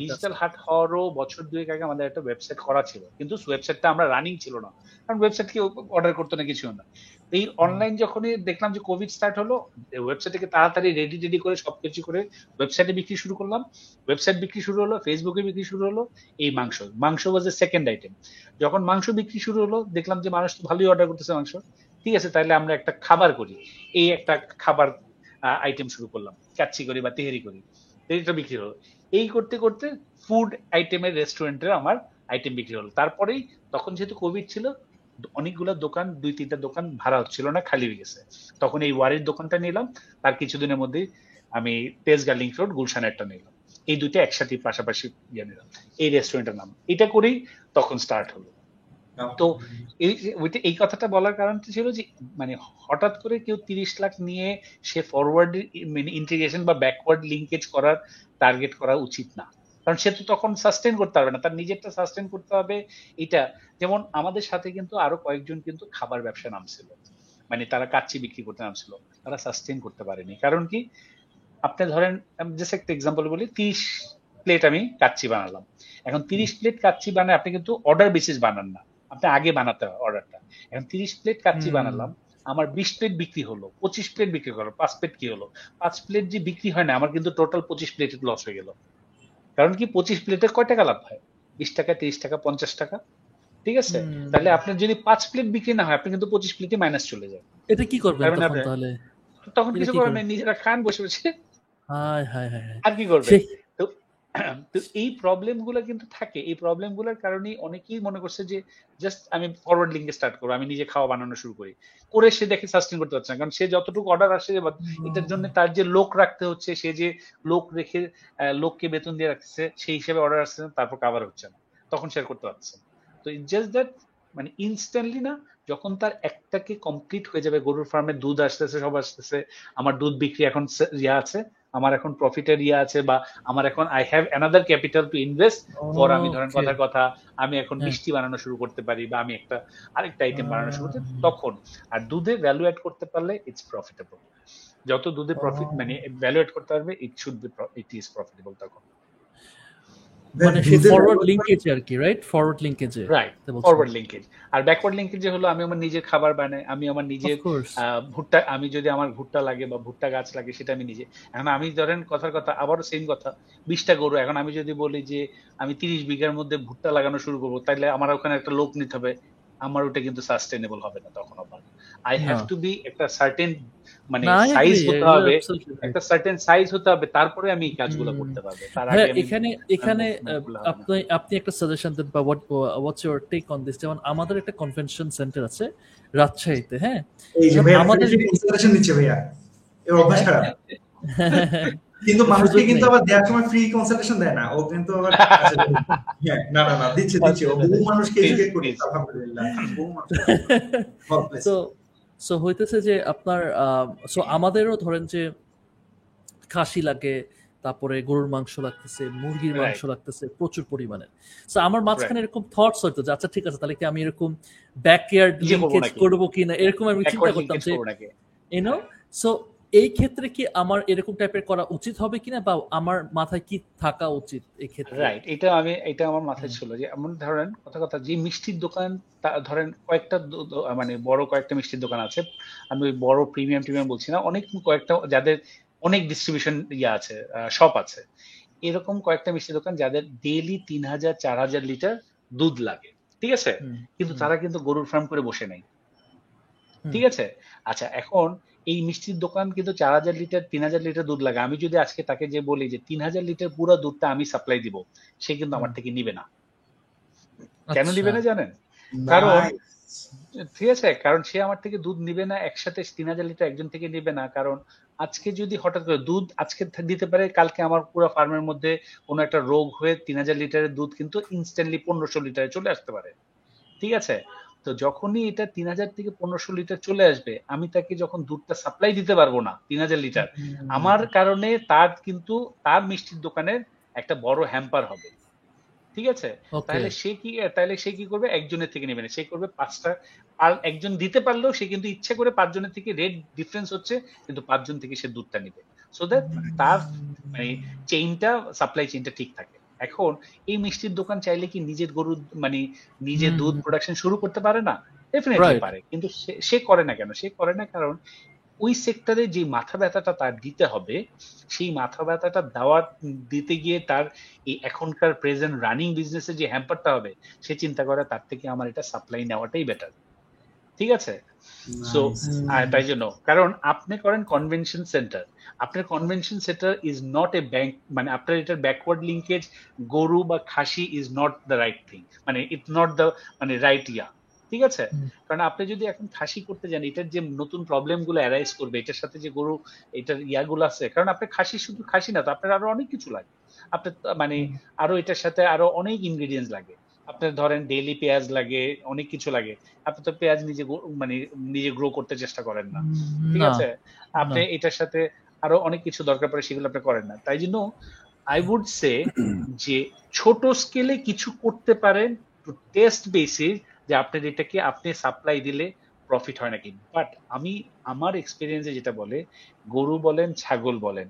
ডিজিটাল হাট হওয়ারও বছর দুয়েক আগে আমাদের একটা ওয়েবসাইট করা ছিল, কিন্তু ওয়েবসাইটটা আমরা রানিং ছিল না, কারণ ওয়েবসাইট কি অর্ডার করতো না, কিছু না। এই অনলাইন যখনই দেখলাম যে কোভিড স্টার্ট হলো, ওয়েবসাইটকে তাড়াতাড়ি রেডি রেডি করে সবকিছু করে ওয়েবসাইটে বিক্রি শুরু করলাম। ওয়েবসাইট বিক্রি শুরু হলো, ফেসবুকে বিক্রি শুরু হলো। এই মাংস মাংস ওয়াজ দ্য সেকেন্ড আইটেম। যখন মাংস বিক্রি শুরু হলো, দেখলাম যে মানুষ তো ভালোই অর্ডার করতেছে মাংস, ঠিক আছে তাহলে আমরা একটা খাবার করি। এই একটা খাবার আইটেম শুরু করলাম, কাচ্চি করি বা তেহারি করি, এটা বিক্রি হলো। এই করতে করতে ফুড আইটেমের রেস্টুরেন্টের আমার আইটেম বিক্রি হলো। তারপরেই তখন যেহেতু কোভিড ছিল, অনেকগুলো দোকান, দুই তিনটা দোকান ভাড়া হচ্ছিল না, খালি হয়ে গেছে। তখন এই ওয়ারির দোকানটা নিলাম, তার কিছুদিনের মধ্যেই আমি তেজগাঁ লিংক রোড গুলশানেরটা নিলাম। এই দুইটা একসাথে পাশাপাশি ইয়ে নিলাম, এই রেস্টুরেন্টের নাম। এটা করেই তখন স্টার্ট হলো। তো এই এই কথাটা বলার কারণটা ছিল যে মানে হঠাৎ করে কেউ তিরিশ লাখ নিয়ে সে ফরওয়ার্ড মানে ইন্টিগ্রেশন বা ব্যাকওয়ার্ড লিঙ্কেজ করার টার্গেট করা উচিত না, কারণ সে তো তখন সাস্টেন করতে পারবে না, তার নিজেরটা সাস্টেন করতে হবে। এটা যেমন আমাদের সাথে কিন্তু আরো কয়েকজন কিন্তু খাবার ব্যবসা নামছিল, মানে তারা কাচ্চি বিক্রি করতে নামছিল, তারা সাস্টেন করতে পারেনি। কারণ কি, আপনি ধরেন জাস্ট একটা এক্সাম্পল বলি, তিরিশ প্লেট আমি কাচ্চি বানালাম। এখন তিরিশ প্লেট কাচ্চি বানায় আপনি কিন্তু অর্ডার বেসিস বানান না, আপনি আগে বানাতে হয় অর্ডারটা। এখন তিরিশ প্লেট কাচ্চি বানালাম, আমার বিশ প্লেট বিক্রি হলো, পঁচিশ প্লেট বিক্রি হলো, পাঁচ প্লেট কি হলো, পাঁচ প্লেট যে বিক্রি হয় না, আমার কিন্তু টোটাল পঁচিশ প্লেট লস হয়ে গেল। কারণ কি, পঁচিশ প্লেটে কয় টাকা লাভ হয়, বিশ টাকা, তিরিশ টাকা, পঞ্চাশ টাকা, ঠিক আছে। তাহলে আপনার যদি পাঁচ প্লেট বিক্রি না হয়, আপনি কিন্তু পঁচিশ প্লেটে মাইনাস চলে যায়। এটা কি করবেন তাহলে? তখন কিছু করার নেই, নিজেরা খান বসে বসে, আর কি করবে। তো এই প্রবলেম গুলো কিন্তু থাকে। এই প্রবলেম গুলোর কারণে অনেকেই মনে করছে যে জাস্ট আমি ফরওয়ার্ড লিঙ্কে স্টার্ট করবো, আমি নিজে খাওয়া বানানো শুরু করি, করে সে দেখে সাস্টেন করতে পারছে না। কারণ সে যতটুকু অর্ডার আসে, এটার জন্য তার যে লোক রাখতে হচ্ছে, সে যে লোক রেখে লোককে বেতন দিয়ে রাখতেছে, সেই হিসেবে অর্ডার আসছে না, তারপর কাভার হচ্ছে না, তখন শেয়ার করতে পারছে না। তো ইট জাস্ট দ্যাট, মানে ইনস্ট্যান্টলি না, যখন তার একটাকে কমপ্লিট হয়ে যাবে, গরুর ফার্মে দুধ আসতেছে, সব আসতেছে, আমার দুধ বিক্রি এখন ইয়ে আছে, আমার এখন প্রফিটের ইয়ে আছে, বা আমার এখন I have another capital to invest for, আমি ধরেন কথার কথা আমি এখন মিষ্টি বানানো শুরু করতে পারি, বা আমি একটা আরেকটা আইটেম বানানো শুরু করতে, তখন আর দুধে ভ্যালু অ্যাড করতে পারলে ইটস প্রফিটেবল। যত দুধে প্রফিট মানে ভ্যালু অ্যাড করতে পারবে, it should be it is profitable তখন। মানে সেই ফরওয়ার্ড লিংকেজ আর কি, right? Forward linkage, right, forward linkage. আর ব্যাকওয়ার্ড লিংকেজ হলো আমি আমার নিজের খাবার বানাই, আমি আমার নিজের ভুট্টা, আমি যদি আমার ভুট্টা লাগে বা ভুট্টা গাছ লাগে, সেটা আমি নিজে। এখন আমি ধরেন কথার কথা, আবারও সেম কথা, বিশটা গরু, এখন আমি যদি বলি যে আমি তিরিশ বিঘার মধ্যে ভুট্টা লাগানো শুরু করবো, তাহলে আমার ওখানে একটা লোক নিতে হবে, আমার ওটা কিন্তু সাস্টেনেবল হবে না তখন। আবার আই হ্যাভ টু বি একটা সার্টেন মানে সাইজ হতে হবে, একটা সার্টেন সাইজ হতে হবে, তারপরে আমি এই কাজগুলো করতে পারবো। তার আগে এখানে এখানে আপনি আপনি একটা সাজেশন দেন, বা what what's your take on this? যেমন আমাদের একটা কনভেনশন সেন্টার আছে রাজশাহীতে, হ্যাঁ, এই যে আমাদের যে ইনস্টলেশন নিচ্ছে ভাইয়া, এই অভ্যাস খারাপ, কিন্তু মানুষকে কিন্তু আবার দেওয়ার সময় ফ্রি কনসালটেশন দেয় না, ও কিন্তু আবার না না না দিচ্ছে দিচ্ছে, ও বহু মানুষকে এডুকেট করে। আলহামদুলিল্লাহ, বহু মানুষ। সো সো হইতেছে যে আপনার সো আমাদেরও ধরেন যে খাসি লাগে, তারপরে গরুর মাংস লাগতেছে, মুরগির মাংস লাগতেছে প্রচুর পরিমাণে। সো আমার মাঝখানে এরকম থটস হতো যে আচ্ছা ঠিক আছে, তাহলে কি আমি এরকম ব্যাকইয়ার্ড লিংকেজ করব কিনা, এরকম আমি চিন্তা করতাম যে ইউ নো। সো এই ক্ষেত্রে কি আমার এরকম টাইপের করা উচিত হবে কিনা, বা আমার মাথায় কি থাকা উচিত এই ক্ষেত্রে? রাইট, এটা আমি এটা আমার মাথায় ছিল যে এমন ধরেন কথা কথা যে মিষ্টির দোকান, ধরেন কয়েকটা মানে বড় কয়েকটা মিষ্টির দোকান আছে, আমি ওই বড় প্রিমিয়াম প্রিমিয়াম বলছি না, অনেক কয়েকটা যাদের অনেক ডিস্ট্রিবিউশন ইয়ে আছে, শপ আছে, এরকম কয়েকটা মিষ্টি দোকান যাদের ডেইলি তিন হাজার চার হাজার লিটার দুধ লাগে, ঠিক আছে, কিন্তু তারা কিন্তু গরুর ফার্ম করে বসে নাই, ঠিক আছে। আচ্ছা, এখন এই মিষ্টির দোকান কিন্তু চার হাজার লিটার তিন হাজার লিটার দুধ লাগে, আমি যদি আজকে তাকে যে বলি যে তিন হাজার লিটার পুরো দুধটা আমি সাপ্লাই দিব, সে কিন্তু আমার থেকে নিবে না। কেন নিবে না জানেন? কারণ, ঠিক আছে, কারণ সে আমার থেকে দুধ নিবে না একসাথে তিন হাজার লিটার একজন থেকে নিবে না। কারণ আজকে যদি হঠাৎ করে দুধ আজকে দিতে পারে, কালকে আমার পুরো ফার্মের মধ্যে কোনো একটা রোগ হয়ে তিন হাজার লিটারের দুধ কিন্তু ইনস্ট্যান্টলি পনেরোশো লিটারে চলে আসতে পারে, ঠিক আছে। তো যখনই এটা তিন হাজার থেকে পনেরোশো লিটার চলে আসবে, আমি তাকে যখন দুধটা সাপ্লাই দিতে পারবো না তিন হাজার লিটার, আমার কারণে তার কিন্তু তার মিষ্টির দোকানের একটা বড় হ্যাম্পার হবে, ঠিক আছে। তাহলে সে কি তাহলে সে কি করবে, একজনের থেকে নেবে না, সে করবে পাঁচটা, আর একজন দিতে পারলেও সে কিন্তু ইচ্ছা করে পাঁচজনের থেকে, রেট ডিফারেন্স হচ্ছে কিন্তু পাঁচজন থেকে সে দুধটা নেবে, সো দ্যাট তার মানে চেইনটা, সাপ্লাই চেইনটা ঠিক থাকে। এখন এই মিষ্টির দোকান চাইলে কি নিজের গরু মানে নিজে দুধ প্রোডাকশন শুরু করতে পারে না? ডেফিনেটলি পারে, কিন্তু সে করে না। কেন সে করে না? কারণ ওই সেক্টরে যে মাথা ব্যথাটা তার দিতে হবে, সেই মাথা ব্যথাটা দেওয়ার দিতে গিয়ে তার এই এখনকার প্রেজেন্ট রানিং বিজনেসে যে হ্যাম্পারটা হবে, সে চিন্তা করে তার থেকে আমার এটা সাপ্লাই নেওয়াটাই বেটার, ঠিক আছে। সো তাই জন্য, কারণ আপনি করেন কনভেনশন সেন্টার, আপনার convention centre is not a bank, মানে আপনার এটার ব্যাকওয়ার্ড লিঙ্কেজ গরু বা খাসি is not the right thing, মানে ইটস নট দ্য মানে রাইট ইয়া, ঠিক আছে। কারণ আপনি যদি এখন খাসি করতে যান, এটার যে নতুন প্রবলেম গুলো অ্যারাইজ করবে, এটার সাথে যে গরু এটার ইয়াগুলো আছে, কারণ আপনার খাসি শুধু খাসি না তো, আপনার আরো অনেক কিছু লাগে, আপনার মানে আরো এটার সাথে আরো অনেক ইনগ্রিডিয়েন্টস লাগে, আপনার ধরেন ডেইলি পেঁয়াজ লাগে, অনেক কিছু লাগে। আপনি তো পেঁয়াজ নিজে মানে নিজে গ্রো করতে চেষ্টা করেন না, ঠিক আছে, আপনি এটার সাথে আরো অনেক কিছু দরকার পড়ে, সেগুলো আপনি করেন না। তাই জন্য আই উড সে যে ছোট স্কেলে কিছু করতে পারেন টু টেস্ট বেসিস, যে আপনার এটাকে আপনি সাপ্লাই দিলে প্রফিট হয় নাকি। বাট আমি আমার এক্সপিরিয়েন্সে যেটা বলে, গরু বলেন ছাগল বলেন,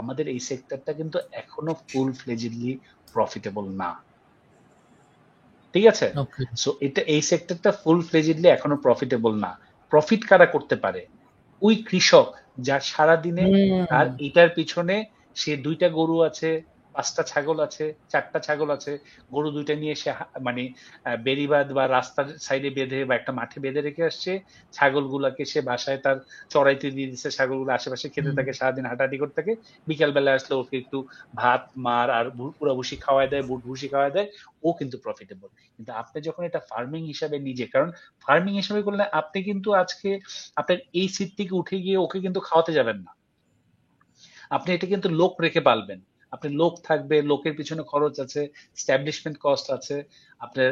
আমাদের এই সেক্টরটা কিন্তু এখনো ফুল ফ্লেজডলি প্রফিটেবল না, ঠিক আছে। সো এটা এই সেক্টরটা ফুল ফ্লেজডলি এখনো প্রফিটেবল না। প্রফিট কারা করতে পারে? ওই কৃষক যার সারাদিনে আর এটার পিছনে সে দুইটা গরু আছে, পাঁচটা ছাগল আছে, চারটা ছাগল আছে, গরু দুইটা নিয়ে সে মানে বেড়িবাঁধ বা রাস্তার সাইডে বেঁধে বা একটা মাঠে বেঁধে রেখে আসছে, ছাগলগুলাকে সে বাসায় তার চড়াইতে দিয়ে দিচ্ছে, ছাগলগুলো আশেপাশে খেতে থাকে, সারাদিন হাঁটাহাঁটি করতে থাকে, বিকালবেলা আসলে ওকে একটু ভাত মার আর পুরা ভুসি খাওয়াই দেয়, বুট ভুসি খাওয়াই দেয়, ও কিন্তু প্রফিটেবল। কিন্তু আপনি যখন এটা ফার্মিং হিসাবে নিজে, কারণ ফার্মিং হিসাবে করলে আপনি কিন্তু আজকে আপনার এই সিট থেকে উঠে গিয়ে ওকে কিন্তু খাওয়াতে যাবেন না, আপনি এটা কিন্তু লোক রেখে পালবেন, আপনার লোক থাকবে, লোকের পিছনে খরচ আছে, এস্টাবলিশমেন্ট কস্ট আছে, আপনার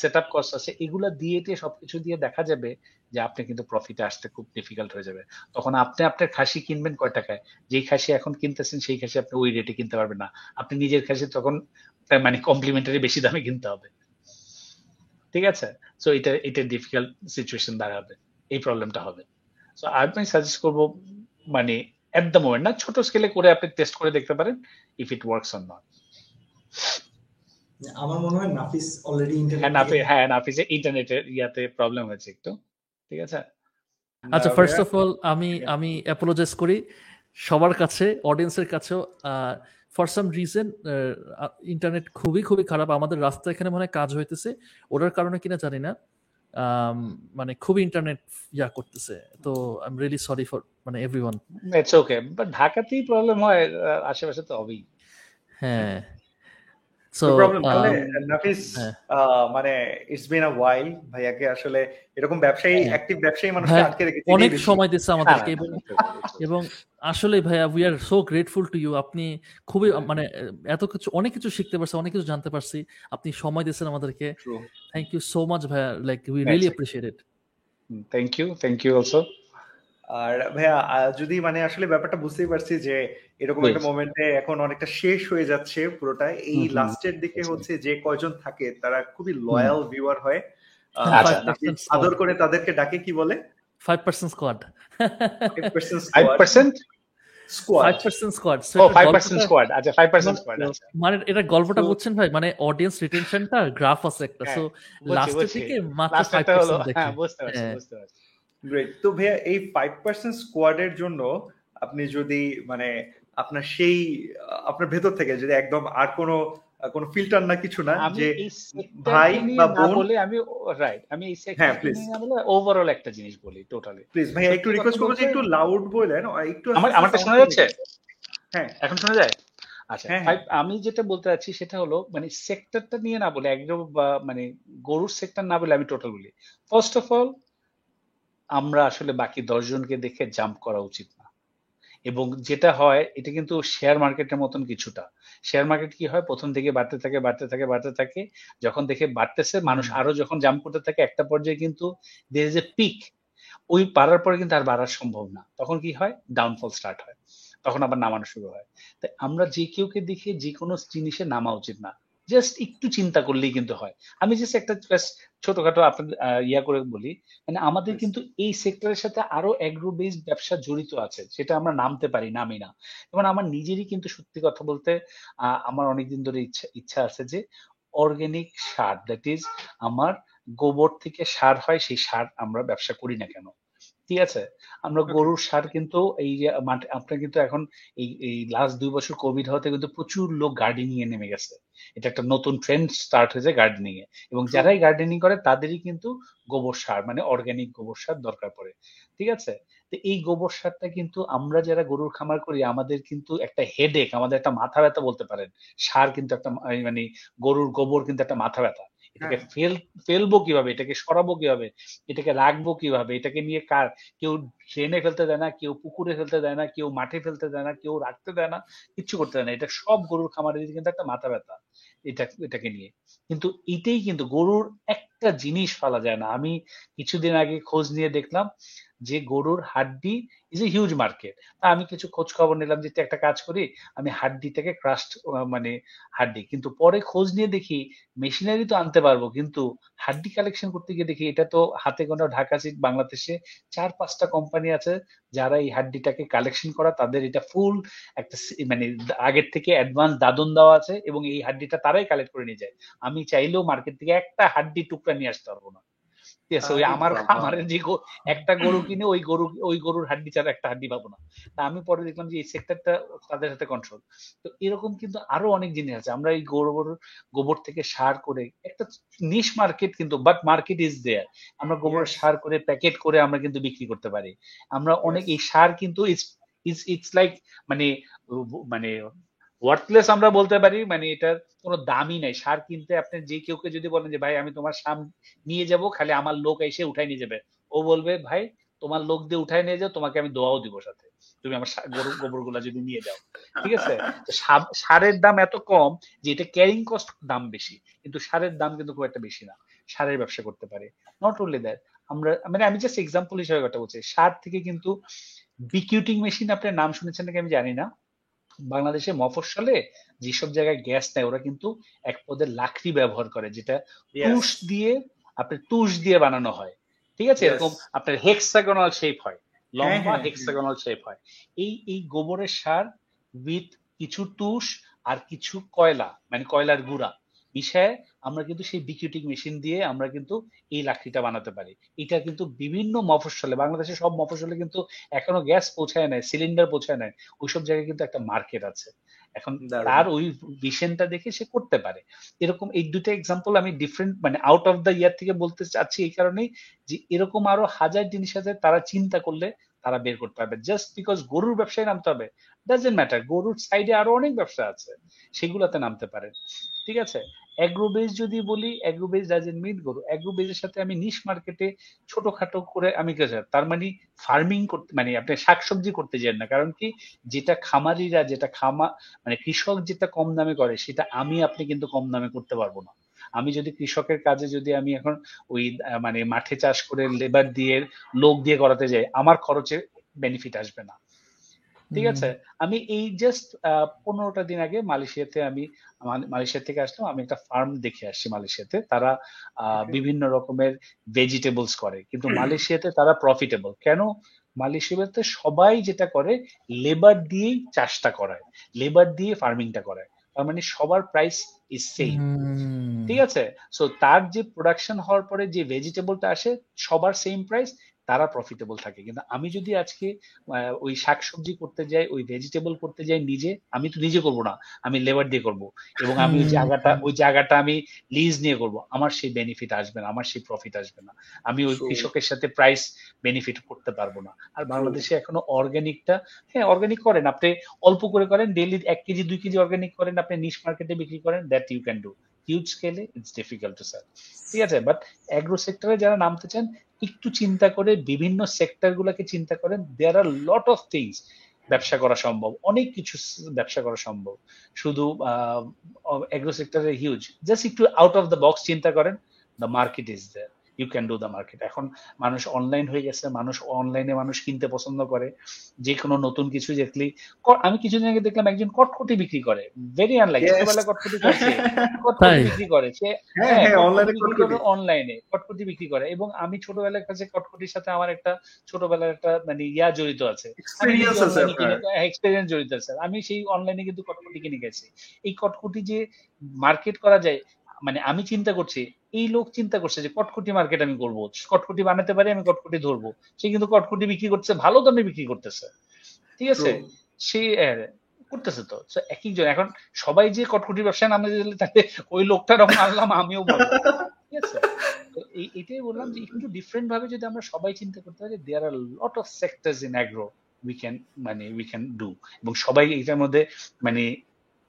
সেটআপ কস্ট আছে, এগুলা দিয়ে দিয়ে সবকিছু দিয়ে দেখা যাবে যে আপনি কিন্তু প্রফিটে আসতে খুব ডিফিকাল্ট হয়ে যাবে। তখন আপনি আপনার খাসি কিনবেন কয় টাকায়, যেই খাসি এখন কিনতেছেন সেই খাসি আপনি ওই রেটে কিনতে পারবেন না, আপনি নিজের খাসি তখন মানে কমপ্লিমেন্টারি বেশি দামে কিনতে হবে, ঠিক আছে। সো এটা এটা ডিফিকাল্ট সিচুয়েশন দাঁড়াবে, এই প্রবলেমটা হবে। সো আমি সাজেস্ট করবো মানে at the moment না, ছোট স্কেলে করে আপনি টেস্ট করে দেখতে পারেন if it works or not. আমার মনে হয় নাফিস অলরেডি ইন্টারনেটে, হ্যাঁ নাফিসে ইন্টারনেটে ইয়াতে প্রবলেম হয়েছে একটু, ঠিক আছে। আচ্ছা, ফার্স্ট অফ অল আমি আমি অ্যাপোলজাইজ করি সবার কাছে, অডিয়েন্সের কাছেও, ফর সাম রিজন ইন্টারনেট খুবই খুবই খারাপ আমাদের রাস্তা, এখানে মনে হয় কাজ হইতেছে, ওটার কারণে কিনা জানি না, মানে খুবই ইন্টারনেট ইয়া করতেছে, তো I am really sorry for মানে এভরিওয়ান, ইটস ওকে, বাট ঢাকাতেই প্রবলেম হয়, আশেপাশে তো হবেই। হ্যাঁ, সো প্রবলেম মানে নাফিস, মানে ইটস বিন আ ওয়াইল, ভাইয়াকে আসলে এরকম ব্যবসায়ী অ্যাকটিভ ব্যবসায়ী মানুষকে আটকে রেখেছে, অনেক সময় দিচ্ছে আমাদেরকে, এবং এবং আসলে ভাইয়া we are so grateful to you, আপনি খুবই মানে এত কিছু, অনেক কিছু শিখতে পারছি, অনেক কিছু জানতে পারছি, আপনি সময় দিয়েছেন আমাদেরকে, থ্যাংক ইউ সো মাচ ভাইয়া, like we really appreciate it. Thank you, thank you also. আর ভাইয়া যদি মানে আসলে ব্যাপারটা বুঝতেই পারছি যে এরকম একটা মোমেন্টে এখন অনেকটা শেষ হয়ে যাচ্ছে পুরোটা, এই লাস্টের দিকে হচ্ছে যে কয়জন থাকে তারা খুবই লয়াল ভিউয়ার হয়, আদর করে তাদেরকে ডাকে কি বলে, five percent squad, five percent মানে এটা গল্পটা বুঝছেন ভাই, মানে অডিয়েন্স রিটেনশনটা গ্রাফ আছে একটা, সো লাস্টের দিকে মাত্র ফাইভ পার্সেন্ট দেখে। তো ভাইয়া এই ফাইভ পার্সেন্ট স্কোয়াডের জন্য আপনি যদি মানে আপনার সেই আপনার ভেতর থেকে যদি একদম আর কোনো কোনো ফিল্টার না কিছু না, যে ভাই বা বোন বলে আমি রাইট আমি এই সেক্টর নিয়ে বলে ওভারঅল একটা জিনিস বলি টোটালি। প্লিজ ভাই একটু রিকোয়েস্ট করব যে একটু লাউড বলেন, একটু আমার আমারটা শোনা যাচ্ছে? হ্যাঁ এখন শোনা যায়। আচ্ছা আমি যেটা বলতে চাচ্ছি সেটা হলো মানে সেক্টরটা নিয়ে না বলে একদম মানে গরুর সেক্টর না বলে আমি টোটাল বলি। ফার্স্ট অফ অল আমরা আসলে বাকি দশজনকে দেখে জাম্প করা উচিত না, এবং যেটা হয় এটা কিন্তু শেয়ার মার্কেটের মতন কিছুটা। শেয়ার মার্কেট কি হয়, প্রথম থেকে বাড়তে থাকে বাড়তে থাকে বাড়তে থাকে, যখন দেখে বাড়তেছে মানুষ আরো যখন জাম্প করতে থাকে একটা পর্যায়ে কিন্তু দের ইজ এ পিক, ওই পারার পরে কিন্তু আর বাড়ার সম্ভব না, তখন কি হয় ডাউনফল স্টার্ট হয়, তখন আবার নামানো শুরু হয়। তাই আমরা যে কেউকে দেখে যে কোনো জিনিসে নামা উচিত না, জাস্ট একটু চিন্তা করলেই কিন্তু হয়। আমি জাস্ট একটা ছোটখাটো আপনার ইয়া করে বলি, মানে আমাদের কিন্তু এই সেক্টরের সাথে আরো অ্যাগ্রো বেসড ব্যবসা জড়িত আছে, সেটা আমরা নামতে পারি নামি না। এবং আমার নিজেরই কিন্তু সত্যি কথা বলতে আমার অনেকদিন ধরে ইচ্ছা ইচ্ছা আছে যে অর্গ্যানিক সার, দ্যাট ইজ আমার গোবর থেকে সার হয়, সেই সার আমরা ব্যবসা করি না কেন, ঠিক আছে? আমরা গরুর সার কিন্তু এই যে মাঠে আপনার কিন্তু এখন এই এই লাস্ট দুই বছর কোভিড হওয়াতে কিন্তু প্রচুর লোক গার্ডেনিং এ নেমে গেছে, এটা একটা নতুন ট্রেন্ড স্টার্ট হয়েছে গার্ডেনিং এ, এবং যারাই গার্ডেনিং করে তাদেরই কিন্তু গোবর সার মানে অর্গানিক গোবর সার দরকার পড়ে, ঠিক আছে? তো এই গোবর সারটা কিন্তু আমরা যারা গরুর খামার করি আমাদের কিন্তু একটা হেডেক, আমাদের একটা মাথা ব্যথা বলতে পারেন, সার কিন্তু একটা মানে গরুর গোবর কিন্তু একটা মাথা ব্যথা। এটাকে ফেল ফেলবো কিভাবে, এটাকে সরাবো কিভাবে, এটাকে রাখবো কিভাবে, এটাকে নিয়ে কার কেউ ড্রেনে ফেলতে দেয় না, কেউ পুকুরে ফেলতে দেয় না, কেউ মাঠে ফেলতে দেয় না, কেউ রাখতে দেয় না, কিচ্ছু করতে দেয় না। এটা সব গরুর খামারের কিন্তু একটা মাথা ব্যথা এটা এটাকে নিয়ে, কিন্তু এটাই কিন্তু গরুর একটা জিনিস ফেলা যায় না। আমি কিছুদিন আগে খোঁজ নিয়ে দেখলাম যে গরুর হাড্ডি ইজ এ হিউজ মার্কেট। আমি কিছু খোঁজ খবর নিলাম যে একটা কাজ করি, আমি হাড্ডিটাকে ক্রাস্ট মানে হাড্ডি, কিন্তু পরে খোঁজ নিয়ে দেখি মেশিনারি তো আনতে পারবো, কিন্তু হাড্ডি কালেকশন করতে গিয়ে দেখি এটা তো হাতে গোনা ঢাকা সিট বাংলাদেশে চার পাঁচটা কোম্পানি আছে যারা এই হাড্ডিটাকে কালেকশন করা, তাদের এটা ফুল একটা মানে আগের থেকে অ্যাডভান্স দাদন দেওয়া আছে, এবং এই হাড্ডিটা তারাই কালেক্ট করে নিয়ে যায়। আমি চাইলেও মার্কেট থেকে একটা হাড্ডি টুকরা নিয়ে আসতে পারবো না, ঠিক আছে? ওই আমার খামারের যে একটা গরু কিনে ওই গরু ওই গরুর হাড্ডি ছাড়া একটা হাড্ডি পাবো না। তা আমি পরে দেখলাম যে এই সেক্টরটা তাদের সাথে কন্ট্রোল। তো এরকম কিন্তু আরো অনেক জিনিস আছে, আমরা এই গরুর গোবর থেকে সার করে একটা নিশ মার্কেট কিন্তু, বাট মার্কেট ইজ দেয়ার। আমরা গোবর সার করে প্যাকেট করে আমরা কিন্তু বিক্রি করতে পারি। আমরা অনেক এই সার কিন্তু ইটস ইটস লাইক মানে মানে ওয়ার্থলেস আমরা বলতে পারি, মানে এটার কোনো দামই নাই। সার কিনতে আপনি যে কেউকে যদি বলেন যে ভাই আমি তোমার সার নিয়ে যাব, খালি আমার লোক এসে উঠাই নিয়ে যাবে, ও বলবে ভাই তোমার লোক দিয়ে উঠাই নিয়ে যাও, তোমাকে আমি দোয়াও দিব সাথে, তুমি আমার গোবর গুলা যদি নিয়ে যাও, ঠিক আছে? সারের দাম এত কম যে এটা ক্যারিং কস্ট দাম বেশি, কিন্তু সারের দাম কিন্তু খুব একটা বেশি না, সারের ব্যবসা করতে পারে। নট অনলি দ্যাট, আমরা মানে আমি জাস্ট এক্সাম্পল হিসেবে কথা বলছি, সার থেকে কিন্তু বিকিউটিং মেশিন, আপনার নাম শুনেছেন নাকি আমি জানি না, বাংলাদেশে মফস্বলে যেসব জায়গায় গ্যাস নেয় ওরা কিন্তু এক পদের লাকড়ি ব্যবহার করে, যেটা তুষ দিয়ে আপনার তুষ দিয়ে বানানো হয়, ঠিক আছে? এরকম আপনার হেক্সাগোনাল শেপ হয়, লম্বা হেক্সাগোনাল শেপ হয়। এই এই গোবরের সার উইথ কিছু তুষ আর কিছু কয়লা মানে কয়লার গুঁড়া বিষয়ে আমরা কিন্তু সেই বিকিউটিং মেশিন দিয়ে আমরা কিন্তু এই লাকড়িটা বানাতে পারি। এটা কিন্তু বিভিন্ন মফস্বলে, বাংলাদেশের সব মফস্বলে কিন্তু এখনো গ্যাস পৌঁছায় নাই, সিলিন্ডার পৌঁছায় নাই, ওইসব জায়গায় কিন্তু একটা মার্কেট আছে এখন, তার ওই ভিশনটা দেখে সে করতে পারে। এরকম এই দুটো এক্সাম্পল আমি ডিফারেন্ট মানে আউট অফ দ্য ইয়ার থেকে বলতে চাচ্ছি এই কারণেই যে এরকম আরো হাজার জিনিস আছে, তারা চিন্তা করলে তারা বের করতে পারবে। জাস্ট বিকজ গরুর ব্যবসায় নামতে হবে ডাজন্ট ম্যাটার, গরুর সাইডে আরো অনেক ব্যবসা আছে সেগুলোতে নামতে পারেন, ঠিক আছে? অ্যাগ্রো বেস যদি বলি, অ্যাগ্রো বেস ডাজন্ট মিন গরু, অ্যাগ্রো বেসের সাথে আমি নিশ মার্কেটে ছোটখাটো করে আমি কি চাই, তার মানে ফার্মিং করতে মানে আপনি শাকসবজি করতে যান না, কারণ কি যেটা খামারিরা যেটা খামা মানে কৃষক যেটা কম দামে করে সেটা আমি আপনি কিন্তু কম দামে করতে পারবো না। আমি যদি কৃষকের কাজে যদি আমি এখন ওই মানে মাঠে চাষ করে লেবার দিয়ে লোক দিয়ে করাতে যাই আমার খরচে বেনিফিট আসবে না, ঠিক আছে? আমি এই জাস্ট পনেরোটা দিন আগে মালয়েশিয়াতে আমি মালয়েশিয়া থেকে আসলাম, আমি একটা ফার্ম দেখে আসছি মালয়েশিয়াতে, তারা বিভিন্ন রকমের ভেজিটেবলস করে, কিন্তু মালয়েশিয়াতে তারা প্রফিটেবল কেন? মালয়েশিয়াতে সবাই যেটা করে লেবার দিয়েই চাষটা করায়, লেবার দিয়ে ফার্মিংটা করায়, তার মানে সবার প্রাইস ইজ সেম, ঠিক আছে? সো তার যে প্রোডাকশন হওয়ার পরে যে ভেজিটেবলটা আসে সবার সেম প্রাইস, তারা প্রফিটেবল থাকে। কিন্তু আমি যদি আজকে ওই শাকসবজি করতে যাই, ওই ভেজিটেবল করতে যাই নিজে, আমি তো নিজে করবো না, আমি লেবার দিয়ে করবো, এবং আমি ওই জায়গাটা ওই জায়গাটা আমি লিজ নিয়ে করবো, আমার সেই বেনিফিট আসবে না, আমার সেই প্রফিট আসবে না, আমি ওই কৃষকের সাথে প্রাইস বেনিফিট করতে পারবো না। আর বাংলাদেশে এখনো অর্গানিকটা, হ্যাঁ অর্গানিক করেন আপনি, অল্প করে করেন, ডেইলি এক কেজি দুই কেজি অর্গানিক করেন, আপনি নিশ মার্কেটে বিক্রি করেন, that you can do. Huge scale, it's difficult to sell. ঠিক আছে, বাট অ্যাগ্রো সেক্টরে যারা নামতে চান একটু চিন্তা করে বিভিন্ন সেক্টর গুলাকে চিন্তা করেন, there are lot of things ব্যবসা করা সম্ভব, অনেক কিছু ব্যবসা করা সম্ভব, শুধু অ্যাগ্রো সেক্টরে হিউজ। জাস্ট একটু আউট অফ দ্য বক্স চিন্তা করেন, the market is there, you can do the market. এখন মানুষ অনলাইন হয়ে গেছে, মানুষ অনলাইনে মানুষ কিনতে পছন্দ করে, যে কোনো নতুন কিছু দেখলি। আমি কিছুদিন আগে দেখলাম একজন কটকটি বিক্রি করে, ভেরি আনলাইক, ছোটবেলা কটকটি বিক্রি করে সে, অনলাইনে কটকটি বিক্রি করে। এবং আমি ছোটবেলার কাছে কটকটির সাথে আমার একটা ছোটবেলার একটা মানে ইয়া জড়িত আছে, এক্সপেরিয়েন্স জড়িত আছে, আমি সেই অনলাইনে কিন্তু কটকটি কিনে গেছি। এই কটকটি যে মার্কেট করা যায়, মানে আমি চিন্তা করছি, এই লোক চিন্তা করছে যে কটকটি মার্কেট আমি করবো, কটকটি বানাতে পারি, আমি কটকটি ধরবো, সে কিন্তু কটকটি বিক্রি করছে, ভালো দামে বিক্রি করতেছে, ঠিক আছে, সে করতেছে। তো এক একজন, এখন সবাই যে কটকটির ব্যবসায় নামে দিলে তাহলে ওই লোকটার আনলাম আমিও বলবো, ঠিক আছে। এটাই বললাম যে একটু ডিফারেন্ট ভাবে যদি আমরা সবাই চিন্তা করতে পারি, there are lot of sectors in agro we can মানে উই ক্যান ডু। এবং সবাই এটার মধ্যে মানে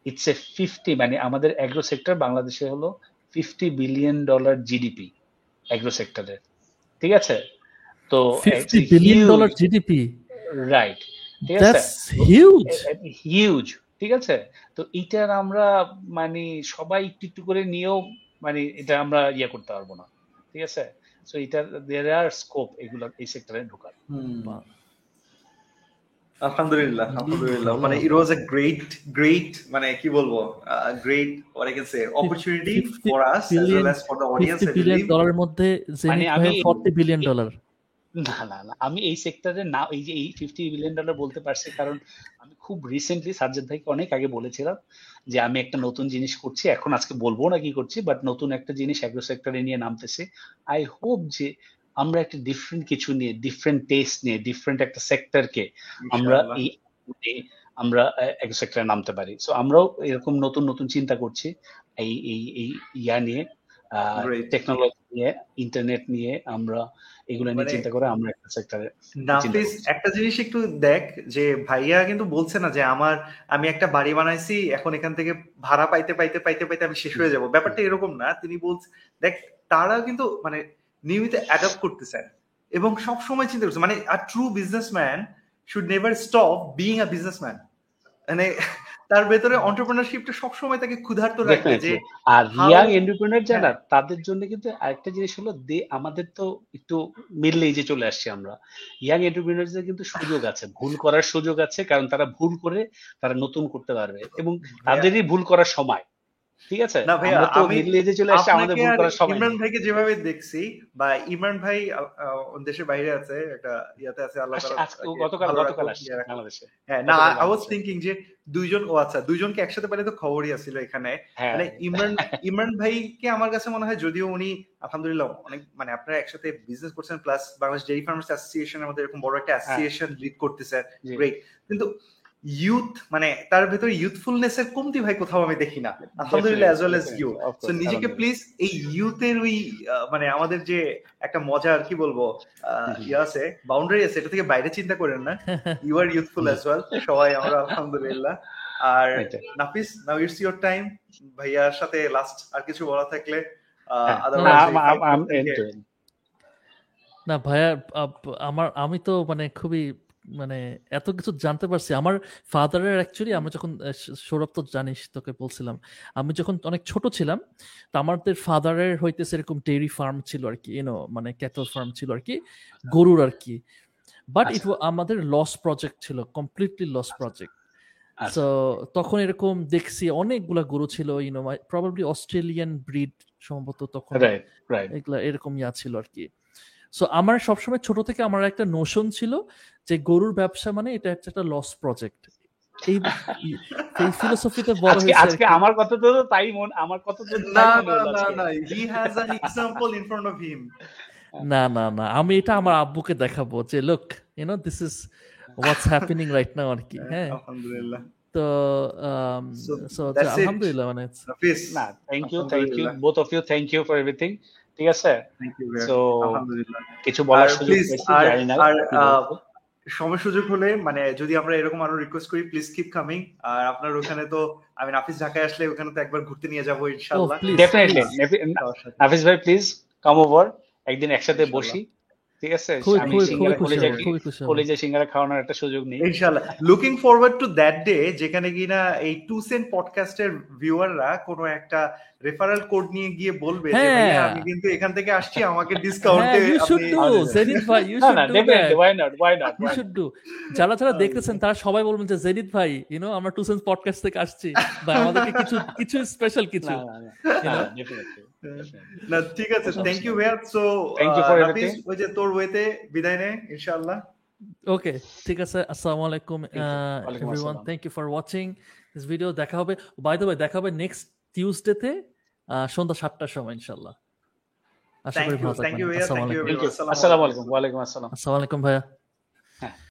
ইটস এ ফিফটি মানে আমাদের অ্যাগ্রো সেক্টর বাংলাদেশে হলো fifty billion dollar GDP agro সেক্টরে, ঠিক আছে। তো fifty billion dollar GDP, right, that's huge, huge, ঠিক আছে। তো এটার আমরা মানে সবাই একটু একটু করে নিয়েও মানে এটা আমরা ইয়া করতে পারবো না, ঠিক আছে। সো এটার দেয়ার আর স্কোপ এগুলো এই সেক্টরে ঢোকার। আলহামদুলিল্লাহ, আলহামদুলিল্লাহ, মানে ইট ওয়াজ আ গ্রেট গ্রেট মানে কি বলবো, great what I can say opportunity for us as well as for the audience. Fifty billion ডলারের মধ্যে মানে আমি ফর্টি বিলিয়ন ডলার, না না না, আমি এই সেক্টরে না, এই যে এই ফিফটি বিলিয়ন ডলার বলতে পারছি কারণ আমি খুব রিসেন্টলি সাজ্জাদ ভাইকে অনেক আগে বলেছিলাম যে আমি একটা নতুন জিনিস করছি, এখন আজকে বলবো না কি করছি, বাট নতুন একটা জিনিস অ্যাগ্রো সেক্টরে নিয়ে নামতেছে। আই হোপ যে আমরা একটা ডিফারেন্ট কিছু নিয়ে, ডিফারেন্ট টেস্ট নিয়ে, ডিফারেন্ট একটা সেক্টরকে আমরা এই আমরা এক সেক্টরে নামতে পারি। সো আমরাও এরকম নতুন নতুন চিন্তা করছি এই এই এই ইয়া নিয়ে, টেকনোলজি নিয়ে, ইন্টারনেট নিয়ে, আমরা এগুলো নিয়ে চিন্তা করে আমরা একটা সেক্টরে। নাফিস, একটা জিনিস একটু দেখ যে ভাইয়া কিন্তু বলছে না যে আমার আমি একটা বাড়ি বানাইছি, এখন এখান থেকে ভাড়া পাইতে পাইতে পাইতে পাইতে আমি শেষ হয়ে যাব, ব্যাপারটা এরকম না। তিনি বলছে দেখ, তারা কিন্তু মানে নিয়মিত অ্যাডাপ্ট করতেছেন এবং সবসময় চিন্তা করছেন, মানে a true businessman should never stop being a businessman, মানে তার ভেতরে এন্টারপ্রেনারশিপটা সবসময় তাকে ক্ষুধার্ত রাখে। যে আর ইয়াং এন্টারপ্রেনার যারা, তাদের জন্য কিন্তু আরেকটা জিনিস হলো দে, আমাদের তো একটু মিডল এজে চলে আসছে আমরা, ইয়াং এন্টারপ্রেনারদের কিন্তু সুযোগ আছে, ভুল করার সুযোগ আছে, কারণ তারা ভুল করে তারা নতুন করতে পারবে এবং তাদেরই ভুল করার সময়, ঠিক আছে। না ভাই, আমি ইমরান ভাইকে যেভাবে দেখছি, বা ইমরান ভাই দেশের বাইরে আছে, একটা ইয়াতে আছে, আল্লাহ তাআলা গতকাল গতকাল আসছে বাংলাদেশে। হ্যাঁ, না আই ওয়াজ থিংকিং যে দুইজন, ও আচ্ছা দুইজনকে একসাথে পেলে তো খবরই আসছিল এখানে। মানে ইমরান ইমরান ভাইকে আমার কাছে মনে হয়, যদিও উনি আলহামদুলিল্লাহ অনেক মানে আপনারা একসাথে বিজনেস করছেন, প্লাস বাংলাদেশ ডেইরি ফার্মার্স অ্যাসোসিয়েশনের মধ্যে এরকম বড় একটা অ্যাসোসিয়েশন লিড করতেছে, গ্রেট। কিন্তু ইউথ মানে তার ভেতরে ইউথফুলনেস এর কমতি ভাই কোথাও আমি দেখি না, আলহামদুলিল্লাহ, as well as you. So নিজেকে প্লিজ এই ইউথের ওই মানে আমাদের যে একটা মজা আর কি বলবো ইয়ে আছে, বাউন্ডারি আছে, এটা থেকে বাইরে চিন্তা করেন না, you are youthful as well, সবাই আমরা আলহামদুলিল্লাহ। আর Nafis, now it's your time, ভাইয়ার সাথে লাস্ট আর কিছু বলা থাকলে। না ভাইয়া, আমার আমি তো মানে খুবই মানে এত কিছু জানতে পারছি। আমার ফাদারের অ্যাকচুয়ালি আমরা যখন, সৌরভ তো জানিস, তোকে বলছিলাম, আমি যখন অনেক ছোট ছিলাম তো আমাদের ফাদারের হইতেছে এরকম ডেইরি ফার্ম ছিল আর কি, ইউনো মানে ক্যাটল ফার্ম ছিল আর কি, গরুর আর কি, বাট ইট আমাদের লস প্রজেক্ট ছিল, কমপ্লিটলি লস প্রজেক্ট। সো তখন এরকম দেখছি অনেকগুলা গরু ছিল, ইউনো প্রবাবলি অস্ট্রেলিয়ান ব্রিড সম্ভবত, তখন এগুলা এরকম ইয়া ছিল আর কি। সো আমার সবসময় ছোট থেকে আমার একটা নোশন ছিল যে গরুর ব্যবসা মানে এটা হচ্ছে একটা লস প্রজেক্ট, এই এই ফিলোসফিতে বড় হয়েছে। আজকে আমার কথা তো তাই মন, আমার কথা তো না না না, he has an example in front of him. না না না, আমি এটা আমার আব্বুকে দেখাবো যে look you know this is what's happening right now আর কি। হ্যাঁ আলহামদুলিল্লাহ। তো সো আলহামদুলিল্লাহ মানে রাফিস না thank you thank you both of you thank you for everything. ঠিক আছে থ্যাংক ইউ সো আলহামদুলিল্লাহ। কিছু বলার সুযোগ পেয়েছি জানি না, সময় সুযোগ হলে মানে যদি আমরা এরকম আরো রিকোয়েস্ট করি প্লিজ কিপ কামিং। আর আপনার ওখানে তো আমি নাফিস ঢাকায় আসলে ওখানে তো একবার ঘুরতে নিয়ে যাব ইনশাআল্লাহ। ডেফিনেটলি নাফিস ভাই প্লিজ কাম ওভার, একদিন একসাথে বসি। ঠিক আছে আমি সিঙ্গারা কলেজে কলেজে সিঙ্গারা খাওয়ানোর একটা সুযোগ নেই ইনশাআল্লাহ। Looking forward to that day যেখানে কিনা এই টু সেন্ট পডকাস্টের ভিউয়াররা কোনো একটা রেফারেল কোড নিয়ে গিয়ে বলবে যে ভাই আমি কিন্তু এখান থেকে আসছি আমাকে ডিসকাউন্টে আপনি জেনিথ ভাই you should do why not why not you should do। যারা যারা দেখতেছেন তারা সবাই বলবেন যে জেনিথ ভাই ইউ নো আমরা টু সেন্ট পডকাস্ট থেকে আসছি ভাই আমাদেরকে কিছু কিছু স্পেশাল কিছু ইউ নো না। ঠিক আছে থ্যাংক ইউ ভাই। So thank you for everything. ওই যে তোর ওয়েতে বিদায় নে ইনশাআল্লাহ। ওকে ঠিক আছে আসসালামু আলাইকুম everyone, thank you for watching this video. দেখা হবে বাই দ্য ওয়ে, দেখা হবে নেক্সট টিউসডেতে সন্ধ্যা সাতটার সময় ইনশাআল্লাহ। আশা করি ভালো থাকবেন। আসসালামু আলাইকুম। ওয়া আলাইকুম আসসালাম। আসসালামু আলাইকুম ভাইয়া।